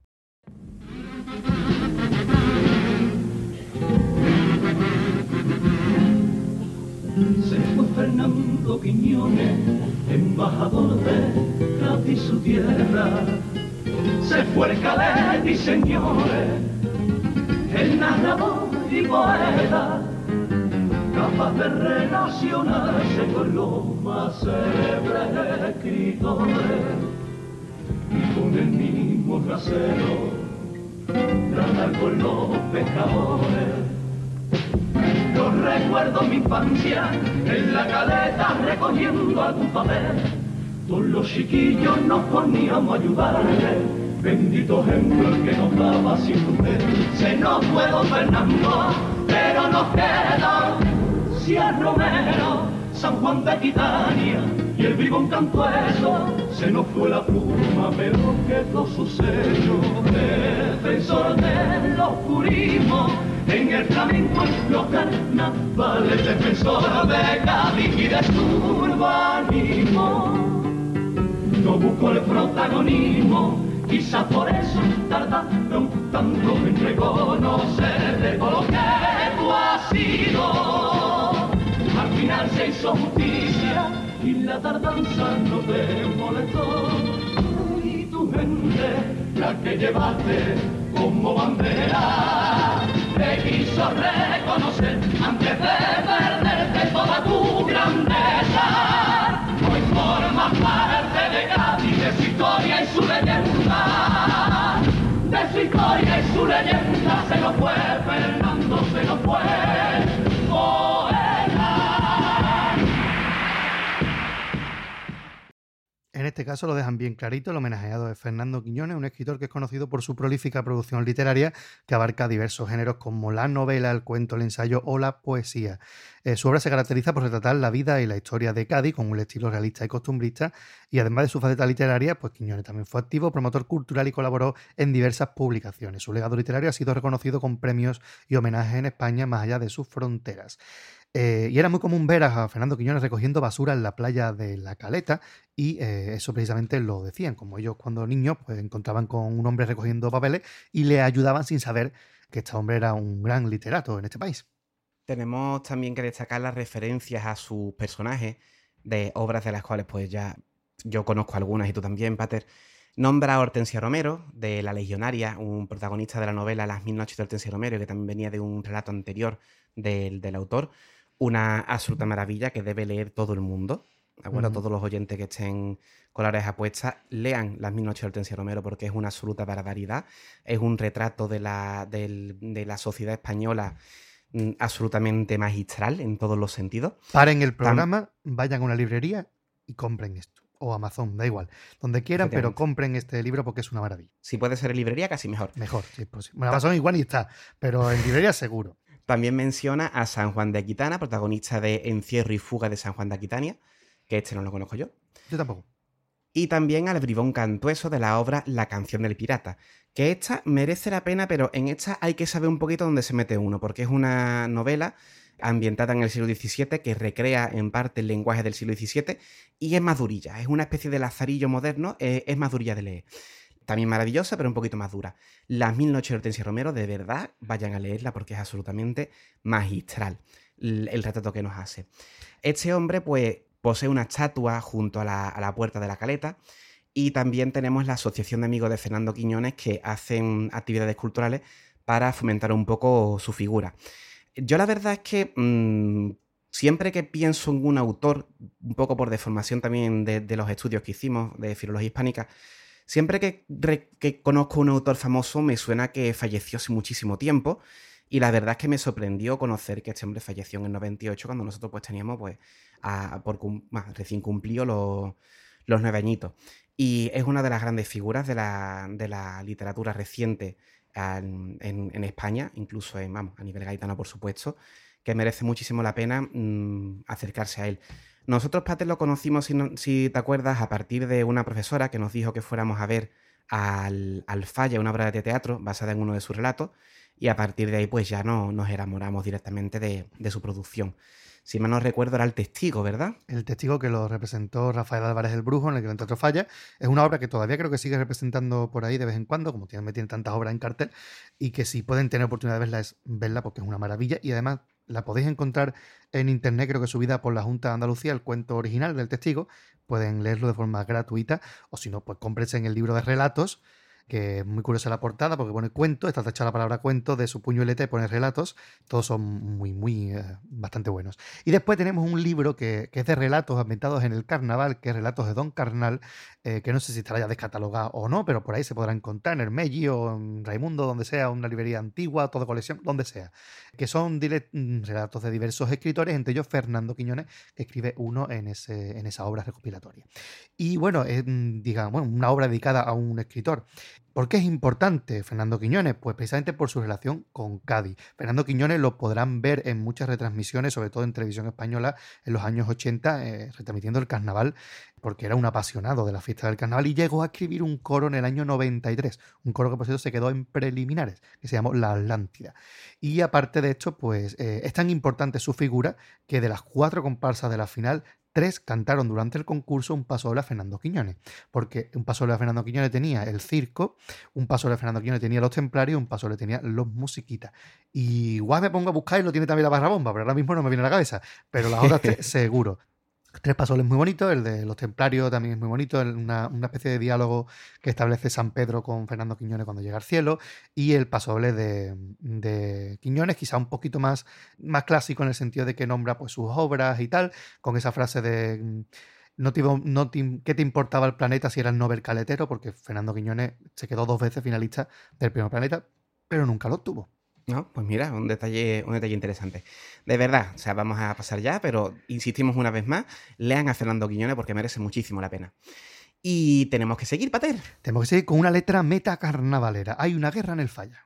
Se fue Fernando Quiñones, embajador de Cádiz su tierra. Se fue el Calé, mis señores, el narrador y poeta, capaz de relacionarse con los más célebres escritores y con el mismo rasero tratar con los pescadores. Yo recuerdo mi infancia en la caleta recogiendo algún papel, todos los chiquillos nos poníamos a ayudarle. Bendito ejemplo el que nos daba sin usted. Se nos fue don Fernando, pero nos queda Ciar Romero, San Juan de Quitania y el vivo Cantueso. Se nos fue la pluma, pero quedó su sello, defensor del oscurismo, En el flamenco y los carnavales, defensora de Cádiz y de su urbanismo, no busco el protagonismo, quizás por eso tardaron tanto en reconocer de todo lo que tú has sido. Al final se hizo justicia y la tardanza no te molestó. Tú y tu gente, la que llevaste como bandera, te quiso reconocer antes de perderte toda tu grandeza. Hoy formas parte de Cádiz, de su historia y su leyenda. De su historia y su leyenda se lo fue Fernando, se lo fue Poeta. En este caso lo dejan bien clarito, el homenajeado es Fernando Quiñones, un escritor que es conocido por su prolífica producción literaria que abarca diversos géneros como la novela, el cuento, el ensayo o la poesía. Su obra se caracteriza por retratar la vida y la historia de Cádiz con un estilo realista y costumbrista, y además de su faceta literaria, pues Quiñones también fue activo, promotor cultural y colaboró en diversas publicaciones. Su legado literario ha sido reconocido con premios y homenajes en España más allá de sus fronteras. Y era muy común ver a Fernando Quiñones recogiendo basura en la playa de La Caleta y eso precisamente lo decían, como ellos cuando niños pues encontraban con un hombre recogiendo papeles y le ayudaban sin saber que este hombre era un gran literato en este país. Tenemos también que destacar las referencias a sus personajes de obras de las cuales pues ya yo conozco algunas y tú también, Pater. Nombra a Hortensia Romero, de La Legionaria, un protagonista de la novela Las Mil Noches de Hortensia Romero, que también venía de un relato anterior del autor. Una absoluta maravilla que debe leer todo el mundo. De acuerdo, todos los oyentes que estén con la oreja puesta, lean Las Mil Noches de Hortensia Romero porque es una absoluta barbaridad. Es un retrato de la sociedad española absolutamente magistral en todos los sentidos. Paren el programa, vayan a una librería y compren esto. O Amazon, da igual. Donde quieran, pero compren este libro porque es una maravilla. Si puede ser en librería, casi mejor. Mejor, sí, pues sí. Bueno, Amazon igual y está, pero en librería seguro. También menciona a San Juan de Aquitana, protagonista de Encierro y Fuga de San Juan de Aquitania, que este no lo conozco yo. Yo tampoco. Y también al bribón cantueso de la obra La Canción del Pirata, que esta merece la pena, pero en esta hay que saber un poquito dónde se mete uno, porque es una novela ambientada en el siglo XVII, que recrea en parte el lenguaje del siglo XVII y es más durilla, es una especie de Lazarillo moderno, es más durilla de leer. También maravillosa, pero un poquito más dura. Las Mil Noches de Hortensia Romero, de verdad, vayan a leerla porque es absolutamente magistral el retrato que nos hace. Este hombre pues posee una estatua junto a la puerta de La Caleta. Y también tenemos la Asociación de Amigos de Fernando Quiñones, que hacen actividades culturales para fomentar un poco su figura. Yo la verdad es que siempre que pienso en un autor, un poco por deformación también de los estudios que hicimos de filología hispánica, siempre que conozco un autor famoso me suena que falleció hace muchísimo tiempo y la verdad es que me sorprendió conocer que este hombre falleció en el 98 cuando nosotros pues teníamos pues recién cumplido los 9 añitos. Y es una de las grandes figuras de la literatura reciente en España, incluso a nivel gaditano, por supuesto, que merece muchísimo la pena acercarse a él. Nosotros, Pater, lo conocimos, si te acuerdas, a partir de una profesora que nos dijo que fuéramos a ver al Falla, una obra de teatro basada en uno de sus relatos, y a partir de ahí pues ya nos enamoramos directamente de su producción. Si mal no recuerdo, era El Testigo, ¿verdad? El Testigo, que lo representó Rafael Álvarez el Brujo en el Gran Teatro Falla. Es una obra que todavía creo que sigue representando por ahí de vez en cuando, como tienen tantas obras en cartel, y que si pueden tener oportunidad de verla, es verla porque es una maravilla. Y además la podéis encontrar en internet, creo que subida por la Junta de Andalucía, el cuento original del Testigo. Pueden leerlo de forma gratuita, o si no, pues cómprense en el libro de relatos, que es muy curiosa la portada porque pone cuento, está tachada la palabra cuento de su puñoleta y pone relatos, todos son muy bastante buenos. Y después tenemos un libro que es de relatos ambientados en el carnaval, que es Relatos de Don Carnal, que no sé si estará ya descatalogado o no, pero por ahí se podrá encontrar en Hermelli o en Raimundo, donde sea, una librería antigua, todo de colección, donde sea, que son relatos de diversos escritores, entre ellos Fernando Quiñones, que escribe uno en esa obra recopilatoria. Y bueno, una obra dedicada a un escritor ¿Por qué es importante Fernando Quiñones? Pues precisamente por su relación con Cádiz. Fernando Quiñones lo podrán ver en muchas retransmisiones, sobre todo en televisión española en los años 80, retransmitiendo el carnaval, porque era un apasionado de la fiesta del carnaval y llegó a escribir un coro en el año 93, un coro que por cierto se quedó en preliminares, que se llamó La Atlántida. Y aparte de esto, pues es tan importante su figura que de las 4 comparsas de la final, 3 cantaron durante el concurso un paso doble a Fernando Quiñones, porque un paso doble a Fernando Quiñones tenía el circo, un paso doble a Fernando Quiñones tenía los templarios, un paso doble tenía los musiquita. Y igual me pongo a buscar y lo tiene también la barra bomba, pero ahora mismo no me viene a la cabeza, pero las otras 3 seguro. 3 pasodobles muy bonitos, el de los templarios también es muy bonito, una especie de diálogo que establece San Pedro con Fernando Quiñones cuando llega al cielo, y el pasodoble de Quiñones, quizá un poquito más clásico en el sentido de que nombra pues sus obras y tal, con esa frase de ¿qué te importaba el planeta si eras Nobel caletero? Porque Fernando Quiñones se quedó 2 veces finalista del primer planeta, pero nunca lo obtuvo. No, pues mira, un detalle interesante. De verdad, o sea, vamos a pasar ya, pero insistimos una vez más, lean a Fernando Quiñones porque merece muchísimo la pena. Y tenemos que seguir, Pater. Tenemos que seguir con una letra metacarnavalera. Hay una guerra en el Falla.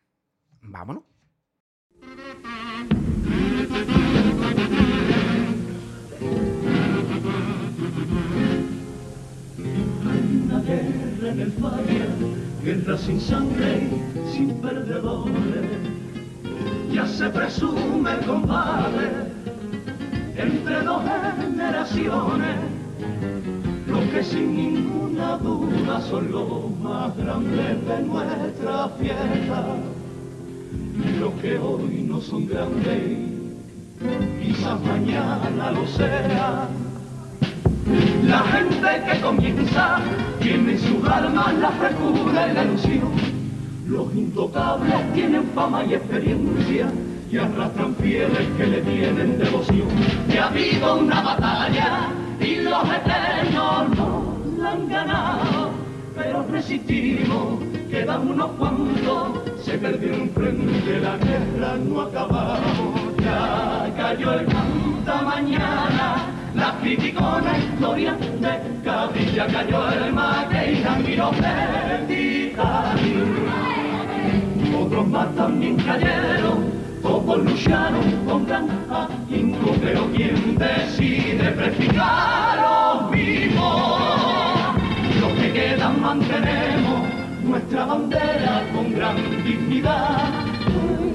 Vámonos. Hay una guerra en el Falla, guerra sin sangre, sin perdedores. Ya se presume, compadre, entre 2 generaciones, los que sin ninguna duda son los más grandes de nuestra fiesta, y los que hoy no son grandes, quizás mañana lo sea. La gente que comienza tiene en sus almas la frescura y la ilusión. Los intocables tienen fama y experiencia y arrastran fieles que le tienen devoción. Que ha habido una batalla y los eternos no la han ganado, pero resistimos, quedan unos cuantos, se perdió enfrente, la guerra no acabamos. Ya cayó el canta mañana, la criticona historia de Cádiz, ya cayó el mate y Ramiro de Titán. Otros más también cayeron, todos lucharon con gran ahínco, pero quien decide practicar los vivos. Los que quedan mantenemos nuestra bandera con gran dignidad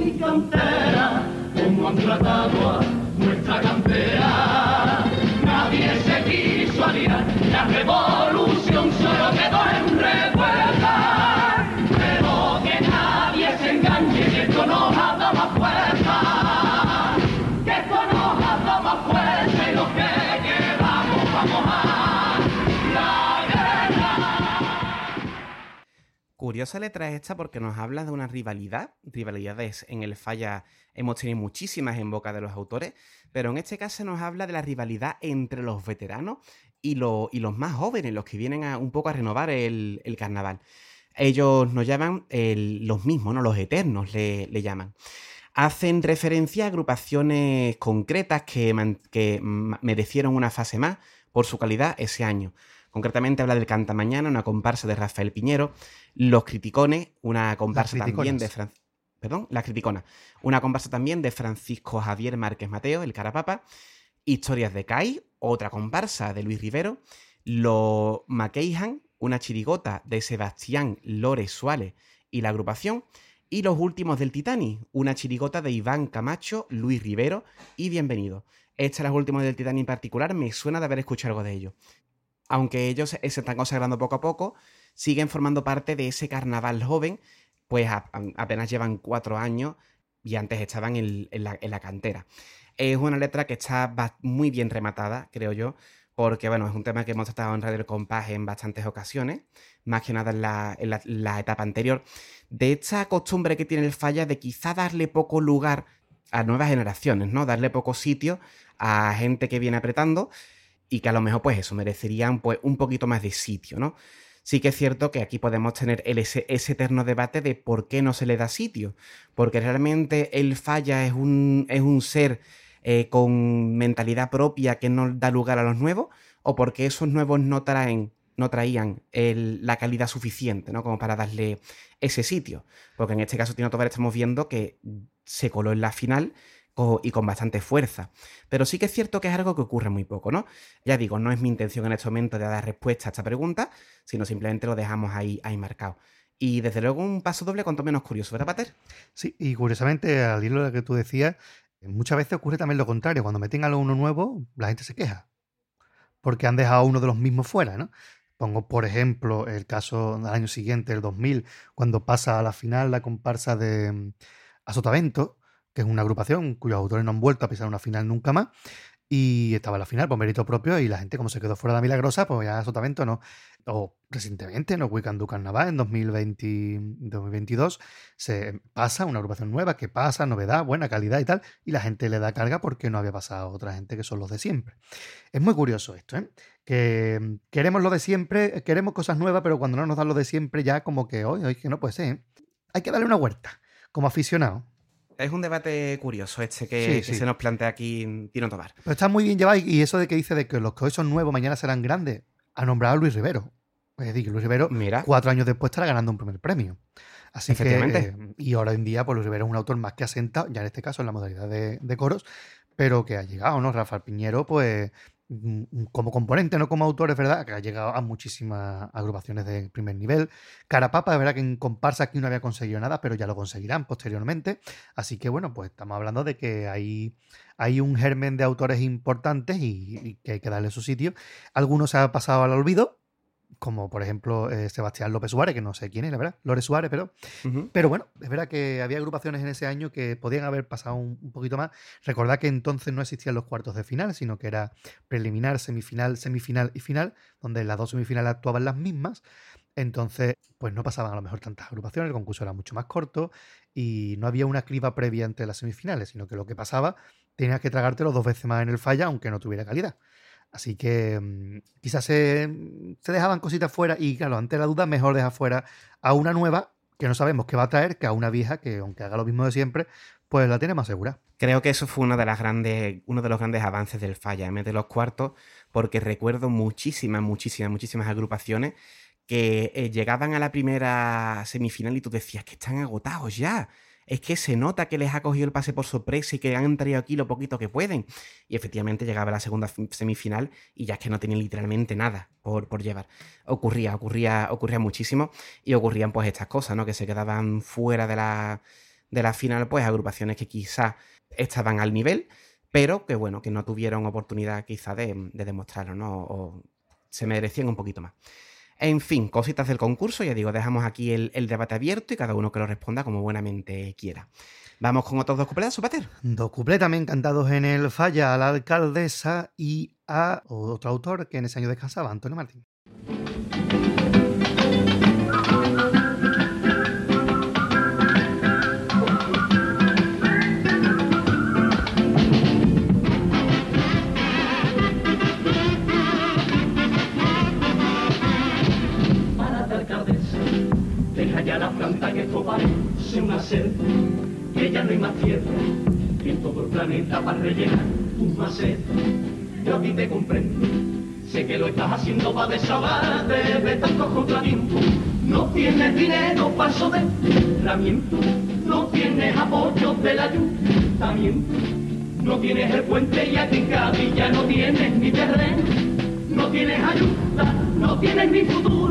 y cantera, como han tratado a nuestra cantera. Nadie se quiso aliar, la revolución solo quedó en revuelta. Curiosa letra es esta porque nos habla de una rivalidad. Rivalidades en el Falla hemos tenido muchísimas en boca de los autores, pero en este caso nos habla de la rivalidad entre los veteranos y los más jóvenes, los que vienen un poco a renovar el carnaval. Ellos nos llaman los mismos, ¿no? Los eternos le llaman. Hacen referencia a agrupaciones concretas que merecieron una fase más por su calidad ese año. Concretamente habla del Canta Mañana, una comparsa de Rafael Piñero, Los Criticones, una comparsa también de Las Criticonas, una comparsa también de Francisco Javier Márquez Mateo, el Carapapa, Historias de Cádiz, otra comparsa de Luis Rivero, Los Maqueijan, una chirigota de Sebastián Lores Suárez y la agrupación, y Los Últimos del Titanic, una chirigota de Iván Camacho, Luis Rivero y Bienvenido. Esta, Los Últimos del Titanic en particular, me suena de haber escuchado algo de ello. Aunque ellos se están consagrando poco a poco, siguen formando parte de ese carnaval joven, pues apenas llevan 4 años y antes estaban en la cantera. Es una letra que está muy bien rematada, creo yo, porque bueno, es un tema que hemos tratado en Radio El Compás en bastantes ocasiones, más que nada en la etapa anterior, de esta costumbre que tiene el Falla de quizá darle poco lugar a nuevas generaciones, ¿no? Darle poco sitio a gente que viene apretando, y que a lo mejor pues eso, merecerían pues un poquito más de sitio, ¿no? Sí que es cierto que aquí podemos tener ese eterno debate de por qué no se le da sitio, porque realmente el Falla es un ser con mentalidad propia que no da lugar a los nuevos, o porque esos nuevos no traen no traían la calidad suficiente, ¿no?, como para darle ese sitio. Porque en este caso Tino Tovar estamos viendo que se coló en la final y con bastante fuerza. Pero sí que es cierto que es algo que ocurre muy poco, ¿no? Ya digo, no es mi intención en este momento de dar respuesta a esta pregunta, sino simplemente lo dejamos ahí marcado. Y desde luego un paso doble cuanto menos curioso, ¿verdad, Pater? Sí, y curiosamente, al hilo de lo que tú decías, muchas veces ocurre también lo contrario. Cuando meten a uno nuevo, la gente se queja, porque han dejado a uno de los mismos fuera, ¿no? Pongo, por ejemplo, el caso del año siguiente, el 2000, cuando pasa a la final la comparsa de Azotavento, que es una agrupación cuyos autores no han vuelto a pisar una final nunca más, y estaba en la final por mérito propio, y la gente, como se quedó fuera de la milagrosa, pues ya Azotavento no. O recientemente, en Weekend du Carnaval, en 2022, se pasa una agrupación nueva que pasa, novedad, buena calidad y tal, y la gente le da carga porque no había pasado otra gente que son los de siempre. Es muy curioso esto, ¿eh? Que queremos lo de siempre, queremos cosas nuevas, pero cuando no nos dan lo de siempre ya como que hoy que no puede ser, ¿eh? Hay que darle una vuelta, como aficionado. Es un debate curioso que se nos plantea aquí Tino Tovar. Pero está muy bien llevado, y eso de que dice de que los que hoy son nuevos mañana serán grandes, ha nombrado a Luis Rivero. Es decir, Luis Rivero, mira, 4 años después estará ganando un primer premio. Así que, y ahora en día, pues Luis Rivero es un autor más que asentado, ya en este caso en la modalidad de coros, pero que ha llegado, ¿no? Rafael Piñero, pues como componente, no como autor, es verdad, que ha llegado a muchísimas agrupaciones de primer nivel. Carapapa, es verdad que en comparsa aquí no había conseguido nada, pero ya lo conseguirán posteriormente. Así que bueno, pues estamos hablando de que hay un germen de autores importantes y que hay que darle su sitio. Algunos se han pasado al olvido, como por ejemplo Sebastián López Suárez, que no sé quién es, la verdad, López Suárez, pero uh-huh. Pero bueno, es verdad que había agrupaciones en ese año que podían haber pasado un poquito más. Recordad que entonces no existían los cuartos de final, sino que era preliminar, semifinal y final, donde las 2 semifinales actuaban las mismas. Entonces, pues no pasaban a lo mejor tantas agrupaciones, el concurso era mucho más corto y no había una criba previa entre las semifinales, sino que lo que pasaba tenías que tragártelo 2 veces más en el Falla, aunque no tuviera calidad. Así que quizás se dejaban cositas fuera, y claro, ante la duda mejor dejar fuera a una nueva que no sabemos qué va a traer que a una vieja que, aunque haga lo mismo de siempre, pues la tiene más segura. Creo que eso fue uno de los grandes avances del Falla, de los cuartos, porque recuerdo muchísimas agrupaciones que llegaban a la primera semifinal y tú decías que están agotados ya. Es que se nota que les ha cogido el pase por sorpresa y que han traído aquí lo poquito que pueden. Y efectivamente llegaba a la segunda semifinal y ya es que no tenían literalmente nada por llevar. Ocurría muchísimo, y ocurrían pues estas cosas, ¿no? Que se quedaban fuera de la final pues agrupaciones que quizás estaban al nivel, pero que bueno, que no tuvieron oportunidad quizá de demostrarlo, ¿no? O se merecían un poquito más. En fin, cositas del concurso, ya digo, dejamos aquí el debate abierto y cada uno que lo responda como buenamente quiera. Vamos con otros 2 cupletas, Pater. 2 cupletas también cantados en el Falla, a la alcaldesa y a otro autor que en ese año descansaba, Antonio Martínez. Que esto parece una sed, que ya no hay más tierra en todo el planeta para rellenar tu macet. Yo a ti te comprendo, sé que lo estás haciendo para desahogarte de tantos contratiempos. No tienes dinero para soterramiento, no tienes apoyo del ayuntamiento, no tienes el puente y aquí en Cádiz ya no tienes ni terreno, no tienes ayuda, no tienes ni futuro.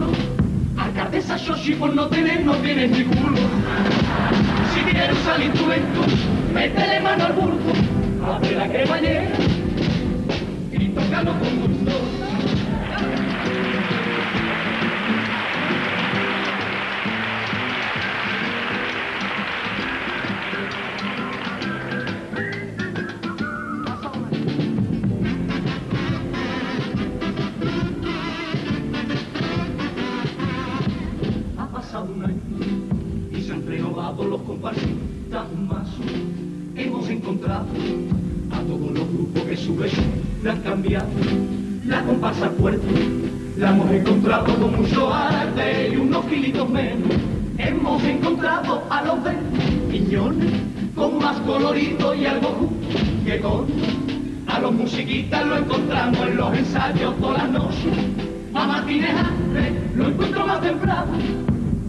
Alcaldesa Xochitl, por no tener, no tienes ni culo. Si quieres salir tu lento, métele mano al burgo, abre la cremallera y tócalo con gusto. Hemos encontrado a todos los grupos que su vez la han cambiado, la comparsa fuerte la hemos encontrado con mucho arte y unos kilitos menos. Hemos encontrado a los de Quiñones con más colorido y algo que con a los musiquitas lo encontramos en los ensayos todas las noches. a Martínez Ares lo encuentro más temprano,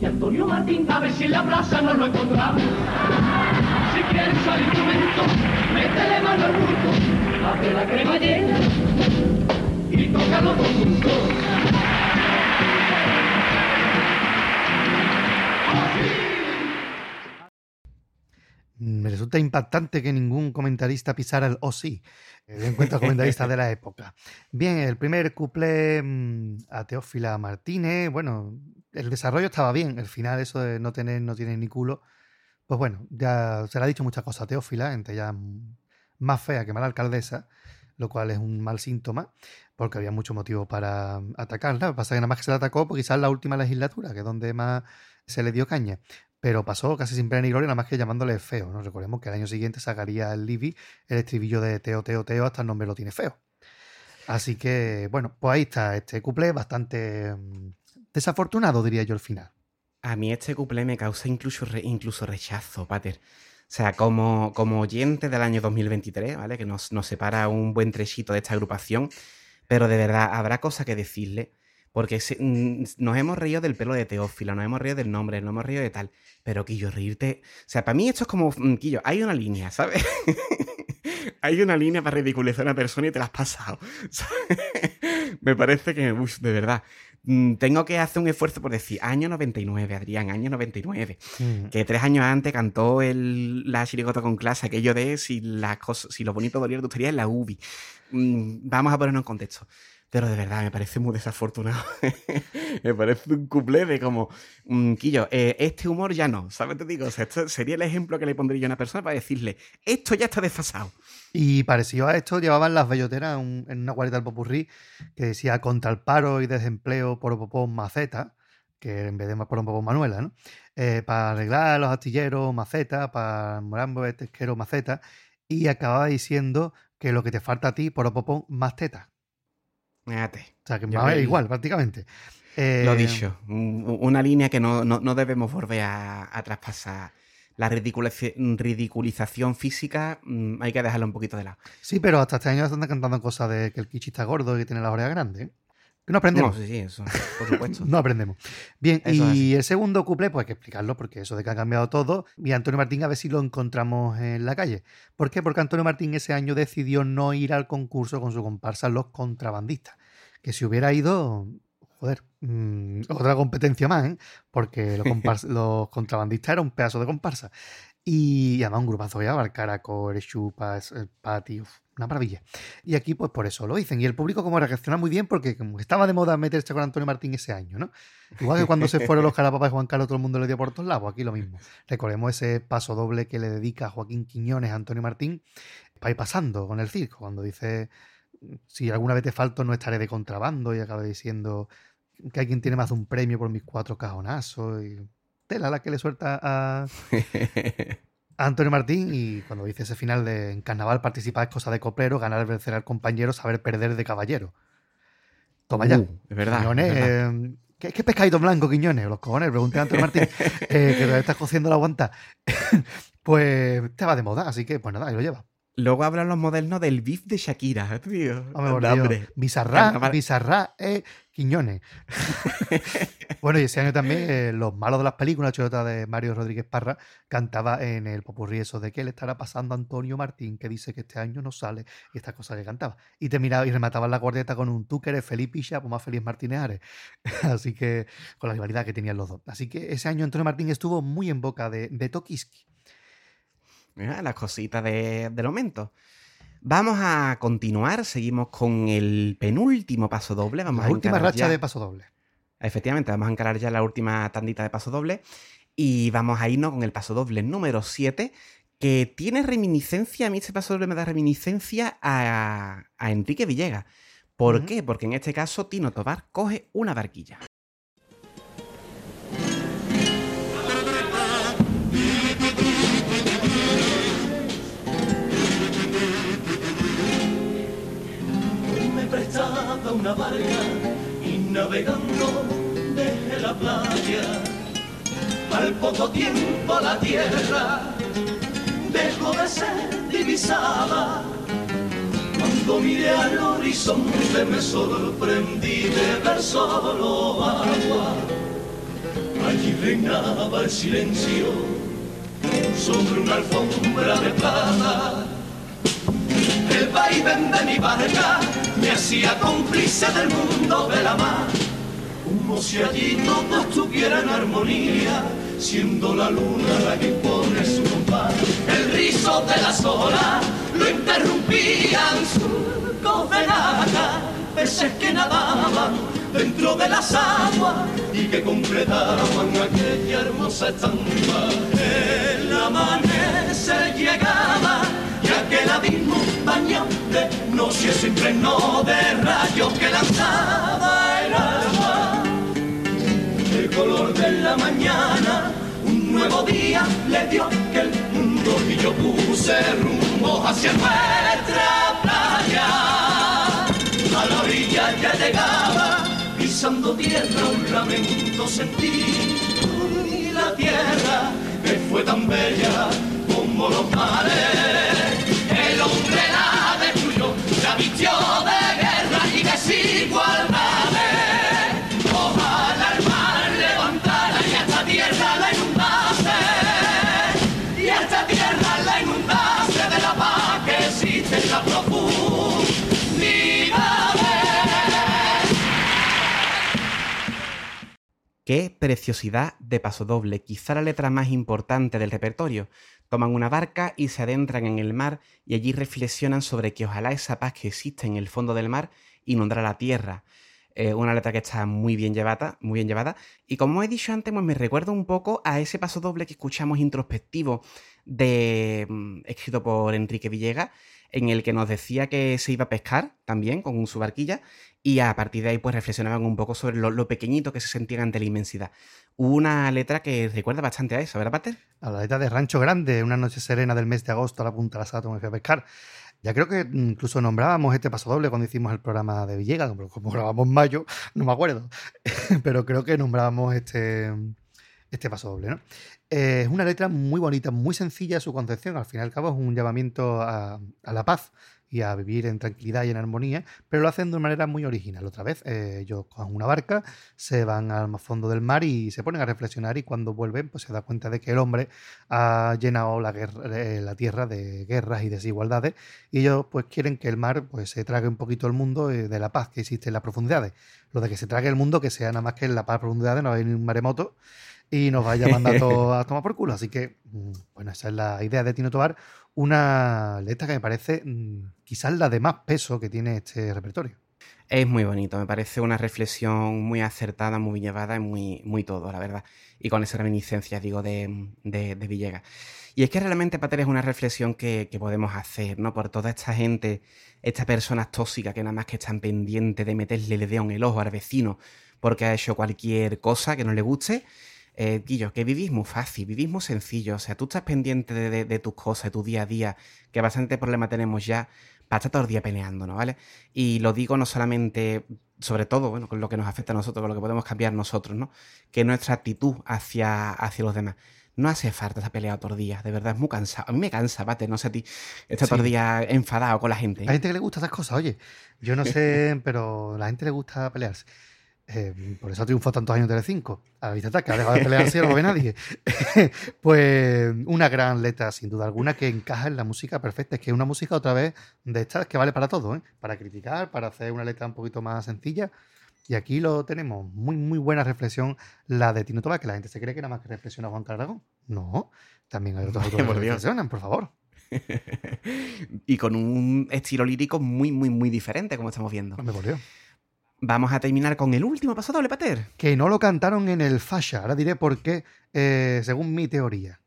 y Antonio Martín a ver si en la plaza no lo encontramos. Si quieres usar instrumento, métele mano al bulto, abre la cremallera y tócalo con gusto. Me resulta impactante que ningún comentarista pisara el "oh sí", en cuenta comentaristas de la época. Bien, el primer cuplé a Teófila Martínez, bueno, el desarrollo estaba bien, el final, eso de no tienes ni culo, pues bueno, ya se le ha dicho muchas cosas a Teófila, entre ellas más fea que mala alcaldesa, lo cual es un mal síntoma, porque había mucho motivo para atacarla. Lo que pasa es que nada más que se la atacó, pues quizás la última legislatura, que es donde más se le dio caña. Pero pasó casi sin pena ni gloria, nada más que llamándole feo, ¿no? Recordemos que el año siguiente sacaría el Libby el estribillo de Teo, Teo, Teo, hasta el nombre lo tiene feo. Así que, bueno, pues ahí está este cuplé, bastante desafortunado, diría yo, al final. A mí este cuplé me causa incluso rechazo, Pater. O sea, como oyente del año 2023, ¿vale? Que nos separa un buen trechito de esta agrupación, pero de verdad habrá cosas que decirle. Porque nos hemos reído del pelo de Teófila, nos hemos reído del nombre, nos hemos reído de tal. Pero, Quillo, reírte... O sea, para mí esto es como... Quillo, hay una línea, ¿sabes? Hay una línea para ridiculizar a una persona y te la has pasado. Me parece que... Uy, de verdad. Tengo que hacer un esfuerzo por decir... Año 99, Adrián, año 99. Mm. Que 3 años antes cantó la chirigota con clase, aquello de si lo bonito doliera, tú estarías en la UBI. Vamos a ponernos en contexto. Pero de verdad, me parece muy desafortunado. Me parece un cuplé de como... Quillo, este humor ya no, ¿sabes? Te digo, o sea, esto sería el ejemplo que le pondría yo a una persona para decirle, esto ya está desfasado. Y parecido a esto llevaban las belloteras en una guarita del popurrí que decía contra el paro y desempleo por popón maceta, que en vez de por popón Manuela, ¿no? Para arreglar los astilleros maceta, para Morambo de Tesquero maceta, y acababa diciendo que lo que te falta a ti por popón más teta. Mírate. O sea, que va a ver igual, prácticamente. Lo dicho, una línea que no debemos volver a traspasar. La ridiculización física hay que dejarla un poquito de lado. Sí, pero hasta este año están cantando cosas de que el Kichi está gordo y que tiene las orejas grandes. Que no aprendemos. No, sí, eso, por supuesto. No aprendemos. Bien, eso y el segundo cuplé, pues hay que explicarlo, porque eso de que ha cambiado todo. Y Antonio Martín, a ver si lo encontramos en la calle. ¿Por qué? Porque Antonio Martín ese año decidió no ir al concurso con su comparsa Los Contrabandistas. Que si hubiera ido, joder, otra competencia más, ¿eh? Porque los Contrabandistas era un pedazo de comparsa. Y además un grupazo ya, Barcaraco, Erechupas, el Patio, una maravilla. Y aquí pues por eso lo dicen. Y el público como reacciona muy bien porque como estaba de moda meterse con Antonio Martín ese año, ¿no? Igual que cuando se fueron los Carapapas y Juan Carlos todo el mundo le dio por todos lados, aquí lo mismo. Recordemos ese paso doble que le dedica Joaquín Quiñones a Antonio Martín para ir pasando con el circo, cuando dice si alguna vez te falto no estaré de contrabando y acaba diciendo que alguien tiene más de un premio por mis 4 cajonazos y... la que le suelta a Antonio Martín. Y cuando dice ese final de en carnaval participar es cosa de coplero, ganar, vencer al compañero, saber perder de caballero. Toma ya. Es verdad. Quiñones, es verdad. ¿Qué pescadito blanco, Quiñones? Los cojones, pregunté a Antonio Martín, que todavía estás cociendo la guanta. Pues te va de moda, así que pues nada, ahí lo lleva. Luego hablan los modernos del beef de Shakira, tío. Hombre, Bizarrá Quiñones. Bueno, y ese año también los malos de las películas, la chuleta de Mario Rodríguez Parra, cantaba en el popurrí eso de qué le estará pasando a Antonio Martín, que dice que este año no sale, y estas cosas que cantaba. Y terminaba y remataba la guardeta con un tú que eres feliz picha, pues más feliz Martínez Ares. Así que con la rivalidad que tenían los dos. Así que ese año Antonio Martín estuvo muy en boca de Tokiski. Mira, las cositas del momento. Vamos a continuar, seguimos con el penúltimo paso doble. Vamos la a última racha ya de paso doble. Efectivamente, vamos a encarar ya la última tandita de paso doble y vamos a irnos con el paso doble número 7, que tiene reminiscencia, a mí este paso doble me da reminiscencia a Enrique Villegas. ¿Por qué? Porque en este caso Tino Tovar coge una barquilla. Una barca y navegando desde la playa, al poco tiempo la tierra dejó de ser divisada, cuando Cuando miré al horizonte me sorprendí de ver solo agua. Allí reinaba el silencio sobre una alfombra de plata. El vaivén de mi barca me hacía cómplice del mundo de la mar. Como si allí todos tuvieran armonía, siendo la luna la que pone su compás. El rizo de las olas lo interrumpían surcos de laca, peces que nadaban dentro de las aguas y que completaban aquella hermosa estampa. El amanecer llegaba y aquel abismo bañado de noche se impregnó de rayos que lanzaba el alba. El color de la mañana, un nuevo día le dio aquel mundo y yo puse rumbo hacia nuestra playa. A la orilla ya llegaba, pisando tierra un lamento sentí y la tierra que fue tan bella como los mares. El hombre la destruyó, la vistió de guerra y desigualdades. Ojalá el mar levantara y a esta tierra la inundase, y a esta tierra la inundase de la paz que existe en la profundidad. ¡Qué preciosidad de pasodoble! Quizá la letra más importante del repertorio. Toman una barca y se adentran en el mar y allí reflexionan sobre que ojalá esa paz que existe en el fondo del mar inundara la tierra. Una letra que está muy bien llevada. Y como he dicho antes, pues me recuerda un poco a ese pasodoble que escuchamos introspectivo, escrito por Enrique Villegas, en el que nos decía que se iba a pescar también con su barquilla y a partir de ahí pues reflexionaban un poco sobre lo pequeñito que se sentían ante la inmensidad. Una letra que recuerda bastante a eso, ¿verdad, Pater? A la letra de Rancho Grande, una noche serena del mes de agosto a la punta de la Sato me fui a pescar. Ya creo que incluso nombrábamos este pasodoble cuando hicimos el programa de Villegas, como grabamos en mayo, no me acuerdo, pero creo que nombrábamos este pasodoble, ¿no? Es una letra muy bonita, muy sencilla su concepción. Al fin y al cabo es un llamamiento a la paz y a vivir en tranquilidad y en armonía, pero lo hacen de una manera muy original. Otra vez, ellos cogen una barca, se van al más fondo del mar y se ponen a reflexionar, y cuando vuelven pues se da cuenta de que el hombre ha llenado la tierra de guerras y desigualdades, y ellos pues quieren que el mar pues se trague un poquito el mundo de la paz que existe en las profundidades. Lo de que se trague el mundo, que sea nada más que en la paz de profundidades, no va a venir un maremoto y nos vaya mandando a tomar por culo. Así que, bueno, esa es la idea de Tino Tovar. Una letra que me parece quizás la de más peso que tiene este repertorio. Es muy bonito, me parece una reflexión muy acertada, muy llevada y muy todo, la verdad. Y con esas reminiscencias, digo, de Villegas. Y es que realmente, Pater, es una reflexión que podemos hacer, ¿no? Por toda esta gente, estas personas tóxicas que nada más que están pendientes de meterle el dedo en el ojo al vecino porque ha hecho cualquier cosa que no le guste. Guillo, que vivís muy fácil, vivís muy sencillo. O sea, tú estás pendiente de tus cosas, de tu día a día, que bastante problema tenemos ya para estar todo el día peleándonos, ¿vale? Y lo digo no solamente, sobre todo, bueno, con lo que nos afecta a nosotros, con lo que podemos cambiar nosotros, ¿no? Que nuestra actitud hacia los demás. No hace falta estar peleado todos los días, de verdad, es muy cansado. A mí me cansa, Pater, no sé a ti, estar todo el día enfadado con la gente. Hay gente que le gusta esas cosas, oye. Yo no sé, pero a la gente le gusta pelearse. Por eso triunfó tantos años Telecinco. A la vista está que ha dejado de pelearse y no lo ve nadie. Pues una gran letra, sin duda alguna, que encaja en la música perfecta. Es que es una música, otra vez, de estas que vale para todo, ¿eh? Para criticar, para hacer una letra un poquito más sencilla. Y aquí lo tenemos. Muy, muy buena reflexión la de Tino Tovar, que la gente se cree que nada más que reflexiona Juan Carlos Aragón. No, también hay otros autores que reflexionan, por favor. Y con un estilo lírico muy, muy, muy diferente, como estamos viendo. Me volvió. Vamos a terminar con el último pasodoble, Pater. Que no lo cantaron en el Falla. Ahora diré por qué, según mi teoría.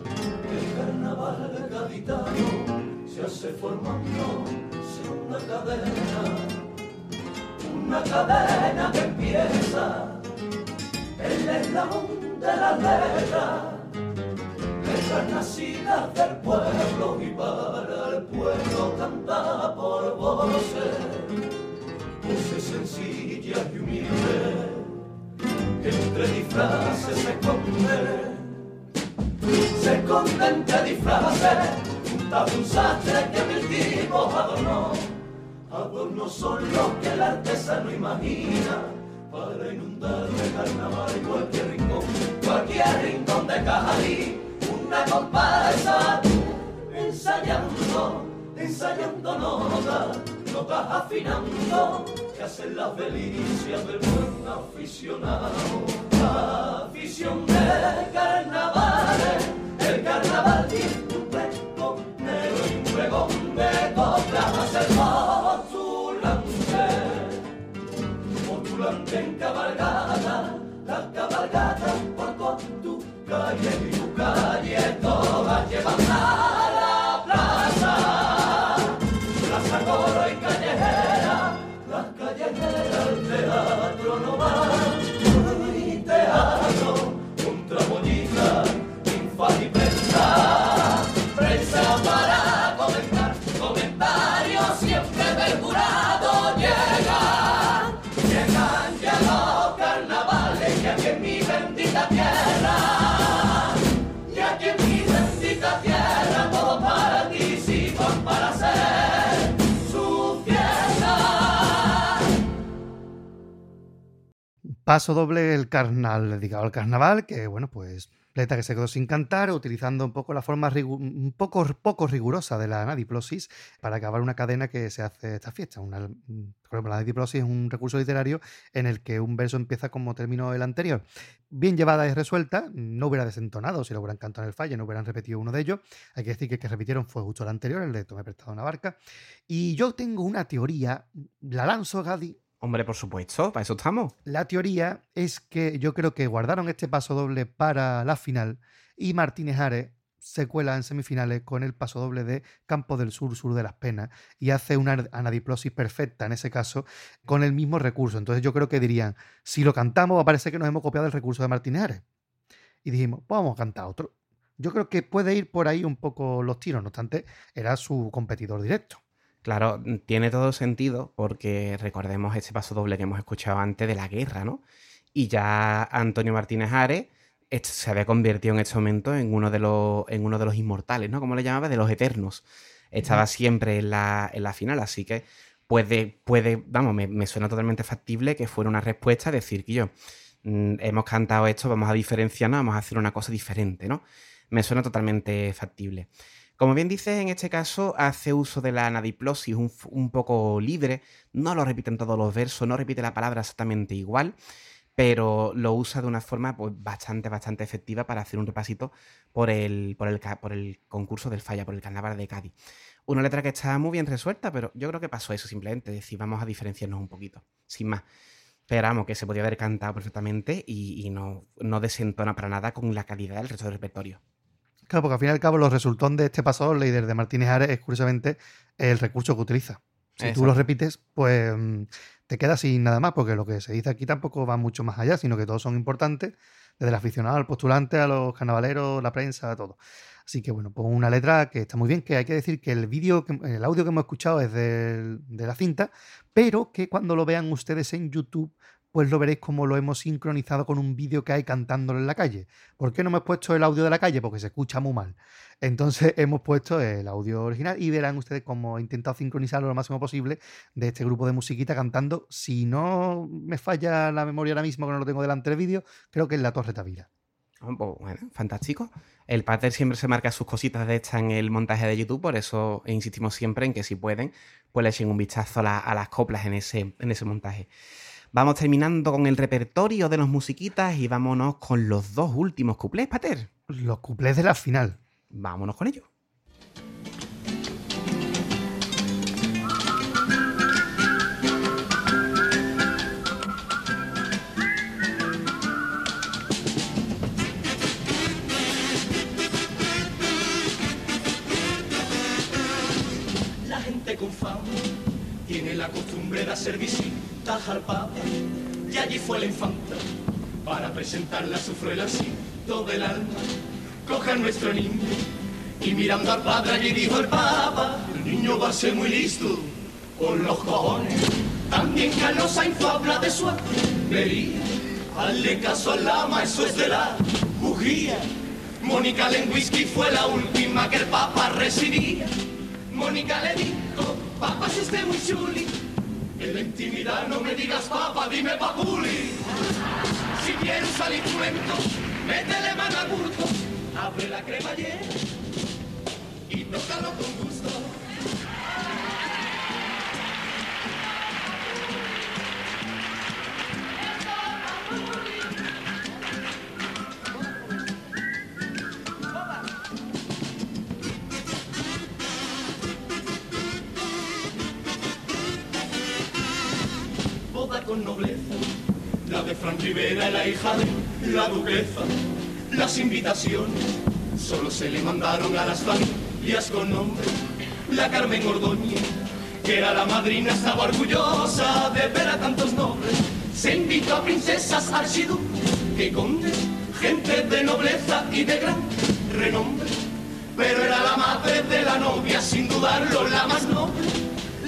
El carnaval gaditano se hace formando una cadena. Una cadena que empieza el eslabón de las letras, letras nacidas del pueblo y para el pueblo cantada por voces, voces sencillas y humildes. disfraces se esconde. Se esconde entre disfraces, junta un sastre que mil tipos adornó. Adornos son los que el artesano imagina para inundar de carnaval cualquier rincón de Cajalí. Una comparsa ensayando, ensayando notas, notas afinando, que hacen las delicias del buen aficionado. La afición del carnaval, el carnaval tiene un fresco negro y un pregón de coplas hace el postulante, postulante en cabalgata, la cabalgata por con tu calle y tu calle todas llevan a la plaza, plaza coro y callejera, las callejeras al teatro no van, y teatro, contra bollita, infal y prensa, prensa para comentar, comentarios siempre del jurado llegan, llegan ya los carnavales, ya que en mi bendita tierra. Paso doble el carnal, dedicado al carnaval, que bueno, pues letra que se quedó sin cantar, utilizando un poco la forma un poco rigurosa de la anadiplosis para acabar una cadena que se hace esta fiesta. Por ejemplo, la anadiplosis es un recurso literario en el que un verso empieza como terminó el anterior. Bien llevada y resuelta, no hubiera desentonado si lo hubieran cantado en el Falla, no hubieran repetido uno de ellos. Hay que decir que el que repitieron fue justo el anterior, el de Tomé prestado una barca. Y yo tengo una teoría, la lanzo, Gadi. Hombre, por supuesto, para eso estamos. La teoría es que yo creo que guardaron este paso doble para la final y Martínez Ares se cuela en semifinales con el paso doble de Campo del Sur, Sur de las Penas y hace una anadiplosis perfecta en ese caso con el mismo recurso. Entonces yo creo que dirían, si lo cantamos parece que nos hemos copiado el recurso de Martínez Ares. Y dijimos, pues vamos a cantar otro. Yo creo que puede ir por ahí un poco los tiros, no obstante, era su competidor directo. Claro, tiene todo sentido porque recordemos ese paso doble que hemos escuchado antes de la guerra, ¿no? Y ya Antonio Martínez Ares se había convertido en ese momento en uno de los inmortales, ¿no? ¿Cómo le llamaba? De los eternos. Estaba siempre en la final, así que me suena totalmente factible que fuera una respuesta decir que yo hemos cantado esto, vamos a diferenciarnos, vamos a hacer una cosa diferente, ¿no? Me suena totalmente factible. Como bien dices, en este caso hace uso de la anadiplosis un poco libre, no lo repiten todos los versos, no repite la palabra exactamente igual, pero lo usa de una forma pues, bastante efectiva para hacer un repasito por el concurso del Falla, por el carnaval de Cádiz. Una letra que está muy bien resuelta, pero yo creo que pasó eso simplemente, es decir, vamos a diferenciarnos un poquito, sin más. Esperamos que se podía haber cantado perfectamente y no desentona para nada con la calidad del resto del repertorio. Claro, porque al fin y al cabo los resultón de este paso líder de Martínez Ares es curiosamente el recurso que utiliza. Si Exacto. Tú lo repites, pues te quedas sin nada más, porque lo que se dice aquí tampoco va mucho más allá, sino que todos son importantes, desde el aficionado al postulante, a los carnavaleros, la prensa, todo. Así que bueno, pues una letra que está muy bien, que hay que decir que el audio que hemos escuchado es de la cinta, pero que cuando lo vean ustedes en YouTube, pues lo veréis como lo hemos sincronizado con un vídeo que hay cantándolo en la calle. ¿Por qué no me he puesto el audio de la calle? Porque se escucha muy mal. Entonces hemos puesto el audio original y verán ustedes cómo he intentado sincronizarlo lo máximo posible de este grupo de musiquita cantando. Si no me falla la memoria ahora mismo, que no lo tengo delante del vídeo, creo que es La Torre Tavira. Bueno, fantástico. El pater siempre se marca sus cositas de estas en el montaje de YouTube, por eso insistimos siempre en que si pueden, pues le echen un vistazo a las coplas en ese montaje. Vamos terminando con el repertorio de los musiquitas y vámonos con los dos últimos cuplés, Pater. Los cuplés de la final. Vámonos con ellos. La gente con fama tiene la costumbre de hacer visitas al Papa, y allí fue la infanta para presentarla a su cruel asiento del alma. Coge a nuestro niño y mirando al padre allí dijo el Papa: el niño va a ser muy listo con los cojones. También Carlos Sainz habla de su artillería, Hazle caso a la ama, eso es de la bujía. Mónica Lewinsky fue la última que el Papa recibía. Mónica le dijo, Papa, si usted muy chuli. En la intimidad no me digas Papa, dime papuli. Si piensa al instrumento, métele mano al bulto. Abre la cremallera y tócalo con gusto. Con nobleza, la de Fran Rivera, la hija de la duquesa. Las invitaciones solo se le mandaron a las familias con nombre. La Carmen Ordóñez, que era la madrina, estaba orgullosa de ver a tantos nobles. Se invitó a princesas, archiduques, condes, gente de nobleza y de gran renombre. Pero era la madre de la novia, sin dudarlo, la más noble.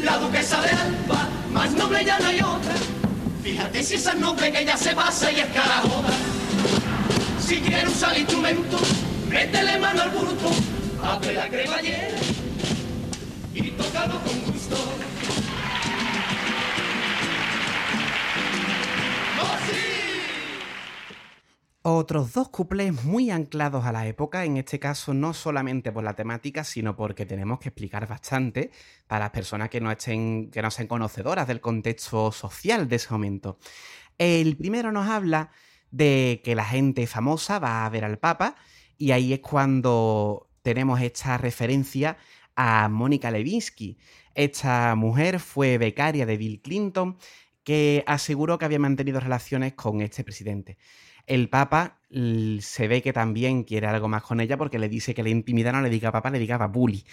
La duquesa de Alba, más noble ya no hay otra. Fíjate si esa noble que ya se pasa y es carajota. Si quiere usar el instrumento, métele mano al bulto, abre la cremallera y tócalo con gusto. ¡Oh, sí! Otros dos cuplés muy anclados a la época, en este caso no solamente por la temática, sino porque tenemos que explicar bastante para las personas que no sean conocedoras del contexto social de ese momento. El primero nos habla de que la gente famosa va a ver al Papa, y ahí es cuando tenemos esta referencia a Mónica Lewinsky. Esta mujer fue becaria de Bill Clinton, que aseguró que había mantenido relaciones con este presidente. El Papa se ve que también quiere algo más con ella, porque le dice que la intimidad no le diga Papa, le diga Papuli.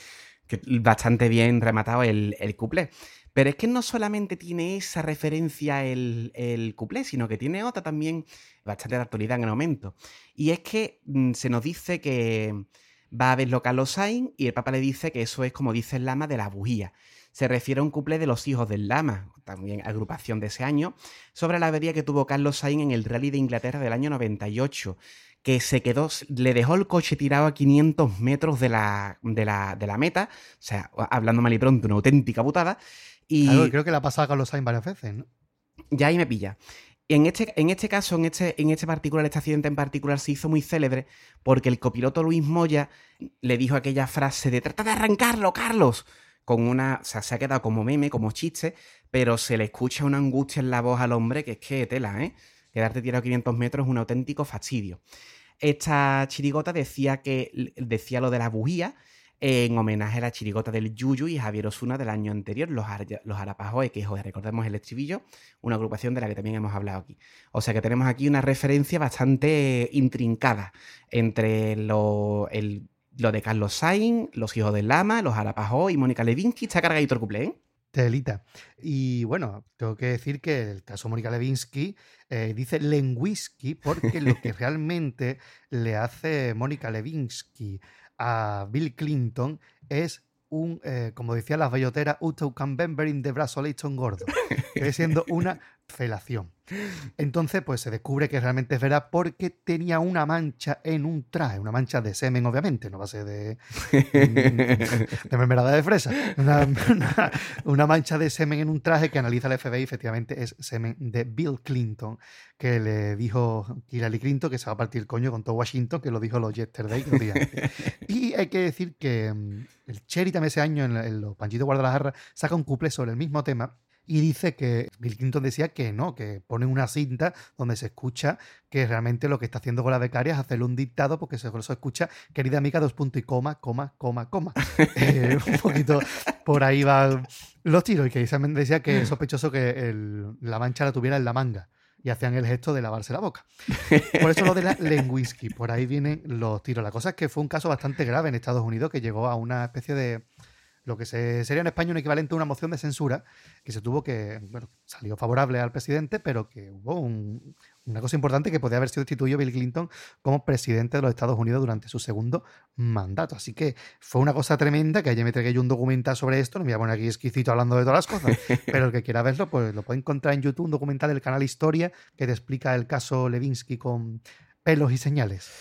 Que bastante bien rematado el cuplé. Pero es que no solamente tiene esa referencia el cuplé, sino que tiene otra también bastante de actualidad en el momento. Y es que se nos dice que va a verlo Carlos Sainz y el Papa le dice que eso es, como dice el lama, de la bujía. Se refiere a un cuplé de los hijos del lama, también agrupación de ese año, sobre la avería que tuvo Carlos Sainz en el Rally de Inglaterra del año 98. Que le dejó el coche tirado a 500 metros de la meta, o sea, hablando mal y pronto, una auténtica putada. Y claro, creo que la ha pasado a Carlos Sainz varias veces, ¿no? Ya ahí me pilla. Y en este caso, este accidente en particular se hizo muy célebre porque el copiloto Luis Moya le dijo aquella frase de «¡Trata de arrancarlo, Carlos!», o sea, se ha quedado como meme, como chiste, pero se le escucha una angustia en la voz al hombre que es que tela, ¿eh? Quedarte tirado a 500 metros es un auténtico fastidio. Esta chirigota decía lo de la bujía en homenaje a la chirigota del Yuyu y Javier Osuna del año anterior, los Arapahoe, que recordemos el estribillo, una agrupación de la que también hemos hablado aquí. O sea que tenemos aquí una referencia bastante intrincada entre lo de Carlos Sainz, los hijos del lama, los Arapahoe y Mónica Lewinsky. Está cargadito el cuplé, ¿eh? Telita. Y bueno, tengo que decir que el caso Mónica Lewinsky dice Lewinsky porque lo que realmente le hace Mónica Lewinsky a Bill Clinton es un, como decía las belloteras, Utoukambember in the Brasolation gordo, que siendo una felación. Entonces, pues se descubre que realmente es verdad porque tenía una mancha en un traje, una mancha de semen, obviamente, no va a ser de mermelada de fresa, una mancha de semen en un traje que analiza el FBI, efectivamente es semen de Bill Clinton, que le dijo Hillary Clinton que se va a partir el coño con todo Washington, que lo dijo los yesterday los días antes. Y hay que decir que el Cherry también ese año en los Panchitos Guadalajara saca un cuplé sobre el mismo tema. Y dice que Bill Clinton decía que no, que pone una cinta donde se escucha que realmente lo que está haciendo con la becaria es hacerle un dictado porque se escucha querida amiga, ... Un poquito por ahí van los tiros. Y que también decía que es sospechoso que la mancha la tuviera en la manga. Y hacían el gesto de lavarse la boca. Por eso lo de la Lewinsky. Por ahí vienen los tiros. La cosa es que fue un caso bastante grave en Estados Unidos que llegó a una especie de lo que sería en España un equivalente a una moción de censura que se tuvo que, bueno, salió favorable al presidente, pero que hubo una cosa importante que podía haber sido destituido Bill Clinton como presidente de los Estados Unidos durante su segundo mandato. Así que fue una cosa tremenda, que ayer me tragué yo un documental sobre esto, no me voy a poner aquí exquisito hablando de todas las cosas, pero el que quiera verlo, pues lo puede encontrar en YouTube, un documental del canal Historia que te explica el caso Lewinsky con pelos y señales.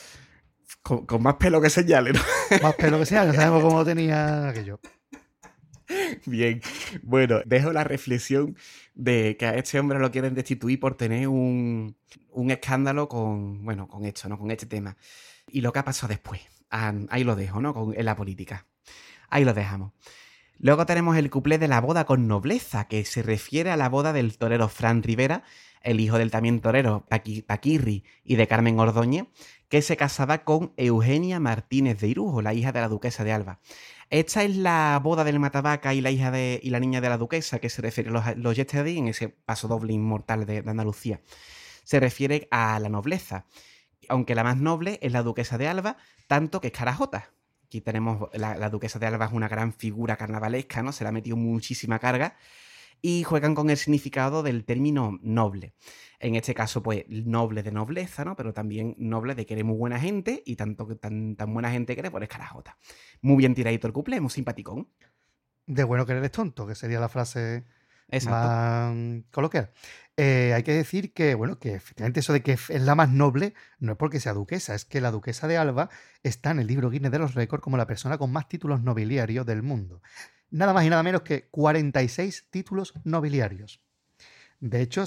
Con más pelo que señales, ¿no? Más pelo que señales, no sabemos cómo tenía aquello. Bien, bueno, dejo la reflexión de que a este hombre lo quieren destituir por tener un escándalo con, bueno, con esto, ¿no? Con este tema. Y lo que ha pasado después. Ahí lo dejo, ¿no? En la política. Ahí lo dejamos. Luego tenemos el cuplé de la boda con nobleza, que se refiere a la boda del torero Fran Rivera, el hijo del también torero Paquirri y de Carmen Ordóñez, que se casaba con Eugenia Martínez de Irujo, la hija de la duquesa de Alba. Esta es la boda del Matavaca y la niña de la duquesa, que se refiere a los yesterday, en ese paso doble inmortal de Andalucía. Se refiere a la nobleza, aunque la más noble es la duquesa de Alba, tanto que es carajota. Aquí tenemos la duquesa de Alba, es una gran figura carnavalesca, ¿no? Se le ha metido muchísima carga. Y juegan con el significado del término noble. En este caso, pues, noble de nobleza, ¿no? Pero también noble de que eres muy buena gente, y tanto que tan buena gente que eres, pues eres carajota. Muy bien tiradito el cuplé, muy simpaticón. De bueno que eres tonto, que sería la frase. Exacto. Más coloquial. Hay que decir que, bueno, que efectivamente eso de que es la más noble no es porque sea duquesa, es que la duquesa de Alba está en el libro Guinness de los récords como la persona con más títulos nobiliarios del mundo. Nada más y nada menos que 46 títulos nobiliarios. De hecho,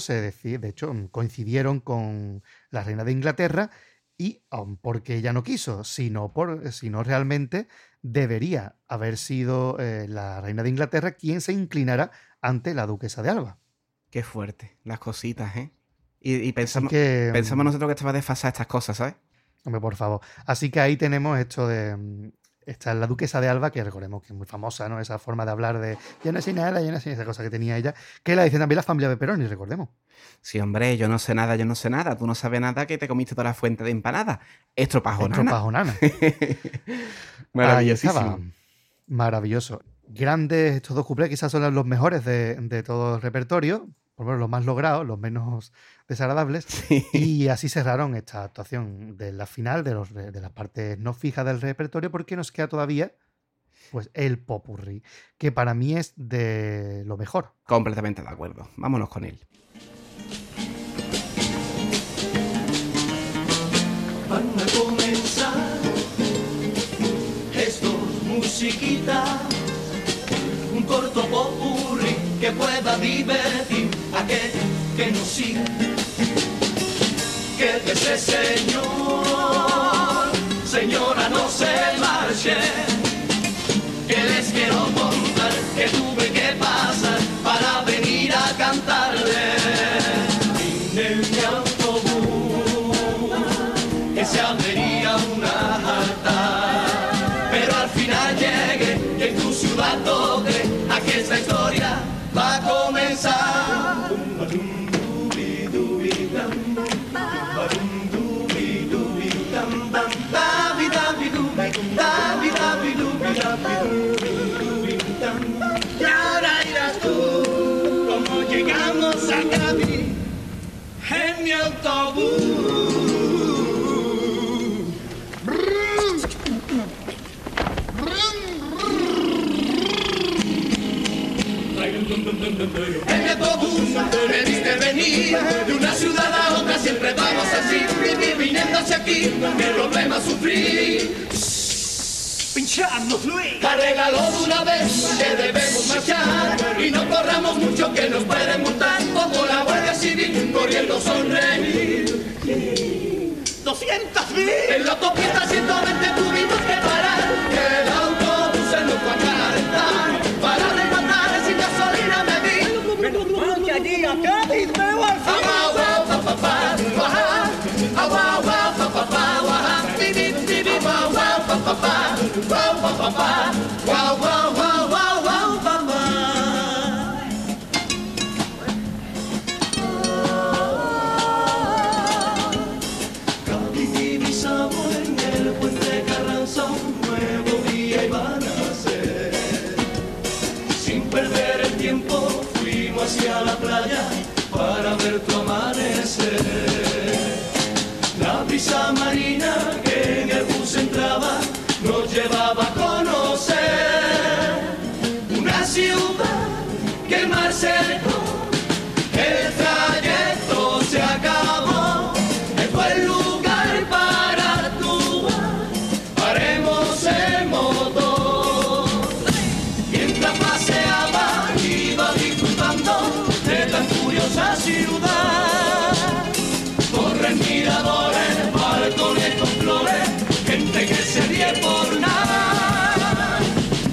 coincidieron con la reina de Inglaterra, y aun porque ella no quiso, sino realmente debería haber sido la reina de Inglaterra quien se inclinara ante la duquesa de Alba. Qué fuerte, las cositas, ¿eh? Y pensamos nosotros que estaba desfasada estas cosas, ¿sabes? Hombre, por favor. Así que ahí tenemos esto de... Esta es la duquesa de Alba, que recordemos que es muy famosa, ¿no? Esa forma de hablar de yo no sé nada, yo no sé, esa cosa que tenía ella, que la dicen también la familia de Perón, y recordemos. Sí, hombre, yo no sé nada, tú no sabes nada, que te comiste toda la fuente de empanada. Estropajonana. Maravillosísimo. Maravilloso. Grandes estos dos cuplés, quizás son los mejores de todo el repertorio, por lo menos los más logrados, los menos desagradables, sí. Y así cerraron esta actuación de la final, de las partes no fijas del repertorio, porque nos queda todavía pues el popurrí, que para mí es de lo mejor. Completamente de acuerdo, vámonos con él. Van a comenzar estos musiquitas, un corto popurrí que pueda divertir aquel que nos sigue, que ese señor, señora, no se marche, que les quiero contar que tuve que pasar para venir a cantarle. Vine en mi autobús, que se abriría una jarta, pero al final llegué y en tu ciudad toqué, aquí esta historia va a comenzar. Y ahora irás tú, como llegamos a Gaby en mi autobús. En mi autobús me viste venir de una ciudad a otra, siempre vamos así, viniendo hacia aquí, mi problema es sufrir. Pinchamos, Luis. Arreglalo de una vez, que debemos marchar y no corramos mucho, que nos pueden multar, como la Guardia Civil corriendo sonreír. 200.000 en la autopista 120 tuvimos que parar, que el autobús se nos fue a calentar, para rematar sin gasolina me di. Menos mal que allí acá veo al fin. Agua, agua, papá, guajá. Agua, agua, papá, guajá. Y mi sabor en el puente Carranza, un nuevo día iba a nacer. hacia la playa para ver tu amanecer. La brisa marina que en el bus entraba nos llevaba a conocer una ciudad que más cerca. El trayecto se acabó, fue el lugar para actuar, paremos el motor. Mientras paseaba iba disfrutando de tan curiosa ciudad, torres, miradores, balcones con flores, gente que se ríe por nada.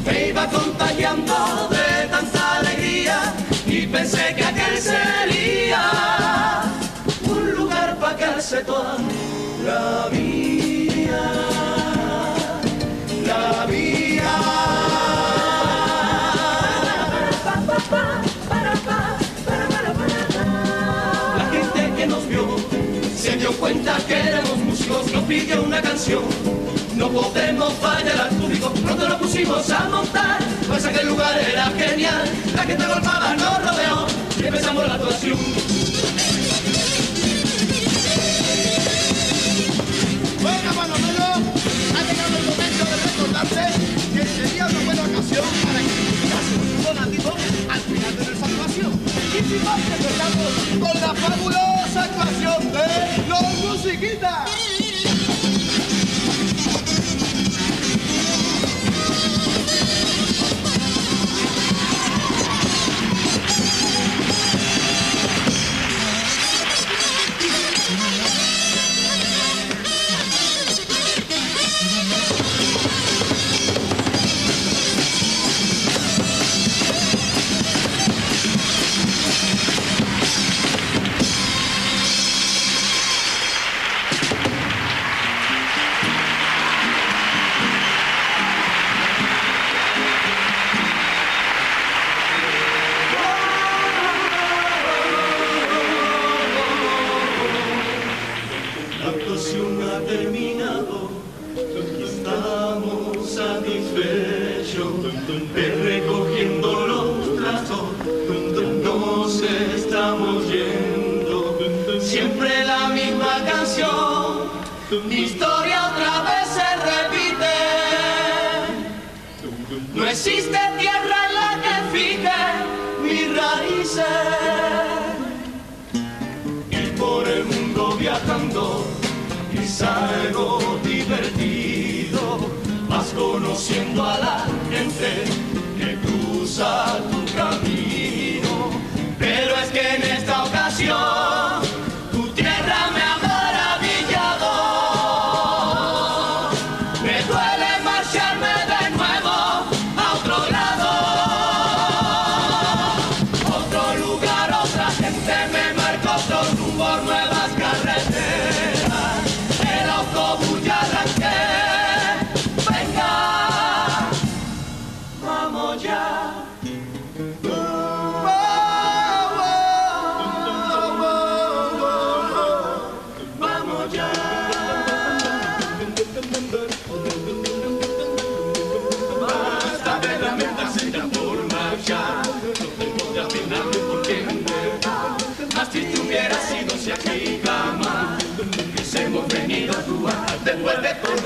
Me iba contagiando de tanta alegría y pensé que aquel sería un lugar para quedarse toda la vida, la vida. La gente que nos vio se dio cuenta que éramos músicos, nos pidió una canción. No podemos fallar al público, pronto nos pusimos a montar, pues aquel lugar era genial, la gente golpeaba nos rodeó y empezamos la actuación. Bueno, Manolo, ha llegado el momento de recordarte que sería una buena ocasión para que disfrutásemos un donativo al final de nuestra actuación. Y si más empezamos con la fabulosa actuación de Los Musiquita. Después de todo,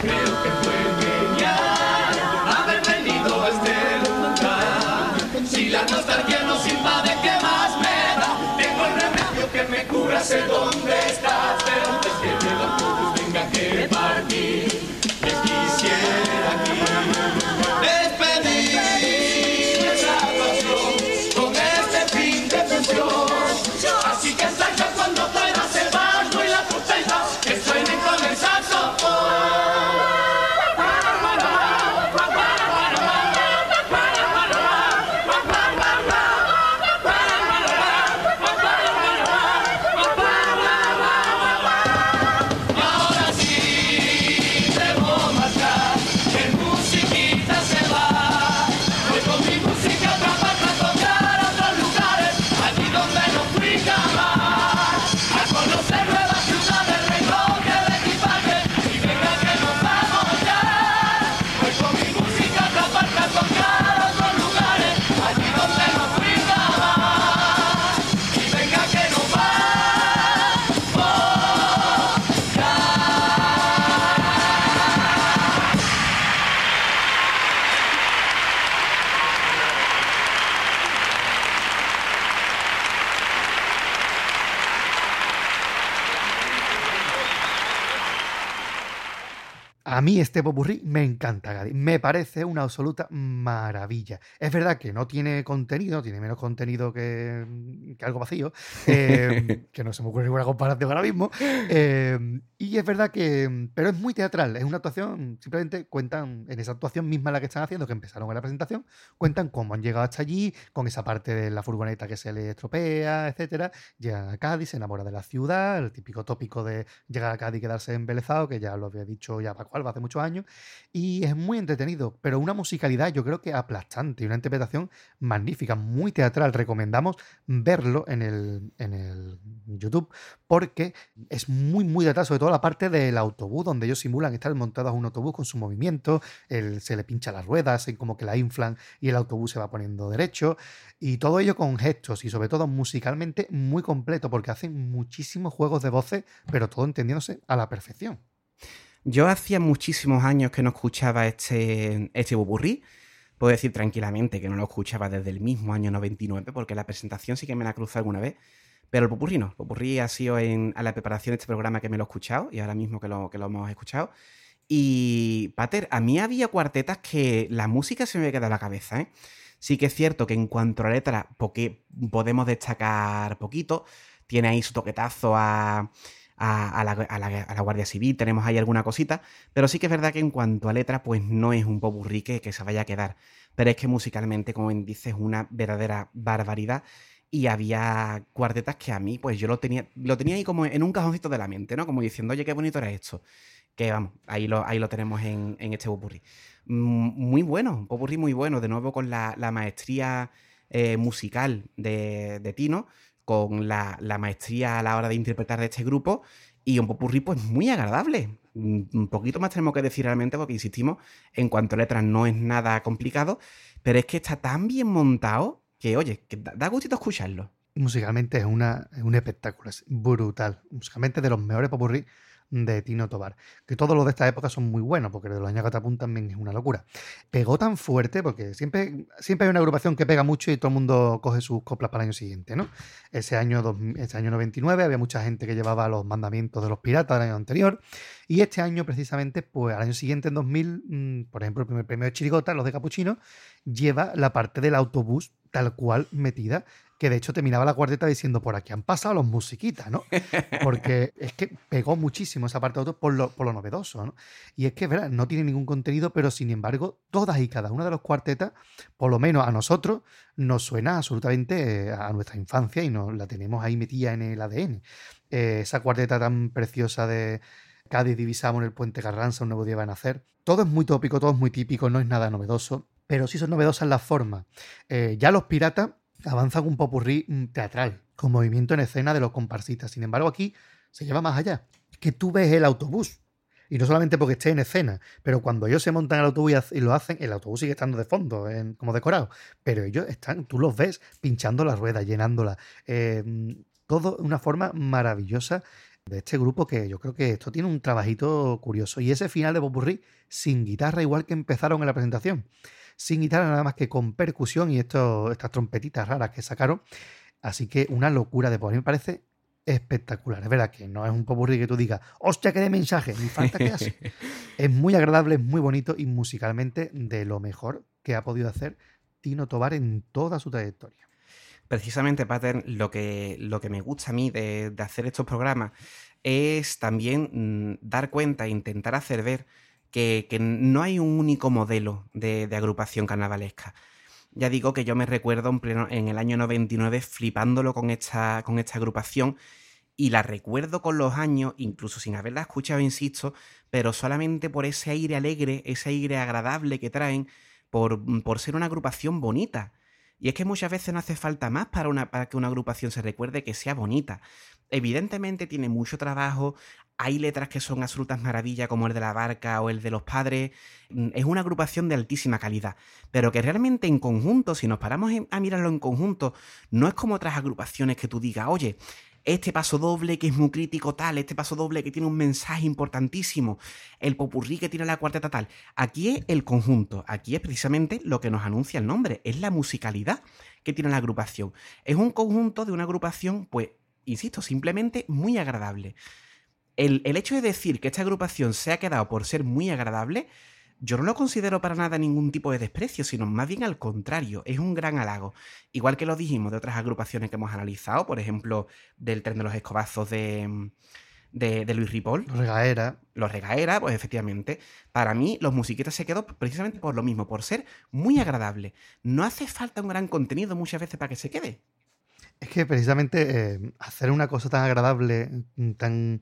creo que fue genial haber venido a este lugar. Si la nostalgia nos invade, ¿qué más me da? Tengo el remedio que me cura, sé dónde estás, pero antes que el autobús tenga que partir, me quisiera aquí despedir esa pasión con este fin de función. Así que saca cuando puedas el barco y la tortilla que suene con el saxofón. A mí este popurrí me encanta, Gadi. Me parece una absoluta maravilla. Es verdad que no tiene contenido, tiene menos contenido que algo vacío, que no se me ocurre ninguna comparación ahora mismo. Y es verdad que... Pero es muy teatral, es una actuación... Simplemente cuentan, en esa actuación misma la que están haciendo, que empezaron en la presentación, cuentan cómo han llegado hasta allí, con esa parte de la furgoneta que se le estropea, etcétera. Llegan a Cádiz, se enamoran de la ciudad, el típico tópico de llegar a Cádiz y quedarse embelezado, que ya lo había dicho ya Paco Alba hace muchos años, y es muy entretenido, pero una musicalidad yo creo que aplastante y una interpretación magnífica, muy teatral. Recomendamos verlo en el YouTube porque es muy muy teatral, sobre todo la parte del autobús donde ellos simulan estar montados a un autobús con su movimiento, se le pincha las ruedas, como que la inflan y el autobús se va poniendo derecho, y todo ello con gestos y sobre todo musicalmente muy completo porque hacen muchísimos juegos de voces, pero todo entendiéndose a la perfección. Yo hacía muchísimos años que no escuchaba este popurrí. Puedo decir tranquilamente que no lo escuchaba desde el mismo año 99, porque la presentación sí que me la cruzado alguna vez, pero el popurrí no. El popurrí ha sido a la preparación de este programa que me lo he escuchado, y ahora mismo que lo hemos escuchado. Y, Pater, a mí había cuartetas que la música se me había quedado en la cabeza, ¿eh? Sí que es cierto que en cuanto a letra, porque podemos destacar poquito, tiene ahí su toquetazo a la Guardia Civil, tenemos ahí alguna cosita, pero sí que es verdad que en cuanto a letra, pues no es un popurrí que se vaya a quedar, pero es que musicalmente, como bien dices, es una verdadera barbaridad, y había cuartetas que a mí, pues yo lo tenía ahí como en un cajoncito de la mente, ¿no? Como diciendo, oye, qué bonito era esto, que vamos, ahí lo tenemos en este popurrí. Muy bueno, popurrí muy bueno, de nuevo con la maestría musical de Tino, con la maestría a la hora de interpretar de este grupo, y un popurrí pues muy agradable. Un poquito más tenemos que decir realmente, porque insistimos, en cuanto a letras no es nada complicado, pero es que está tan bien montado que, oye, que da gustito escucharlo. Musicalmente es un espectáculo, es brutal. Musicalmente de los mejores popurrí de Tino Tovar, que todos los de esta época son muy buenos, porque de los años que te apuntan también es una locura. Pegó tan fuerte, porque siempre hay una agrupación que pega mucho y todo el mundo coge sus coplas para el año siguiente, ¿no? Ese año 99 había mucha gente que llevaba los mandamientos de los piratas del año anterior, y este año precisamente, pues al año siguiente, en 2000, por ejemplo, el primer premio de Chirigota, los de Capuchino, lleva la parte del autobús tal cual metida, que de hecho terminaba la cuarteta diciendo, por aquí han pasado los musiquitas, ¿no? Porque es que pegó muchísimo esa parte de otro por lo novedoso, ¿no? Y es que, ¿verdad? No tiene ningún contenido, pero sin embargo, todas y cada una de las cuartetas, por lo menos a nosotros, nos suena absolutamente a nuestra infancia y nos la tenemos ahí metida en el ADN. Esa cuarteta tan preciosa de Cádiz divisamos en el Puente Carranza, un nuevo día va a nacer. Todo es muy tópico, todo es muy típico, no es nada novedoso, pero sí son novedosas las formas. Ya los piratas avanzan un popurrí teatral, con movimiento en escena de los comparsistas. Sin embargo, aquí se lleva más allá. Que tú ves el autobús, y no solamente porque esté en escena, pero cuando ellos se montan al autobús y lo hacen, el autobús sigue estando de fondo, como decorado. Pero ellos están, tú los ves pinchando las ruedas, llenándolas. Todo una forma maravillosa de este grupo, que yo creo que esto tiene un trabajito curioso. Y ese final de popurrí sin guitarra, igual que empezaron en la presentación. Sin guitarra, nada más que con percusión y estas trompetitas raras que sacaron. Así que una locura de poder. Me parece espectacular. Es verdad que no es un popurrí que tú digas, ¡hostia, qué de mensaje! Ni falta que hace. Es muy agradable, es muy bonito y musicalmente de lo mejor que ha podido hacer Tino Tovar en toda su trayectoria. Precisamente, Pater, lo que me gusta a mí de hacer estos programas es también dar cuenta e intentar hacer ver que no hay un único modelo de agrupación carnavalesca. Ya digo que yo me recuerdo en el año 99 flipándolo con esta agrupación, y la recuerdo con los años, incluso sin haberla escuchado, insisto, pero solamente por ese aire alegre, ese aire agradable que traen, por ser una agrupación bonita. Y es que muchas veces no hace falta más para que una agrupación se recuerde que sea bonita. Evidentemente tiene mucho trabajo, hay letras que son absolutas maravillas como el de la barca o el de los padres. Es una agrupación de altísima calidad, pero que realmente en conjunto, si nos paramos a mirarlo en conjunto, no es como otras agrupaciones que tú digas, oye, este paso doble que es muy crítico tal, este paso doble que tiene un mensaje importantísimo, el popurrí que tiene la cuarteta tal. Aquí es el conjunto, aquí es precisamente lo que nos anuncia el nombre, es la musicalidad que tiene la agrupación. Es un conjunto de una agrupación, pues, insisto, simplemente muy agradable. El hecho de decir que esta agrupación se ha quedado por ser muy agradable, yo no lo considero para nada ningún tipo de desprecio, sino más bien al contrario, es un gran halago. Igual que lo dijimos de otras agrupaciones que hemos analizado, por ejemplo, del Tren de los Escobazos de Luis Ripoll. Los Regaera, pues efectivamente. Para mí, Los Musiquitas se quedó precisamente por lo mismo, por ser muy agradable. No hace falta un gran contenido muchas veces para que se quede. Es que precisamente hacer una cosa tan agradable, tan...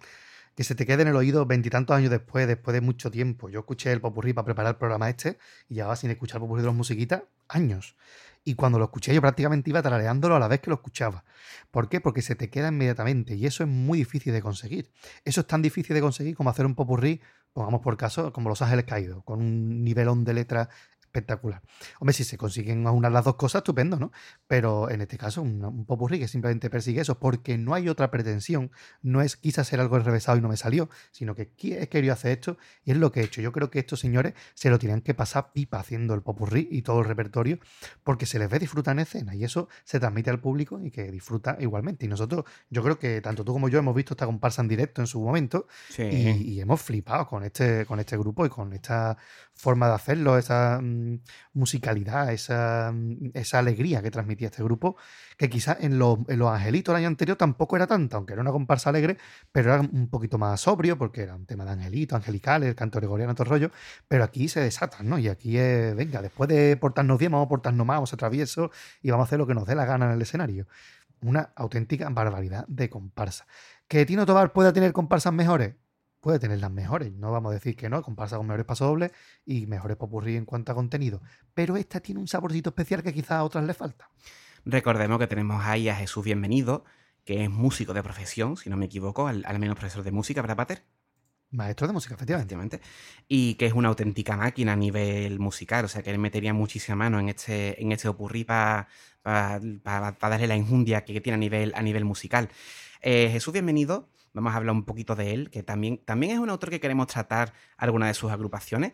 que se te quede en el oído veintitantos años después de mucho tiempo. Yo escuché el popurrí para preparar el programa este y llevaba sin escuchar el popurrí de Los Musiquitas años. Y cuando lo escuché yo prácticamente iba tarareándolo a la vez que lo escuchaba. ¿Por qué? Porque se te queda inmediatamente y eso es muy difícil de conseguir. Eso es tan difícil de conseguir como hacer un popurrí, pongamos por caso, como Los Ángeles Caídos, con un nivelón de letras espectacular. Hombre, si se consiguen aunar las dos cosas, estupendo, ¿no? Pero en este caso, un popurrí que simplemente persigue eso, porque no hay otra pretensión, no es quise hacer algo enrevesado y no me salió, sino que he querido hacer esto y es lo que he hecho. Yo creo que estos señores se lo tienen que pasar pipa haciendo el popurrí y todo el repertorio, porque se les ve disfrutar en escena y eso se transmite al público y que disfruta igualmente. Y nosotros, yo creo que tanto tú como yo hemos visto esta comparsa en directo en su momento, sí. y hemos flipado con este grupo y con esta forma de hacerlo, esa musicalidad, esa alegría que transmitía este grupo, que quizás en los Angelitos el año anterior tampoco era tanta, aunque era una comparsa alegre, pero era un poquito más sobrio porque era un tema de angelitos, angelicales, el canto gregoriano, todo el rollo, pero aquí se desatan, ¿no? Y aquí es, venga, después de portarnos bien, vamos a portarnos más, vamos a travieso y vamos a hacer lo que nos dé la gana en el escenario. Una auténtica barbaridad de comparsa. ¿Que Tino Tovar pueda tener comparsas mejores? Puede tener las mejores, no vamos a decir que no, comparsa con mejores pasodobles y mejores popurrí en cuanto a contenido. Pero esta tiene un saborcito especial que quizás a otras le falta. Recordemos que tenemos ahí a Jesús Bienvenido, que es músico de profesión, si no me equivoco, al menos profesor de música, ¿verdad, Pater? Maestro de música, efectivamente. Y que es una auténtica máquina a nivel musical, o sea que él metería muchísima mano en este popurrí para darle la enjundia que tiene a nivel musical. Jesús Bienvenido, vamos a hablar un poquito de él, que también es un autor que queremos tratar alguna de sus agrupaciones,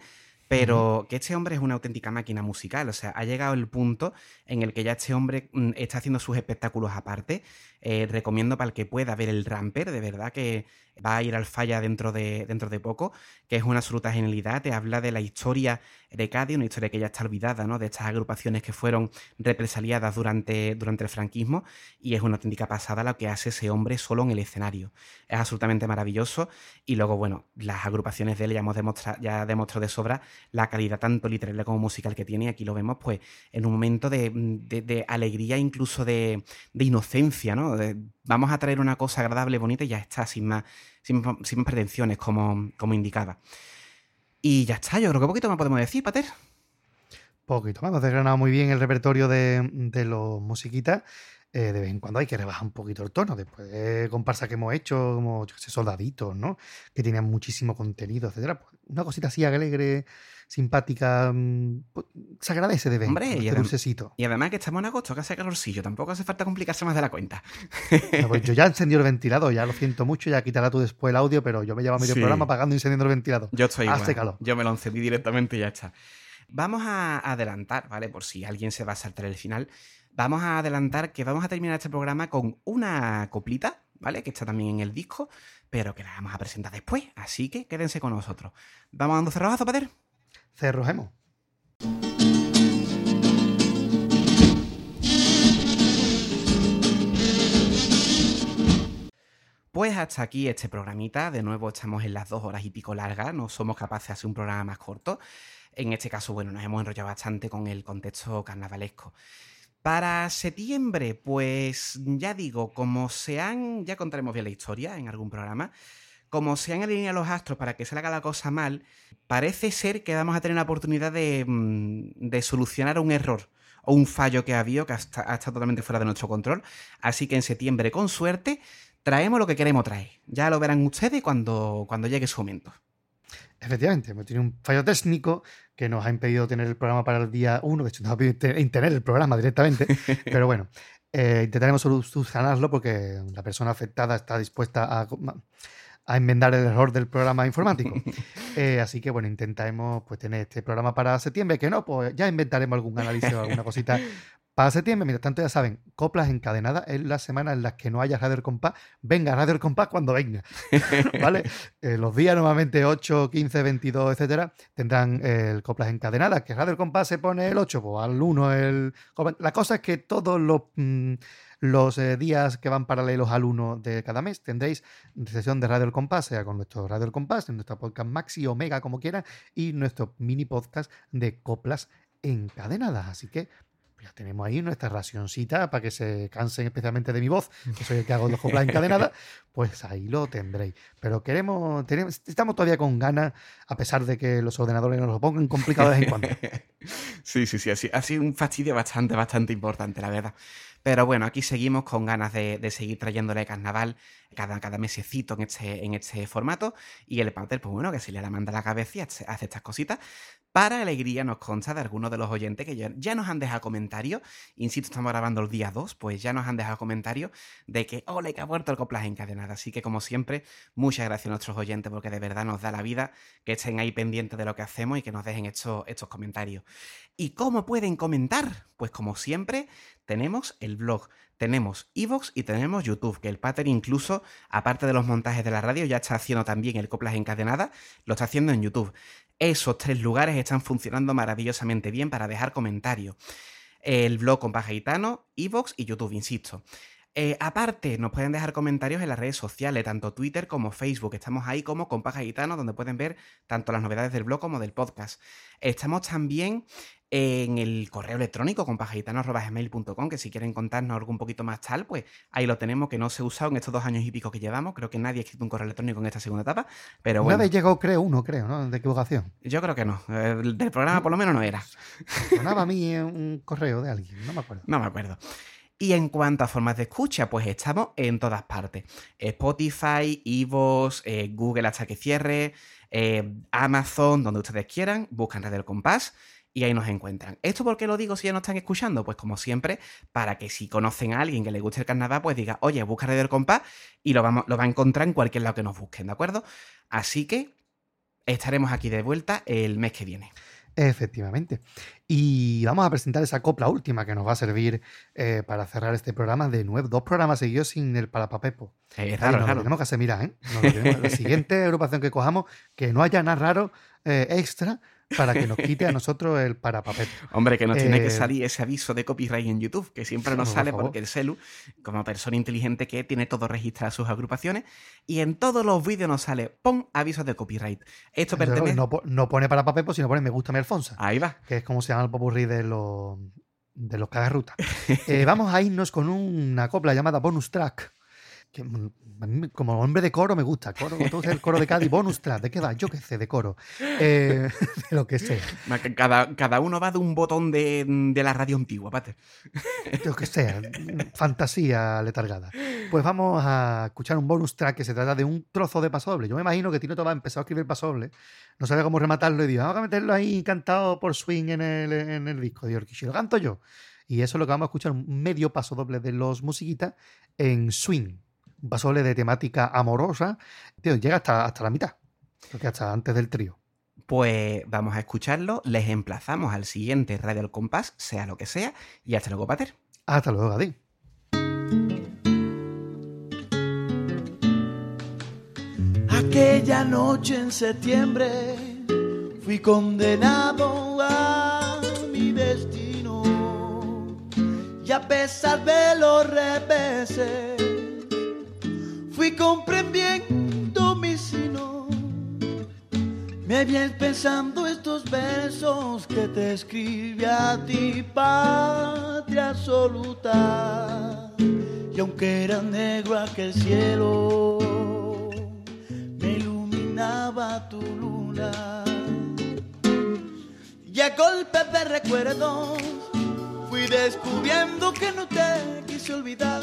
pero que este hombre es una auténtica máquina musical. O sea, ha llegado el punto en el que ya este hombre está haciendo sus espectáculos aparte. Recomiendo para el que pueda ver el Ramper, de verdad que va a ir al Falla dentro de poco, que es una absoluta genialidad. Te habla de la historia de Cádiz, una historia que ya está olvidada, ¿no? De estas agrupaciones que fueron represaliadas durante el franquismo, y es una auténtica pasada lo que hace ese hombre solo en el escenario. Es absolutamente maravilloso. Y luego, bueno, las agrupaciones de él ya demostró de sobra la calidad tanto literaria como musical que tiene. Aquí lo vemos pues en un momento de alegría, incluso de inocencia, ¿no? Vamos a traer una cosa agradable, bonita y ya está, sin pretensiones, como indicaba. Y ya está, yo creo que poquito más podemos decir, Pater. Poquito más, hemos desgranado muy bien el repertorio de Los Musiquitas. De vez en cuando hay que rebajar un poquito el tono, después de comparsas que hemos hecho, como yo que sé, Soldaditos, ¿no? Que tenían muchísimo contenido, etcétera. Pues una cosita así alegre, simpática, pues, se agradece de vez en cuando, este dulcecito. Y además que estamos en agosto, que hace calorcillo, tampoco hace falta complicarse más de la cuenta. No, pues yo ya he encendido el ventilador, ya lo siento mucho, ya quitará tú después el audio, pero yo me llevo medio programa apagando y encendiendo el ventilador. Yo estoy igual. Hace calor. Yo me lo encendí directamente y ya está. Vamos a adelantar, ¿vale? Por si alguien se va a saltar el final. Vamos a adelantar que vamos a terminar este programa con una coplita, ¿vale? Que está también en el disco, pero que la vamos a presentar después. Así que quédense con nosotros. ¿Vamos dando cerrojazo, Pater? Cerrojemos. Pues hasta aquí este programita. De nuevo estamos en las 2 horas y pico largas. No somos capaces de hacer un programa más corto. En este caso, bueno, nos hemos enrollado bastante con el contexto carnavalesco. Para septiembre, pues ya digo, ya contaremos bien la historia en algún programa, como se han alineado los astros para que se le haga la cosa mal, parece ser que vamos a tener la oportunidad de solucionar un error o un fallo que ha habido, que ha estado totalmente fuera de nuestro control. Así que en septiembre, con suerte, traemos lo que queremos traer. Ya lo verán ustedes cuando llegue su momento. Efectivamente, hemos tenido un fallo técnico que nos ha impedido tener el programa para el día 1, de hecho nos ha impedido tener el programa directamente, pero bueno, intentaremos solucionarlo porque la persona afectada está dispuesta a enmendar el error del programa informático. Así que bueno, intentaremos pues tener este programa para septiembre, que no, pues ya inventaremos algún análisis o alguna cosita Para septiembre, mientras tanto, ya saben, coplas encadenadas en las semanas en las que no haya Radio El Compás. Venga, Radio El Compás cuando venga, ¿vale? Los días normalmente 8, 15, 22, etcétera, tendrán coplas encadenadas. Que Radio El Compás se pone el 8, pues al 1 el... La cosa es que todos los días que van paralelos al 1 de cada mes tendréis sesión de Radio El Compás, sea con nuestro Radio El Compás, en nuestro podcast Maxi o Mega, como quieran, y nuestro mini podcast de coplas encadenadas. Así que ya tenemos ahí nuestra racioncita para que se cansen especialmente de mi voz, que soy el que hago los coplas encadenadas, pues ahí lo tendréis. Pero estamos todavía con ganas, a pesar de que los ordenadores nos lo pongan complicado de vez en cuando. Sí, ha sido un fastidio bastante importante, la verdad. Pero bueno, aquí seguimos con ganas de seguir trayéndole carnaval cada mesecito en este formato. Y el Pater, pues bueno, que se le la manda a la cabeza y hace estas cositas. Para alegría nos consta de algunos de los oyentes que ya nos han dejado comentarios. Insisto, estamos grabando el día 2, pues ya nos han dejado comentarios de que ¡ole, que ha vuelto el coplas encadenado! Así que, como siempre, muchas gracias a nuestros oyentes, porque de verdad nos da la vida que estén ahí pendientes de lo que hacemos y que nos dejen estos comentarios. ¿Y cómo pueden comentar? Pues como siempre, tenemos el blog, tenemos iVoox y tenemos YouTube, que el Pater incluso, aparte de los montajes de la radio, ya está haciendo también el coplas encadenada, lo está haciendo en YouTube. Esos tres lugares están funcionando maravillosamente bien para dejar comentarios. El blog Compás Gaitano, iVoox y YouTube, insisto. Aparte, nos pueden dejar comentarios en las redes sociales, tanto Twitter como Facebook. Estamos ahí como Compás Gaitano, donde pueden ver tanto las novedades del blog como del podcast. Estamos también en el correo electrónico compasgaitano@gmail.com, que si quieren contarnos algo un poquito más tal, pues ahí lo tenemos, que no se ha usado en estos 2 años y pico que llevamos. Creo que nadie ha escrito un correo electrónico en esta segunda etapa, pero bueno. Una vez llegó, creo, ¿no? De equivocación. Yo creo que no. Del programa por lo menos no era. Sonaba a mí un correo de alguien, no me acuerdo. Y en cuanto a formas de escucha, pues estamos en todas partes. Spotify, iVoox, Google hasta que cierre, Amazon, donde ustedes quieran, buscan Radio El Compás. Y ahí nos encuentran. ¿Esto por qué lo digo si ya no están escuchando? Pues como siempre, para que si conocen a alguien que le guste el carnaval, pues diga, oye, busca Radio El Compás y lo va a encontrar en cualquier lado que nos busquen, ¿de acuerdo? Así que estaremos aquí de vuelta el mes que viene. Efectivamente. Y vamos a presentar esa copla última que nos va a servir para cerrar este programa de nuevo. 2 programas seguidos sin el parapapepo. Raro. Lo tenemos que hacer, mira, ¿eh? La siguiente agrupación que cojamos, que no haya nada raro extra, para que nos quite a nosotros el parapapel. Hombre, que nos tiene que salir ese aviso de copyright en YouTube, que siempre nos sale porque el celu, como persona inteligente que tiene todo registrado sus agrupaciones, y en todos los vídeos nos sale, pon avisos de copyright. Esto pertenece... No pone parapapel, sino pone me gusta mi Alfonso. Ahí va. Que es como se llama el popurrí de los cagarrutas. Vamos a irnos con una copla llamada Bonus Track. Que, como hombre de coro me gusta. Entonces el coro de Cádiz, Bonus Track, ¿de qué va? Yo qué sé, de coro. De lo que sea. Cada uno va de un botón de la radio antigua, Pater. Yo qué sé, fantasía letargada. Pues vamos a escuchar un Bonus Track que se trata de un trozo de paso doble. Yo me imagino que Tino Tovar empezó a escribir paso doble, no sabía cómo rematarlo y dijo, vamos a meterlo ahí cantado por swing en el disco. Digo, si lo canto yo. Y eso es lo que vamos a escuchar, un medio paso doble de los musiquitas en swing. Un paso doble de temática amorosa. Tío, llega hasta la mitad, porque hasta antes del trío. Pues vamos a escucharlo. Les emplazamos al siguiente Radio El Compás, sea lo que sea. Y hasta luego, Pater. Hasta luego, Gadín. Aquella noche en septiembre fui condenado a mi destino. Y a pesar de los reveses fui comprendiendo mi sino. Me habían pensando estos versos que te escribí a ti, patria absoluta. Y aunque era negro aquel cielo, me iluminaba tu luna. Y a golpes de recuerdos fui descubriendo que no te quise olvidar,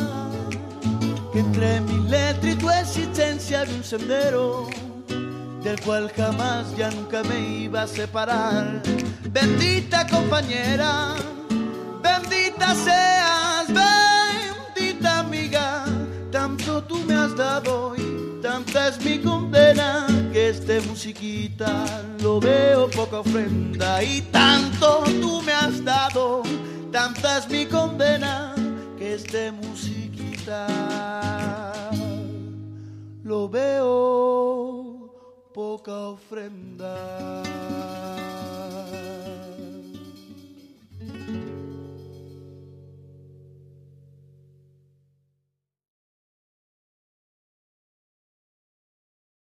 que entre mi letra y tu existencia había un sendero del cual jamás ya nunca me iba a separar. Bendita compañera, bendita seas, bendita amiga, tanto tú me has dado y tanta es mi condena, que este musiquita lo veo poca ofrenda. Y tanto tú me has dado, tanta es mi condena, cristal, lo veo poca ofrenda.